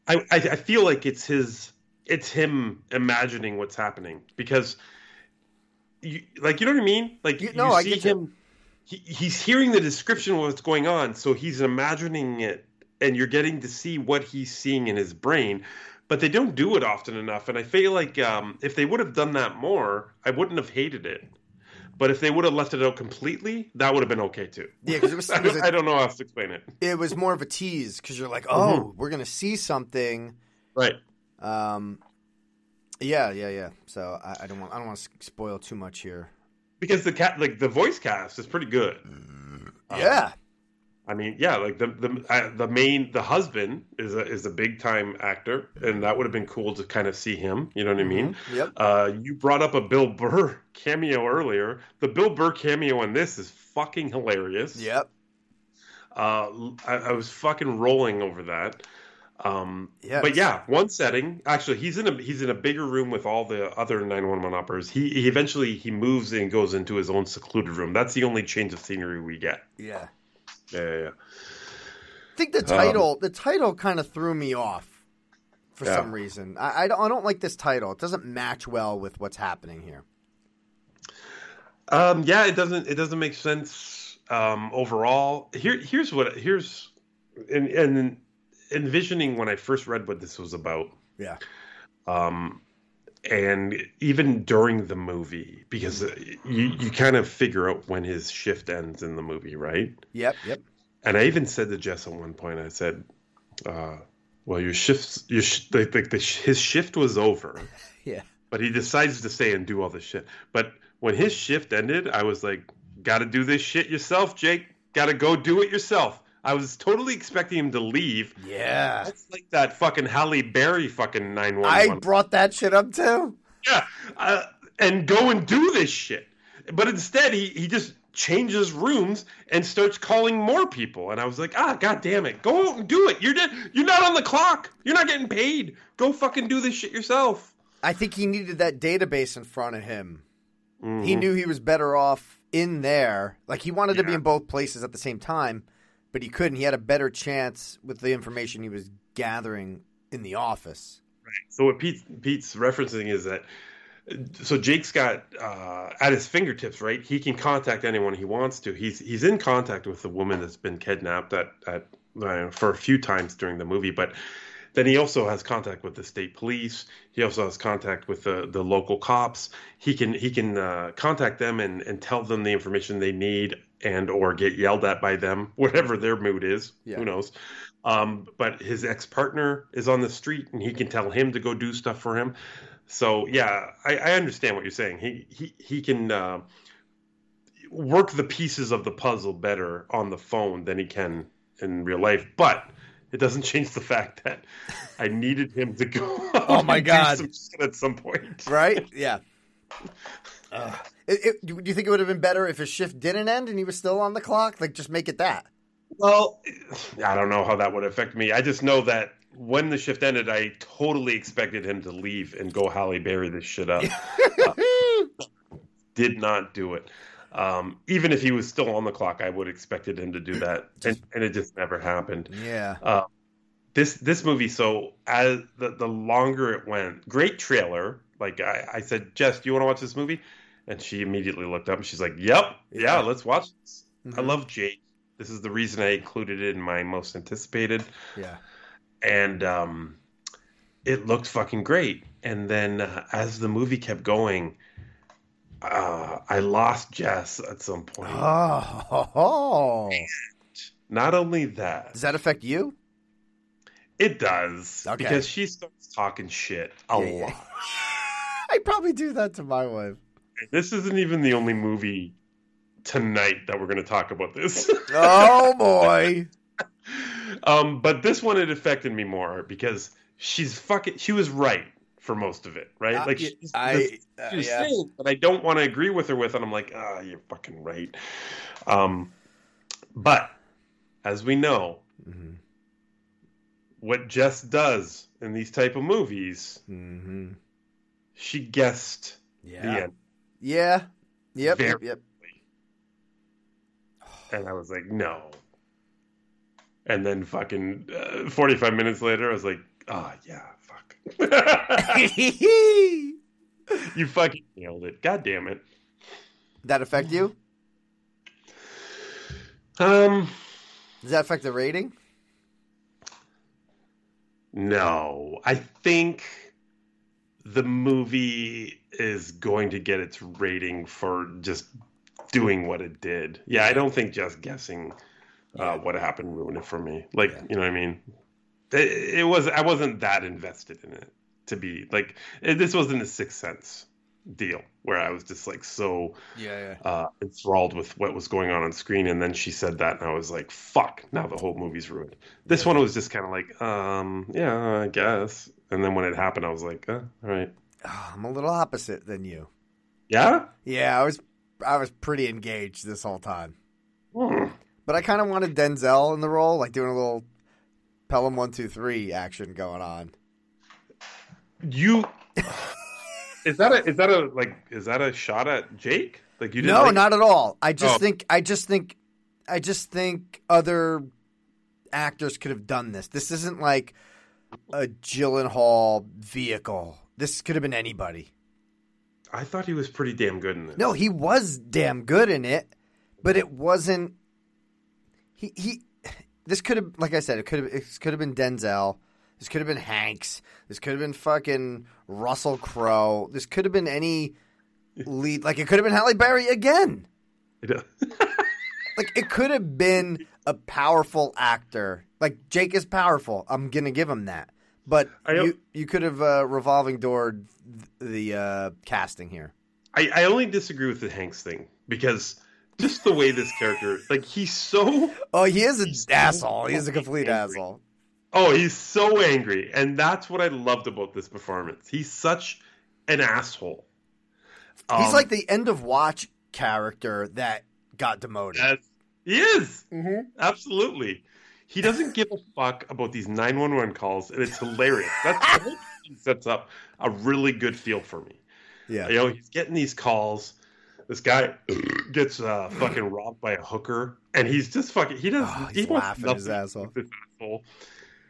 I feel like it's him imagining what's happening, because you know what I mean? Like you see him, he's hearing the description of what's going on. So he's imagining it, and you're getting to see what he's seeing in his brain, but they don't do it often enough. And I feel like, if they would have done that more, I wouldn't have hated it. But if they would have left it out completely, that would have been okay too. Yeah, because it was. I don't know how else to explain it. It was more of a tease, because you're like, we're gonna see something, right? Yeah. So I don't want to spoil too much here, because the voice cast is pretty good. Yeah, the husband is a big time actor, and that would have been cool to kind of see him. You know what I mean? Mm-hmm. Yep. You brought up a Bill Burr cameo earlier. The Bill Burr cameo in this is fucking hilarious. Yep. I was fucking rolling over that. But yeah, one setting. Actually, he's in a bigger room with all the other 911 operators. He eventually moves and goes into his own secluded room. That's the only change of scenery we get. Yeah. Yeah. I think the title kind of threw me off for some reason. I don't like this title. It doesn't match well with what's happening here. It doesn't make sense overall. Here's envisioning when I first read what this was about. Yeah. And even during the movie, because you kind of figure out when his shift ends in the movie, right? Yep. And I even said to Jess at one point, I said, well, his shift was over. Yeah. But he decides to stay and do all this shit. But when his shift ended, I was like, gotta do this shit yourself, Jake. Gotta go do it yourself. I was totally expecting him to leave. Yeah. That's like that fucking Halle Berry fucking 911. I brought that shit up too. Yeah. And go and do this shit. But instead, he just changes rooms and starts calling more people. And I was like, God damn it. Go out and do it. You're not on the clock. You're not getting paid. Go fucking do this shit yourself. I think he needed that database in front of him. Mm-hmm. He knew he was better off in there. Like, he wanted to be in both places at the same time. But he couldn't. He had a better chance with the information he was gathering in the office. Right. So what Pete's referencing is that, so Jake's got at his fingertips, right? He can contact anyone he wants to. He's in contact with the woman that's been kidnapped for a few times during the movie. But then he also has contact with the state police. He also has contact with the local cops. He can contact them and tell them the information they need, and or get yelled at by them, whatever their mood is. Yeah. Who knows? But his ex-partner is on the street, and he can tell him to go do stuff for him. So, yeah, I understand what you're saying. He can work the pieces of the puzzle better on the phone than he can in real life. But it doesn't change the fact that I needed him to go do some shit at some point. Right? Yeah. Do you think it would have been better if his shift didn't end and he was still on the clock? Like, just make it that. Well, I don't know how that would affect me. I just know that when the shift ended, I totally expected him to leave and go Halle Berry this shit up. Did not do it. Even if he was still on the clock, I would have expected him to do that. And it just never happened. Yeah. This movie, so as the longer it went, great trailer. Like, I said, Jess, do you want to watch this movie? And she immediately looked up and she's like, yep, yeah, let's watch this. Mm-hmm. I love Jake. This is the reason I included it in my most anticipated. Yeah. And it looked fucking great. And then as the movie kept going, I lost Jess at some point. Oh. And not only that. Does that affect you? It does. Okay. Because she starts talking shit a lot. I probably do that to my wife. This isn't even the only movie tonight that we're going to talk about this. Oh, boy. But this one, it affected me more because she was right for most of it, right? She's saying that I don't want to agree with her with, and I'm like, you're fucking right. But as we know, mm-hmm. what Jess does in these type of movies, mm-hmm. she guessed Yeah. Yeah. Yep. Very yep. And I was like, no. And then fucking 45 minutes later, I was like, oh, yeah, fuck. You fucking nailed it. God damn it. That affect you? Does that affect the rating? No. I think the movie is going to get its rating for just doing what it did. Yeah, I don't think just guessing what happened ruined it for me. Like, you know what I mean? It was, I wasn't that invested in it to be like, this wasn't a Sixth Sense deal where I was just like so enthralled with what was going on screen, and then she said that and I was like, fuck, now the whole movie's ruined. This one was just kind of like yeah, I guess. And then when it happened I was like all right. I'm a little opposite than you. Yeah I was pretty engaged this whole time. But I kind of wanted Denzel in the role, like doing a little Pelham 1-2-3 action going on. You Is that a shot at Jake? Like you didn't? No, not at all. I just think other actors could have done this. This isn't like a Gyllenhaal vehicle. This could have been anybody. I thought he was pretty damn good in this. No, he was damn good in it, but it wasn't. This could have, like I said, it could have been Denzel. This could have been Hanks. This could have been fucking Russell Crowe. This could have been any lead. Like, it could have been Halle Berry again. Like, it could have been a powerful actor. Like, Jake is powerful. I'm going to give him that. But you could have revolving doored the casting here. I only disagree with the Hanks thing because just the way this character, like, he's so. Oh, he is an asshole. He's a complete asshole. Oh, he's so angry. And that's what I loved about this performance. He's such an asshole. He's like the end of Watch character that got demoted. Yes, he is. Mm-hmm. Absolutely. He doesn't give a fuck about these 911 calls, and it's hilarious. That's the whole thing sets up a really good feel for me. Yeah. You know, he's getting these calls. This guy gets fucking robbed by a hooker, and he's just fucking. He doesn't. Oh, he's laughing his ass off. This asshole.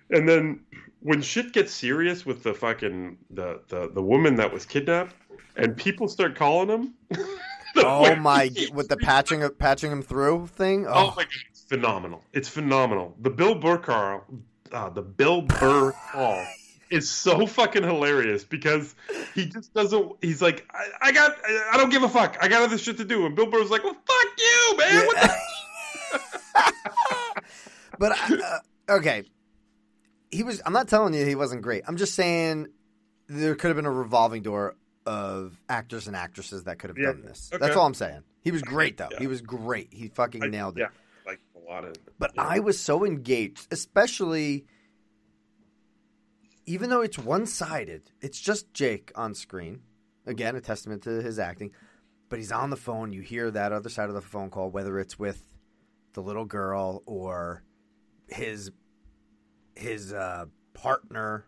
And then when shit gets serious with the fucking the woman that was kidnapped, and people start calling him. Oh my! With the patching him through thing. Oh my god! It's phenomenal. It's phenomenal. The Bill Burr call is so fucking hilarious because he just doesn't. He's like, I don't give a fuck. I got other shit to do. And Bill Burr's like, well, fuck you, man. Yeah. What the? But okay. I'm not telling you he wasn't great. I'm just saying there could have been a revolving door of actors and actresses that could have done this. Okay. That's all I'm saying. He was great, though. Yeah. He was great. He fucking nailed it. Yeah, like a lot of. But yeah. I was so engaged, especially even though it's one-sided. It's just Jake on screen. Again, a testament to his acting. But he's on the phone. You hear that other side of the phone call, whether it's with the little girl or his partner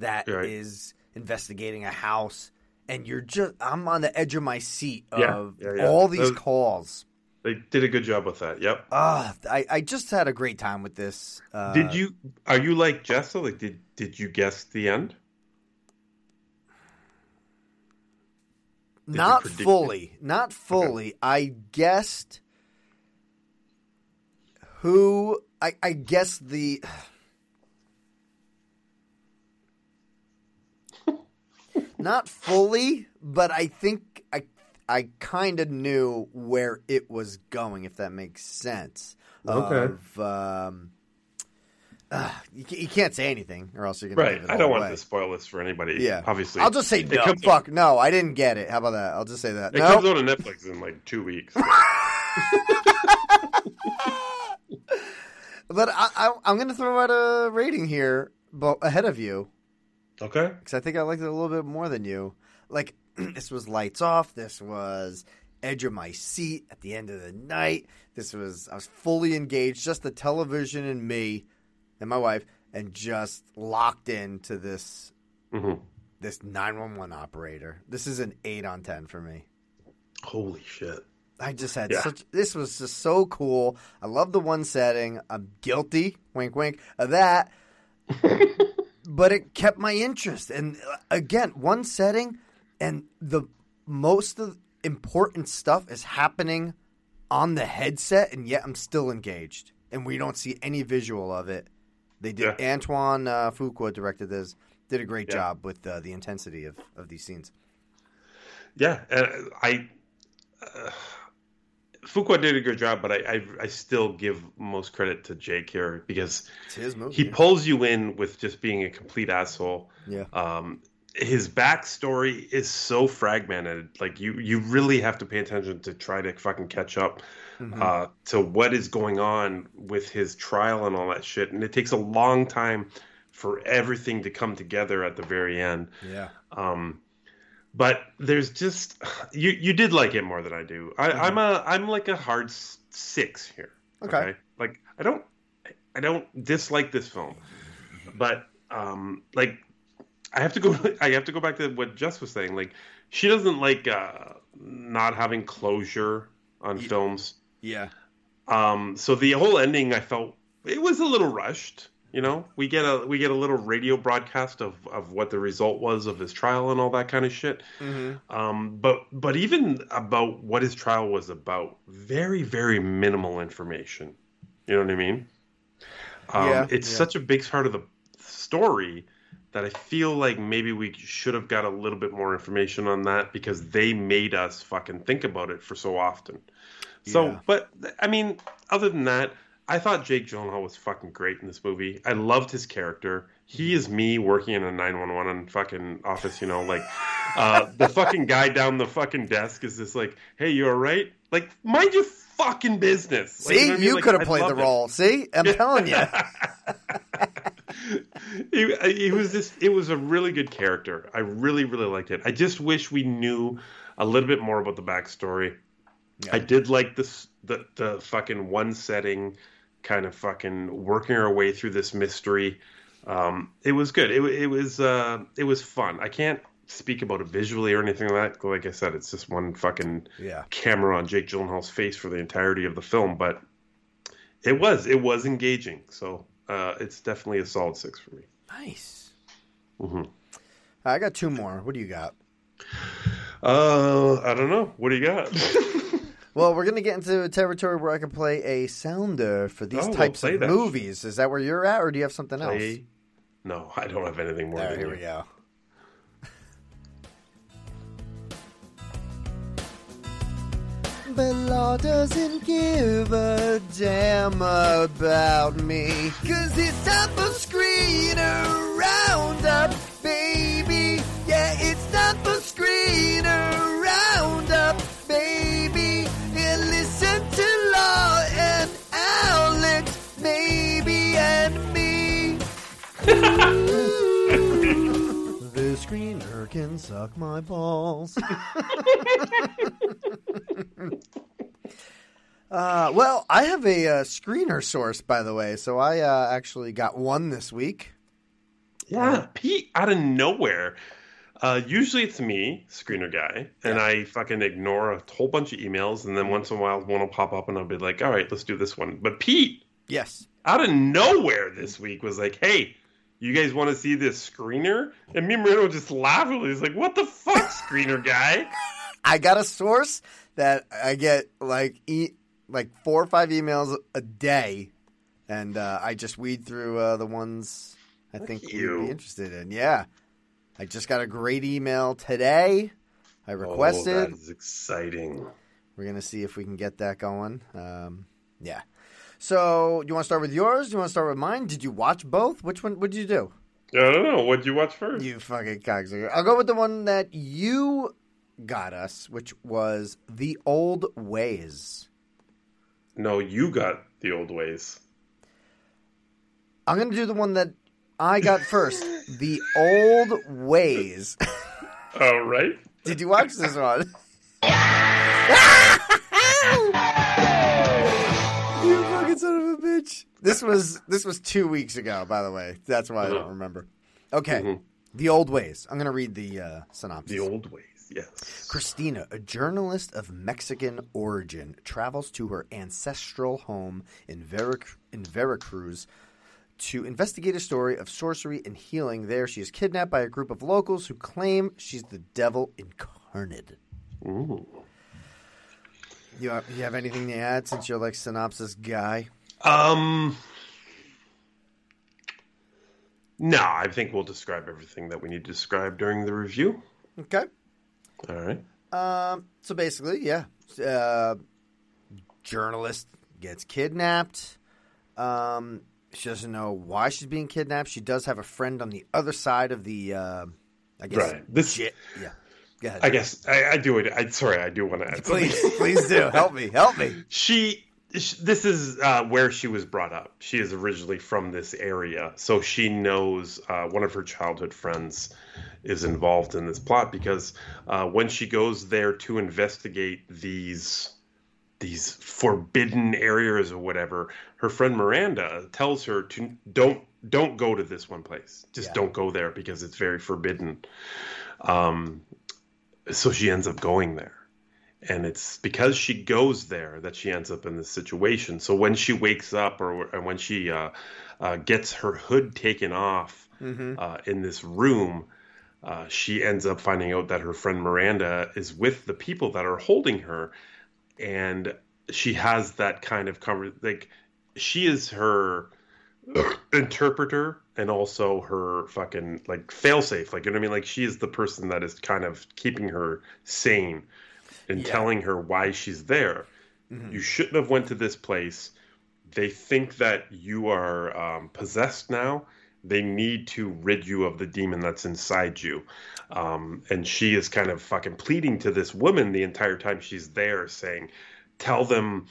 that is investigating a house, and you're just I'm on the edge of my seat of all these calls. They did a good job with that. Yep. I just had a great time with this. Are you like Jess? Like did you guess the end? Not fully. Okay. I guessed who I guessed the not fully, but I think I kind of knew where it was going, if that makes sense. Okay. You can't say anything, or else you're gonna give it all away. I don't want to spoil this for anybody. Yeah, obviously. I'll just say no. Fuck on, no, I didn't get it. How about that? I'll just say that. It comes out on Netflix in like 2 weeks. So. But I'm gonna throw out a rating here, but ahead of you. Okay. Because I think I liked it a little bit more than you. Like, this was lights off. This was edge of my seat at the end of the night. I was fully engaged. Just the television and me and my wife, and just locked into this this 911 operator. This is an 8 on 10 for me. Holy shit. I just had such – this was just so cool. I love the one setting. I'm guilty, wink, wink, of that. But it kept my interest. And, again, one setting and the most of important stuff is happening on the headset, and yet I'm still engaged. And we don't see any visual of it. They did – Antoine Fuqua directed this, did a great job with the intensity of these scenes. Yeah, and I Fuqua did a good job, but I still give most credit to Jake here because it's his movie. He pulls you in with just being a complete asshole. Yeah. His backstory is so fragmented. Like you really have to pay attention to try to fucking catch up to what is going on with his trial and all that shit. And it takes a long time for everything to come together at the very end. Yeah. But there's just you did like it more than I do. I'm like a hard 6 here. Okay. Like I don't dislike this film, but like I have to go back to what Jess was saying. Like she doesn't like not having closure on films. Yeah. So the whole ending, I felt it was a little rushed. You know, we get a little radio broadcast of what the result was of his trial and all that kind of shit. Mm-hmm. But even about what his trial was about, very, very minimal information. You know what I mean? It's such a big part of the story that I feel like maybe we should have got a little bit more information on that because they made us fucking think about it for so often. So, but I mean, other than that, I thought Jake Gyllenhaal was fucking great in this movie. I loved his character. He is me working in a 911 fucking office, you know, like the fucking guy down the fucking desk is just like, hey, you all right? Like, mind your fucking business. Like, see, you know what I mean? You could have played the role. See, I'm telling you. He was just, it was a really good character. I really, really liked it. I just wish we knew a little bit more about the backstory. Yeah. I did like this, the fucking one setting. Kind of fucking working our way through this mystery. It was good. It was fun. I can't speak about it visually or anything like that. Like I said, it's just one fucking camera on Jake Gyllenhaal's face for the entirety of the film. But it was engaging. So it's definitely a solid 6 for me. Nice. Mm-hmm. I got 2 more. What do you got? I don't know. What do you got? Well, we're going to get into a territory where I can play a sounder for these types of movies. Is that where you're at, or do you have something else? No, I don't have anything more. All right, here we go. But law doesn't give a damn about me, 'cause it's not the screener roundup, baby. Yeah, it's not the screener roundup, baby. Listen to Law and Alex, maybe, and me. Ooh, the screener can suck my balls. Well, I have a screener source, by the way, so I actually got one this week. Yeah, Pete, out of nowhere. Usually it's me, screener guy, and I fucking ignore a whole bunch of emails, and then once in a while one will pop up, and I'll be like, all right, let's do this one. But Pete, out of nowhere this week was like, hey, you guys want to see this screener? And me and Marino just laughed. He's like, what the fuck, screener guy? I got a source that I get like 4 or 5 emails a day, and I just weed through the ones I think you'd be interested in. Yeah. I just got a great email today. I requested. Oh, that is exciting. We're going to see if we can get that going. Yeah. So, do you want to start with yours? Do you want to start with mine? Did you watch both? Which one would you do? I don't know. What did you watch first? You fucking cocksucker. I'll go with the one that you got us, which was The Old Ways. No, you got The Old Ways. I'm going to do the one that I got first, The Old Ways. All right. Did you watch this one? You fucking son of a bitch. This was 2 weeks ago, by the way. That's why I don't remember. Okay. Mm-hmm. The Old Ways. I'm going to read the synopsis. The Old Ways, yes. Christina, a journalist of Mexican origin, travels to her ancestral home in Veracruz to investigate a story of sorcery and healing. There, she is kidnapped by a group of locals who claim she's the devil incarnate. Ooh. You have anything to add since you're like synopsis guy? No, I think we'll describe everything that we need to describe during the review. Okay. All right. So basically, yeah. Journalist gets kidnapped. She doesn't know why she's being kidnapped. She does have a friend on the other side of the, I guess. Right. Yeah. Go ahead. I do want to add something. Please do. Help me. This is where she was brought up. She is originally from this area, so she knows one of her childhood friends is involved in this plot because when she goes there to investigate these forbidden areas or whatever, her friend Miranda tells her to don't go to this one place. Just don't go there because it's very forbidden. So she ends up going there. And it's because she goes there that she ends up in this situation. So when she wakes up or when she gets her hood taken off in this room, she ends up finding out that her friend Miranda is with the people that are holding her. And she has that kind of conversation. Like, she is her interpreter and also her fucking, like, failsafe. Like, you know what I mean? Like, she is the person that is kind of keeping her sane. And telling her why she's there. Mm-hmm. You shouldn't have went to this place. They think that you are possessed now. They need to rid you of the demon that's inside you. And she is kind of fucking pleading to this woman the entire time she's there, saying, tell them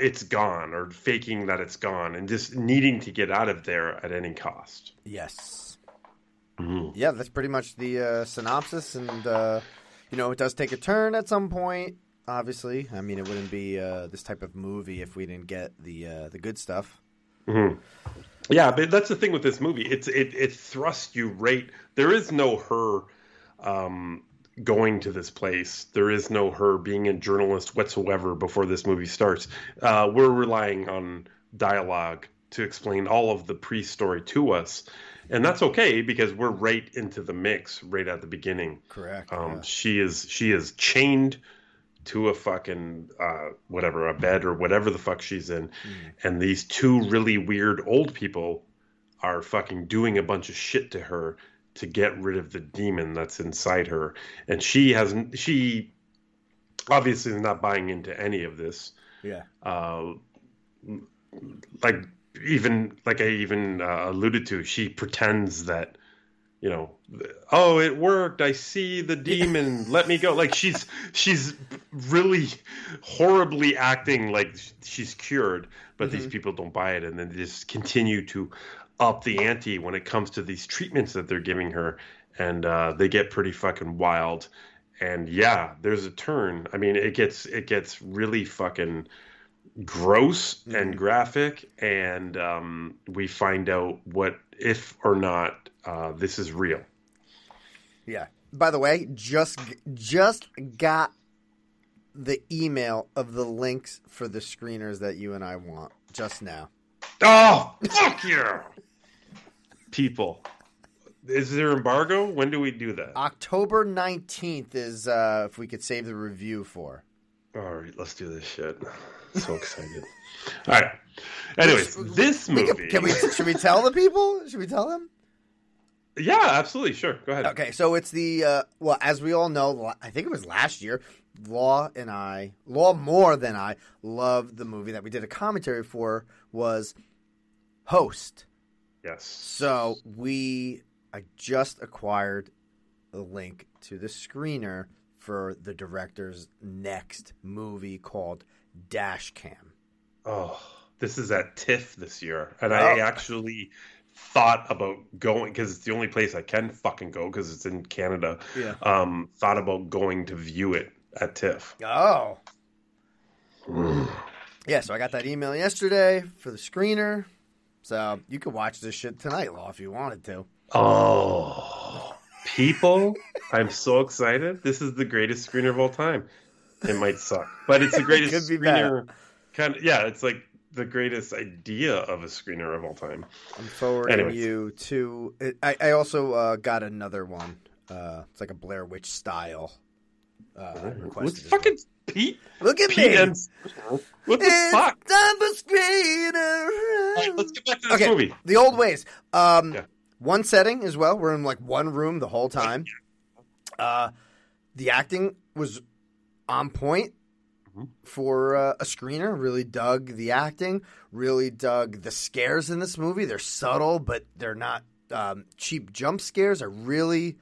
it's gone, or faking that it's gone, and just needing to get out of there at any cost. Yes. Mm-hmm. Yeah, that's pretty much the synopsis and... you know, it does take a turn at some point, obviously. I mean, it wouldn't be this type of movie if we didn't get the good stuff. Mm-hmm. Yeah, but that's the thing with this movie. It thrusts you right. There is no her going to this place. There is no her being a journalist whatsoever before this movie starts. We're relying on dialogue to explain all of the pre-story to us. And that's okay because we're right into the mix right at the beginning. Correct. Yeah. She is chained to a fucking a bed or whatever the fuck she's in. Mm. And these two really weird old people are fucking doing a bunch of shit to her to get rid of the demon that's inside her. And she obviously is not buying into any of this. Yeah. I even alluded to, she pretends that, you know, oh, it worked. I see the demon. Let me go. Like she's really horribly acting like she's cured, but these people don't buy it. And then they just continue to up the ante when it comes to these treatments that they're giving her. And they get pretty fucking wild. And yeah, there's a turn. I mean, it gets really fucking gross and graphic, and we find out what if or not this is real. Yeah. By the way, just got the email of the links for the screeners that you and I want just now. Oh, fuck you, people! Is there embargo? When do we do that? October 19th is if we could save the review for. All right, let's do this shit. So excited. All right. Anyways, this movie. Should we tell the people? Should we tell them? Yeah, absolutely. Sure. Go ahead. Okay. So it's the, as we all know, I think it was last year, Law more than I loved the movie that we did a commentary for was Host. Yes. So I just acquired the link to the screener for the director's next movie called Dashcam. Oh, this is at TIFF this year, and I actually thought about going because it's the only place I can fucking go because it's in Canada. Yeah. Thought about going to view it at TIFF. Oh. Yeah, so I got that email yesterday for the screener, so you could watch this shit tonight, Law, if you wanted to. Oh, people, I'm so excited. This is the greatest screener of all time. It might suck, but it's the greatest screener. Kind of, yeah, it's like the greatest idea of a screener of all time. I'm forwarding you to – I also got another one. It's like a Blair Witch style request. Fucking Pete. Look at Pete me. What the fuck? I'm a screener. Right, let's get back to this movie. The Old Ways. Yeah. One setting as well. We're in like one room the whole time. The acting was on point for a screener. Really dug the acting. Really dug the scares in this movie. They're subtle, but they're not cheap jump scares. I really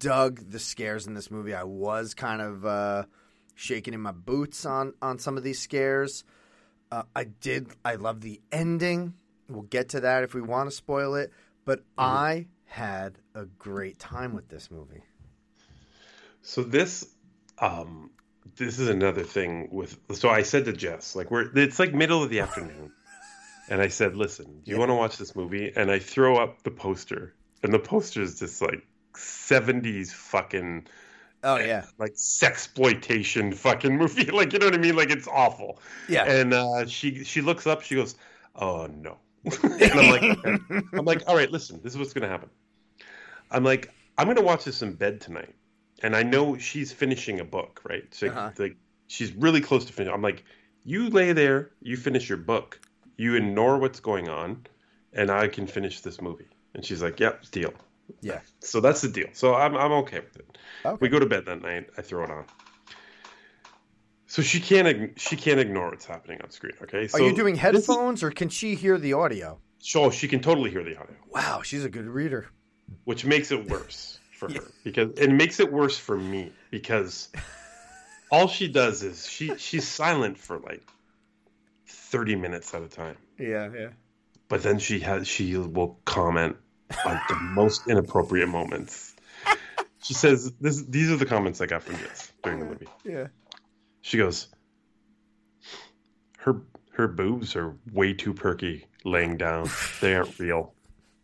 dug the scares in this movie. I was kind of shaking in my boots on some of these scares. I love the ending. We'll get to that if we want to spoil it. But I had a great time with this movie. So this is another thing with. So I said to Jess, like it's like middle of the afternoon, and I said, "Listen, do you want to watch this movie?" And I throw up the poster, and the poster is just like 70s fucking. Oh yeah, like sexploitation fucking movie. Like, you know what I mean? Like, it's awful. Yeah. And she looks up. She goes, "Oh no." And I'm like, okay. I'm like, all right, listen, this is what's going to happen. I'm like, I'm going to watch this in bed tonight. And I know she's finishing a book, right? So like, she's really close to finishing. I'm like, you lay there, you finish your book, you ignore what's going on, and I can finish this movie. And she's like, yep, deal. Yeah. So that's the deal. So I'm okay with it. Okay. We go to bed that night. I throw it on. So she can't ignore what's happening on screen, okay? So are you doing headphones, or can she hear the audio? Sure, she can totally hear the audio. Wow, she's a good reader. Which makes it worse for her. Because it makes it worse for me, because all she does is she's silent for like 30 minutes at a time. Yeah, yeah. But then she will comment on the most inappropriate moments. She says, these are the comments I got from Jess during the movie. Yeah. She goes, her boobs are way too perky laying down. They aren't real.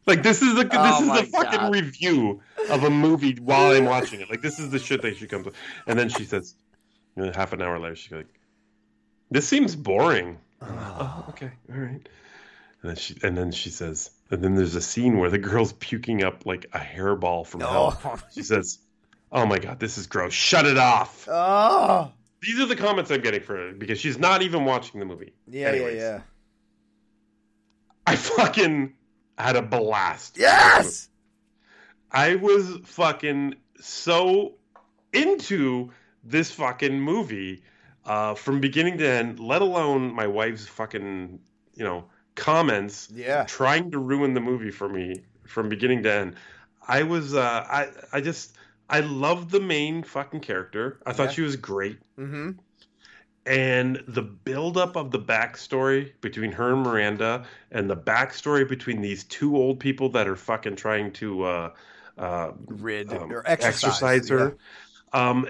Like, this is the fucking review of a movie while I'm watching it. Like, this is the shit that she comes with. And then she says, you know, half an hour later, she's like, this seems boring. Oh, okay, all right. And then she says, and then there's a scene where the girl's puking up like a hairball from hell. She says, oh my God, this is gross. Shut it off. Oh. These are the comments I'm getting for her, because she's not even watching the movie. Yeah, Anyways. I fucking had a blast. Yes! I was fucking so into this fucking movie from beginning to end, let alone my wife's fucking, you know, comments trying to ruin the movie for me from beginning to end. I was, I loved the main fucking character. I thought she was great. Mm-hmm. And the buildup of the backstory between her and Miranda, and the backstory between these two old people that are fucking trying to exercise her. Yeah.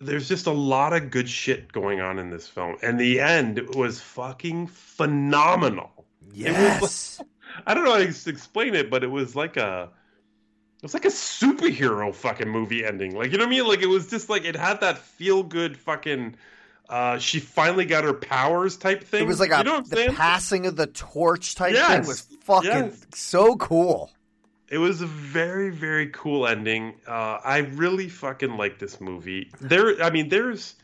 There's just a lot of good shit going on in this film. And the end was fucking phenomenal. Yes. It was like, I don't know how to explain it, but it was like a... It was like a superhero fucking movie ending. Like, you know what I mean? Like, it was just like, it had that feel-good fucking, she finally got her powers type thing. It was like the passing of the torch type thing was fucking so cool. It was a very, very cool ending. I really fucking like this movie. There's...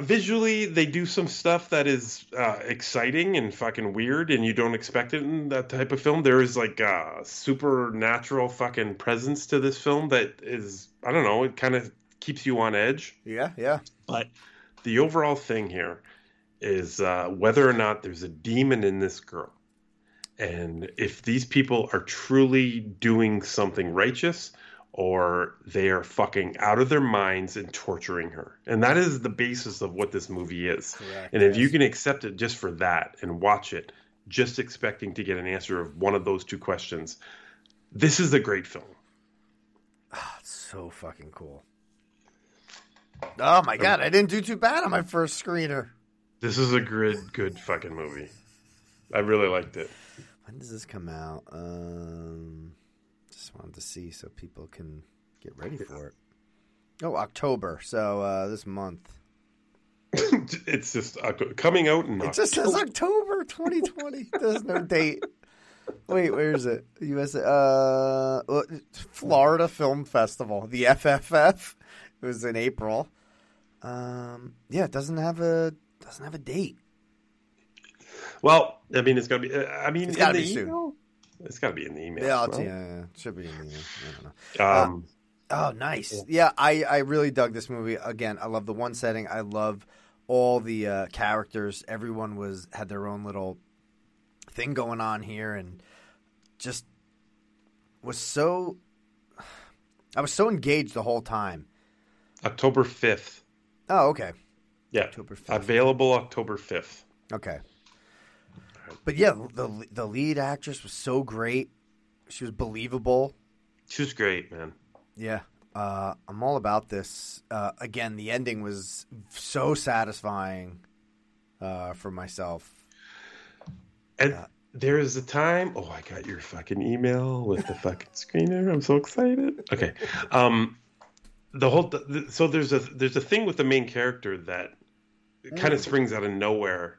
Visually, they do some stuff that is exciting and fucking weird, and you don't expect it in that type of film. There is like a supernatural fucking presence to this film that is, I don't know, it kind of keeps you on edge. Yeah, yeah. But the overall thing here is whether or not there's a demon in this girl. And if these people are truly doing something righteous, or they are fucking out of their minds and torturing her. And that is the basis of what this movie is. Correct, and if you can accept it just for that and watch it, just expecting to get an answer of one of those two questions, this is a great film. Oh, it's so fucking cool. Oh my God, I didn't do too bad on my first screener. This is a good fucking movie. I really liked it. When does this come out? Just wanted to see so people can get ready for it. Oh, October. So this month. It's just coming out in October. It just says October 2020. There's no date. Wait, where is it? USA. Florida Film Festival, the FFF. It was in April. Yeah, it doesn't have a date. Well, I mean, it's gonna be. I mean, it's gotta be soon. It's gotta be in the email. Yeah, yeah, it should be in the email. I don't know. Oh, nice. Yeah, I really dug this movie. Again, I love the one setting. I love all the characters. Everyone had their own little thing going on here, and just was so – I was so engaged the whole time. October 5th. Oh, okay. Yeah. October 5th. Available October 5th. Okay. But, yeah, the lead actress was so great. She was believable. She was great, man. Yeah, I'm all about this. Again, the ending was so satisfying for myself. And there is a time. Oh, I got your fucking email with the fucking screener. I'm so excited. Okay, so there's a thing with the main character that kind of springs out of nowhere.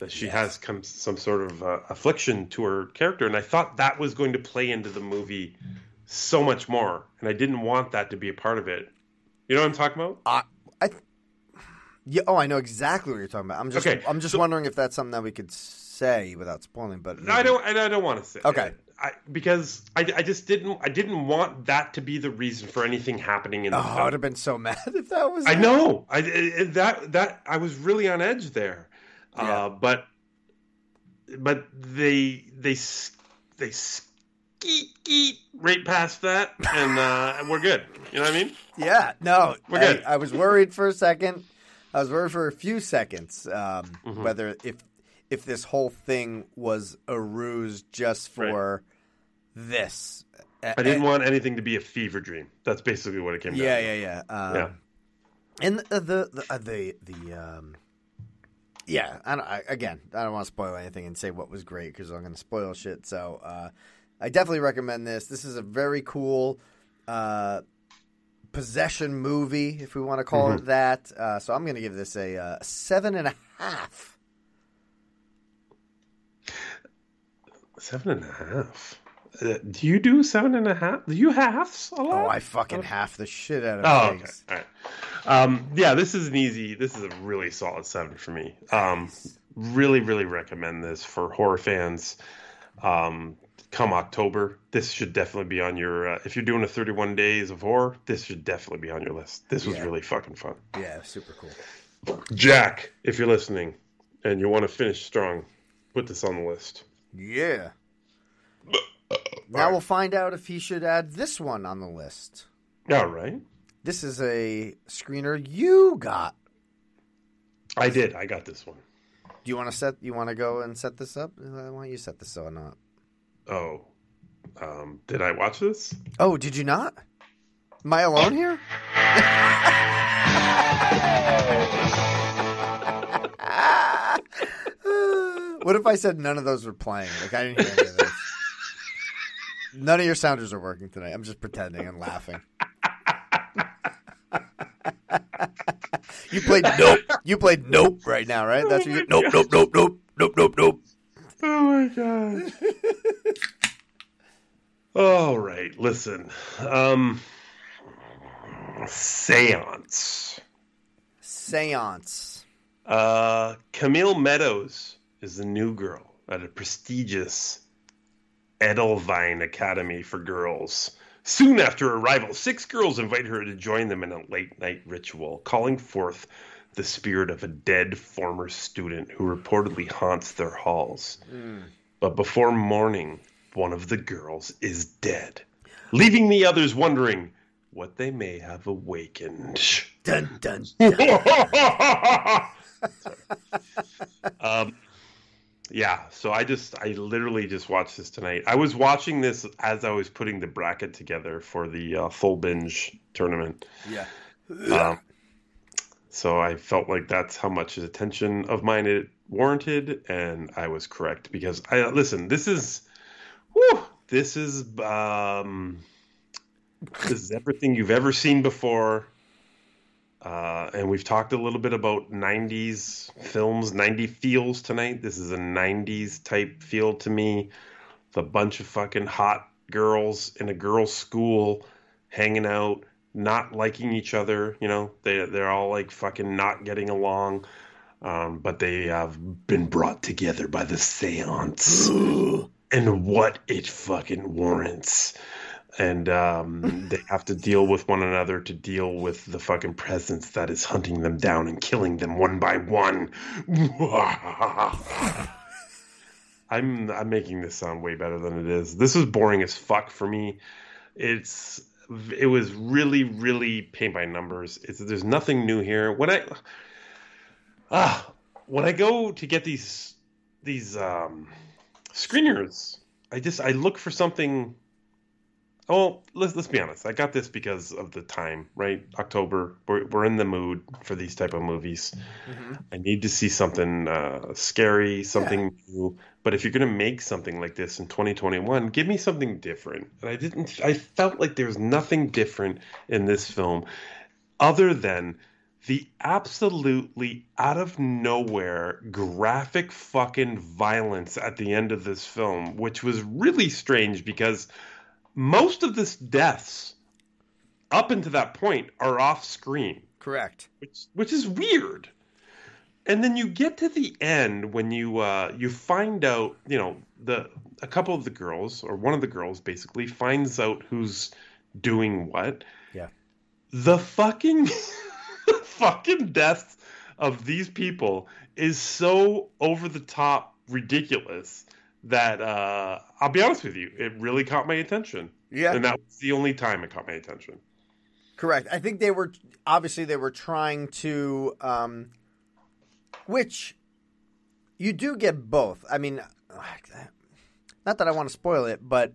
That she has some sort of affliction to her character, and I thought that was going to play into the movie so much more, and I didn't want that to be a part of it. You know what I'm talking about? I know exactly what you're talking about. I'm just wondering if that's something that we could say without spoiling. But maybe. I don't want to say. Okay, because I just didn't want that to be the reason for anything happening in the film. I would have been so mad if that was. I know. I was really on edge there, yeah. But they right past that, and we're good. You know what I mean? Yeah, no. We're good. I was worried for a second. I was worried for a few seconds whether if this whole thing was a ruse just for this. I didn't want anything to be a fever dream. That's basically what it came down to. Yeah. And yeah, I don't want to spoil anything and say what was great because I'm going to spoil shit, so I definitely recommend this. This is a very cool possession movie, if we want to call it that. So I'm going to give this a 7.5. 7.5? Do you do 7.5? Do you halves a lot? Oh, I fucking half the shit out of things. Okay. All right. Yeah, this is a really solid 7 for me. Nice. Really, really recommend this for horror fans. Come October, this should definitely be on your if you're doing a 31 days of horror, this should definitely be on your list. This was really fucking fun. Yeah, super cool. Jack, if you're listening and you want to finish strong, put this on the list. Yeah. Now we'll find out if he should add this one on the list. All right. This is a screener you got. I did. I got this one. Do you want to go and set this up? Why don't you set this up? Oh, did I watch this? Oh, did you not? Am I alone here? What if I said none of those were playing? Like, I didn't hear any of this. None of your sounders are working tonight. I'm just pretending and laughing. You played nope. You played nope right now, right? That's what you nope. Oh, my God. All right, listen. Seance. Camille Meadows is the new girl at a prestigious Edelweiss Academy for girls. Soon after her arrival, 6 girls invite her to join them in a late-night ritual, calling forth the spirit of a dead former student who reportedly haunts their halls. But before morning, one of the girls is dead, leaving the others wondering what they may have awakened. Dun, dun, dun. Yeah, so I literally just watched this tonight. I was watching this as I was putting the bracket together for the full binge tournament. Yeah. So I felt like that's how much attention of mine it warranted, and I was correct because I listen. This is everything you've ever seen before. And we've talked a little bit about 90s films, 90 feels tonight. This is a 90s type feel to me. The bunch of fucking hot girls in a girls' school hanging out, not liking each other. You know, they're all like fucking not getting along. But they have been brought together by the seance and what it fucking warrants. And they have to deal with one another to deal with the fucking presence that is hunting them down and killing them one by one. I'm making this sound way better than it is. This was boring as fuck for me. It was really, really paint by numbers. There's nothing new here. When I go to get these screeners, I look for something. Oh, let's be honest. I got this because of the time, right? October. We're in the mood for these type of movies. Mm-hmm. I need to see something scary, something new. But if you're going to make something like this in 2021, give me something different. And I felt like there was nothing different in this film other than the absolutely out of nowhere graphic fucking violence at the end of this film, which was really strange because most of the deaths up until that point are off screen. Correct. Which is weird. And then you get to the end when you find out, you know, a couple of the girls, or one of the girls basically finds out who's doing what. Yeah. The fucking fucking deaths of these people is so over the top ridiculous that I'll be honest with you, it really caught my attention. Yeah. And that was the only time it caught my attention. Correct. I think they were trying to which you do get both. I mean, not that I want to spoil it, but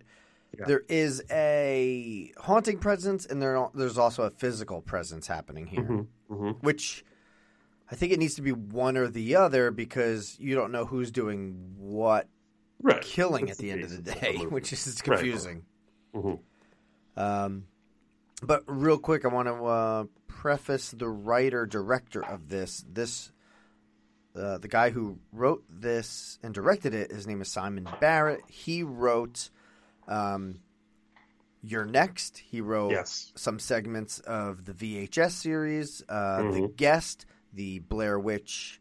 there is a haunting presence and there's also a physical presence happening here. Mm-hmm. Mm-hmm. Which I think it needs to be one or the other because you don't know who's doing what. Right. Killing that's at the end of the day, which is confusing. Right. Mm-hmm. But real quick, I want to preface the director of this. The guy who wrote this and directed it, his name is Simon Barrett. He wrote You're Next. He wrote some segments of the VHS series, The Guest, the Blair Witch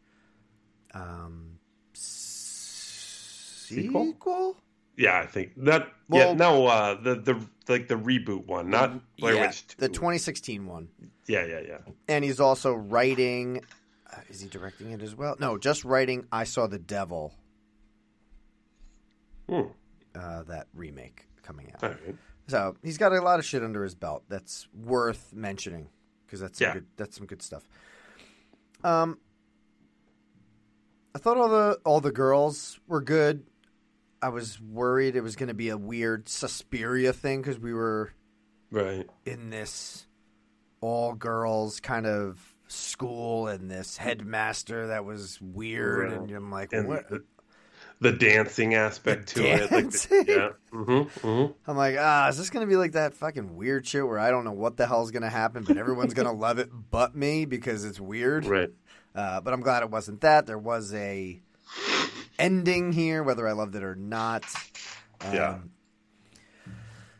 sequel? Yeah, I think that. Well, yeah, no, the reboot one, not Blair Witch 2. The 2016 one. Yeah. And he's also writing. Is he directing it as well? No, just writing. I Saw the Devil. That remake coming out. All right. So he's got a lot of shit under his belt that's worth mentioning because that's some good stuff. I thought all the girls were good. I was worried it was going to be a weird Suspiria thing because we were in this all-girls kind of school and this headmaster that was weird. Right. And I'm like, what? The dancing aspect to it. Like Mm-hmm, mm-hmm. I'm like, is this going to be like that fucking weird shit where I don't know what the hell's going to happen, but everyone's going to love it but me because it's weird? Right. But I'm glad it wasn't that. There was a ending here, whether I loved it or not.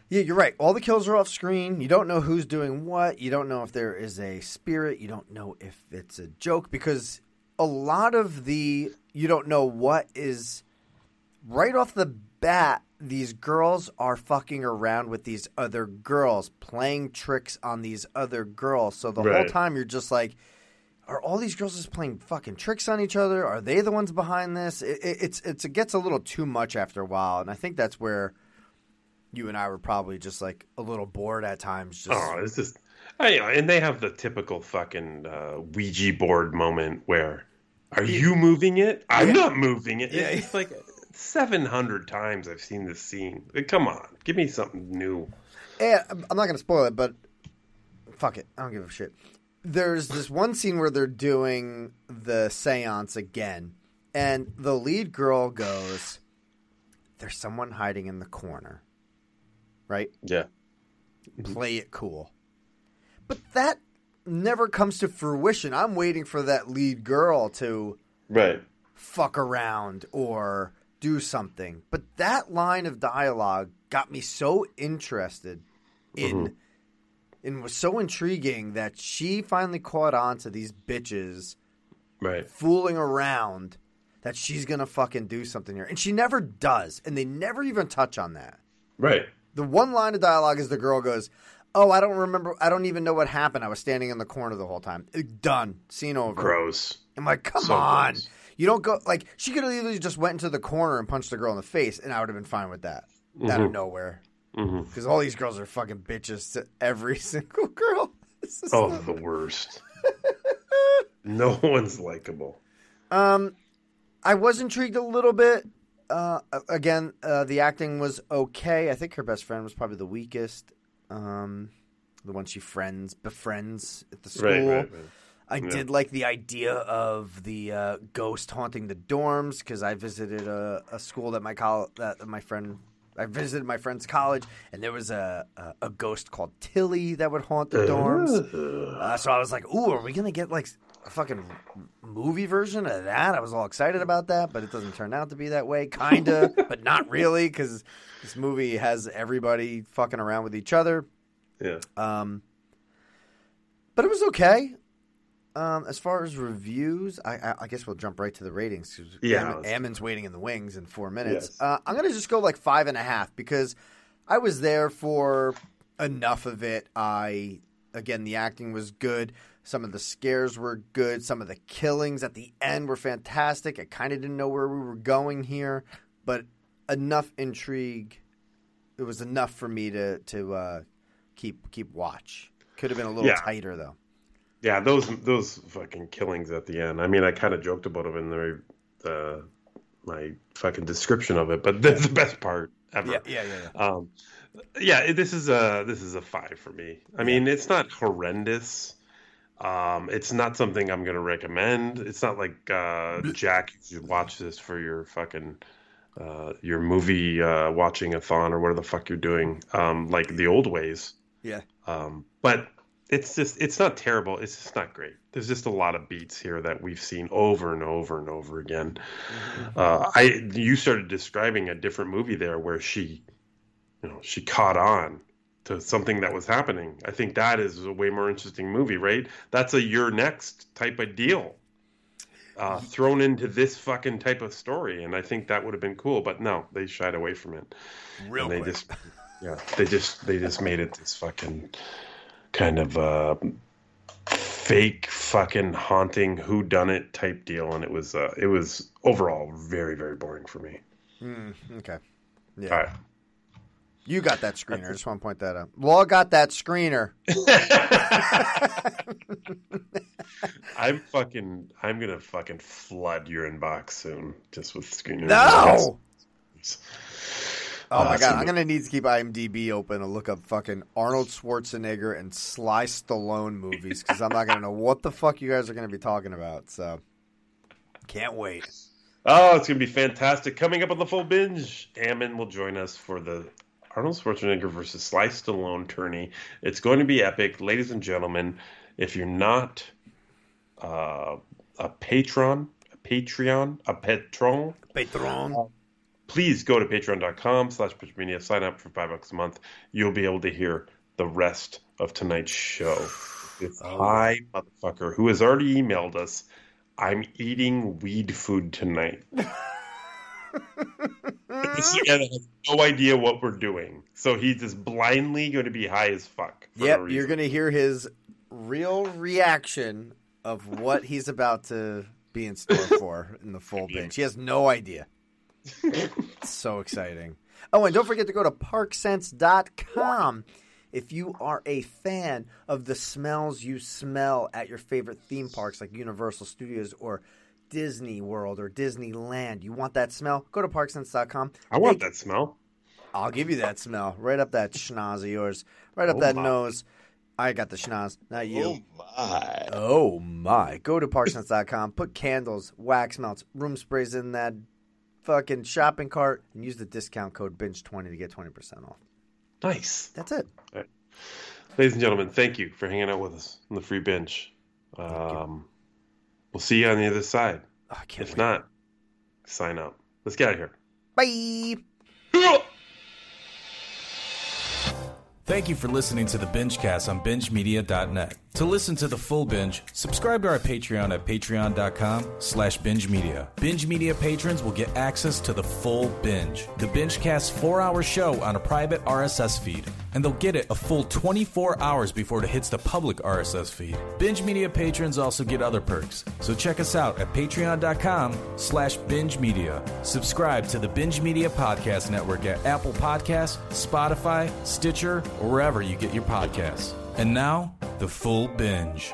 Yeah, you're right. All the kills are off screen. You don't know who's doing what. You don't know if there is a spirit. You don't know if it's a joke because a lot of the you don't know what is right off the bat. These girls are fucking around with these other girls, playing tricks on these other girls. So the whole time you're just like, are all these girls just playing fucking tricks on each other? Are they the ones behind this? It gets a little too much after a while, and I think that's where you and I were probably just like a little bored at times. It's just, and they have the typical fucking Ouija board moment where, are you moving it? I'm not moving it. Yeah. It's like 700 times I've seen this scene. Like, come on, give me something new. Yeah, I'm not gonna spoil it, but fuck it, I don't give a shit. There's this one scene where they're doing the seance again, And the lead girl goes, there's someone hiding in the corner. Right? Yeah. Play it cool. But that never comes to fruition. I'm waiting for that lead girl to fuck around or do something. But that line of dialogue got me so interested in and was so intriguing that she finally caught on to these bitches fooling around that she's going to fucking do something here. And she never does. And they never even touch on that. Right. The one line of dialogue is the girl goes, oh, I don't remember. I don't even know what happened. I was standing in the corner the whole time. Done. Scene over. Gross. I'm like, come on. Gross. You don't go – like she could have literally just went into the corner and punched the girl in the face and I would have been fine with that out of nowhere. Because all these girls are fucking bitches to every single girl. Oh, the worst. No one's likable. I was intrigued a little bit. Again, the acting was okay. I think her best friend was probably the weakest. The one she befriends at the school. Right. I did like the idea of the ghost haunting the dorms because I visited a school that I visited my friend's college, and there was a ghost called Tilly that would haunt the dorms. So I was like, ooh, are we going to get like a fucking movie version of that? I was all excited about that, but it doesn't turn out to be that way. Kind of, but not really because this movie has everybody fucking around with each other. Yeah. But it was okay. As far as reviews, I guess we'll jump right to the ratings. Yeah, Ammon's waiting in the wings in 4 minutes. Yes. I'm going to just go like 5.5 because I was there for enough of it. Again, the acting was good. Some of the scares were good. Some of the killings at the end were fantastic. I kind of didn't know where we were going here, but enough intrigue. It was enough for me to keep watch. Could have been a little tighter though. Yeah, those fucking killings at the end. I mean, I kind of joked about it in my fucking description of it, but that's the best part ever. Yeah. This is a 5 for me. I mean, it's not horrendous. It's not something I'm gonna recommend. It's not like Jack, you should watch this for your fucking your movie watching-a-thon or whatever the fuck you're doing, like The Old Ways. Yeah. But. It's not terrible. It's just not great. There's just a lot of beats here that we've seen over and over and over again. You started describing a different movie there where she caught on to something that was happening. I think that is a way more interesting movie, right? That's a you're next type of deal thrown into this fucking type of story. And I think that would have been cool, but no, they shied away from it. Real quick. They just made it this fucking kind of fake fucking haunting whodunit type deal, and it was overall very, very boring for me. Okay. Yeah. All right. You got that screener. I just want to point that out. Law got that screener. I'm gonna fucking flood your inbox soon just with screeners. No. Oh, my God. I'm going to need to keep IMDb open and look up fucking Arnold Schwarzenegger and Sly Stallone movies because I'm not going to know what the fuck you guys are going to be talking about. So, can't wait. Oh, it's going to be fantastic. Coming up on The Full Binge, Ammon will join us for the Arnold Schwarzenegger versus Sly Stallone tourney. It's going to be epic. Ladies and gentlemen, if you're not a patron, please go to patreon.com/BingeMedia. Sign up for $5 a month. You'll be able to hear the rest of tonight's show. This high motherfucker who has already emailed us, I'm eating weed food tonight. This guy has no idea what we're doing. So he's just blindly going to be high as fuck. Yep, you're going to hear his real reaction of what he's about to be in store for in the full binge. He has no idea. So exciting. Oh, and don't forget to go to ParkSense.com if you are a fan of the smells you smell at your favorite theme parks like Universal Studios or Disney World or Disneyland. You want that smell? Go to ParkSense.com. I want that smell. I'll give you that smell. Right up that schnoz of yours. Right up that nose. I got the schnoz, not you. Oh my. Go to ParkSense.com, put candles, wax melts, room sprays in that fucking shopping cart, and use the discount code BINGE20 to get 20% off. Nice. That's it. All right. Ladies and gentlemen, thank you for hanging out with us on the Free Binge. We'll see you on the other side. Oh, I can't wait. If not, sign up. Let's get out of here. Bye. Thank you for listening to the BingeCast on BingeMedia.net. To listen to the full Binge, subscribe to our Patreon at Patreon.com/BingeMedia. Binge Media patrons will get access to the full Binge, the BingeCast 4-hour show on a private RSS feed, and they'll get it a full 24 hours before it hits the public RSS feed. Binge Media patrons also get other perks, so check us out at Patreon.com/BingeMedia. Subscribe to the Binge Media Podcast Network at Apple Podcasts, Spotify, Stitcher, or wherever you get your podcasts. And now, the full Binge.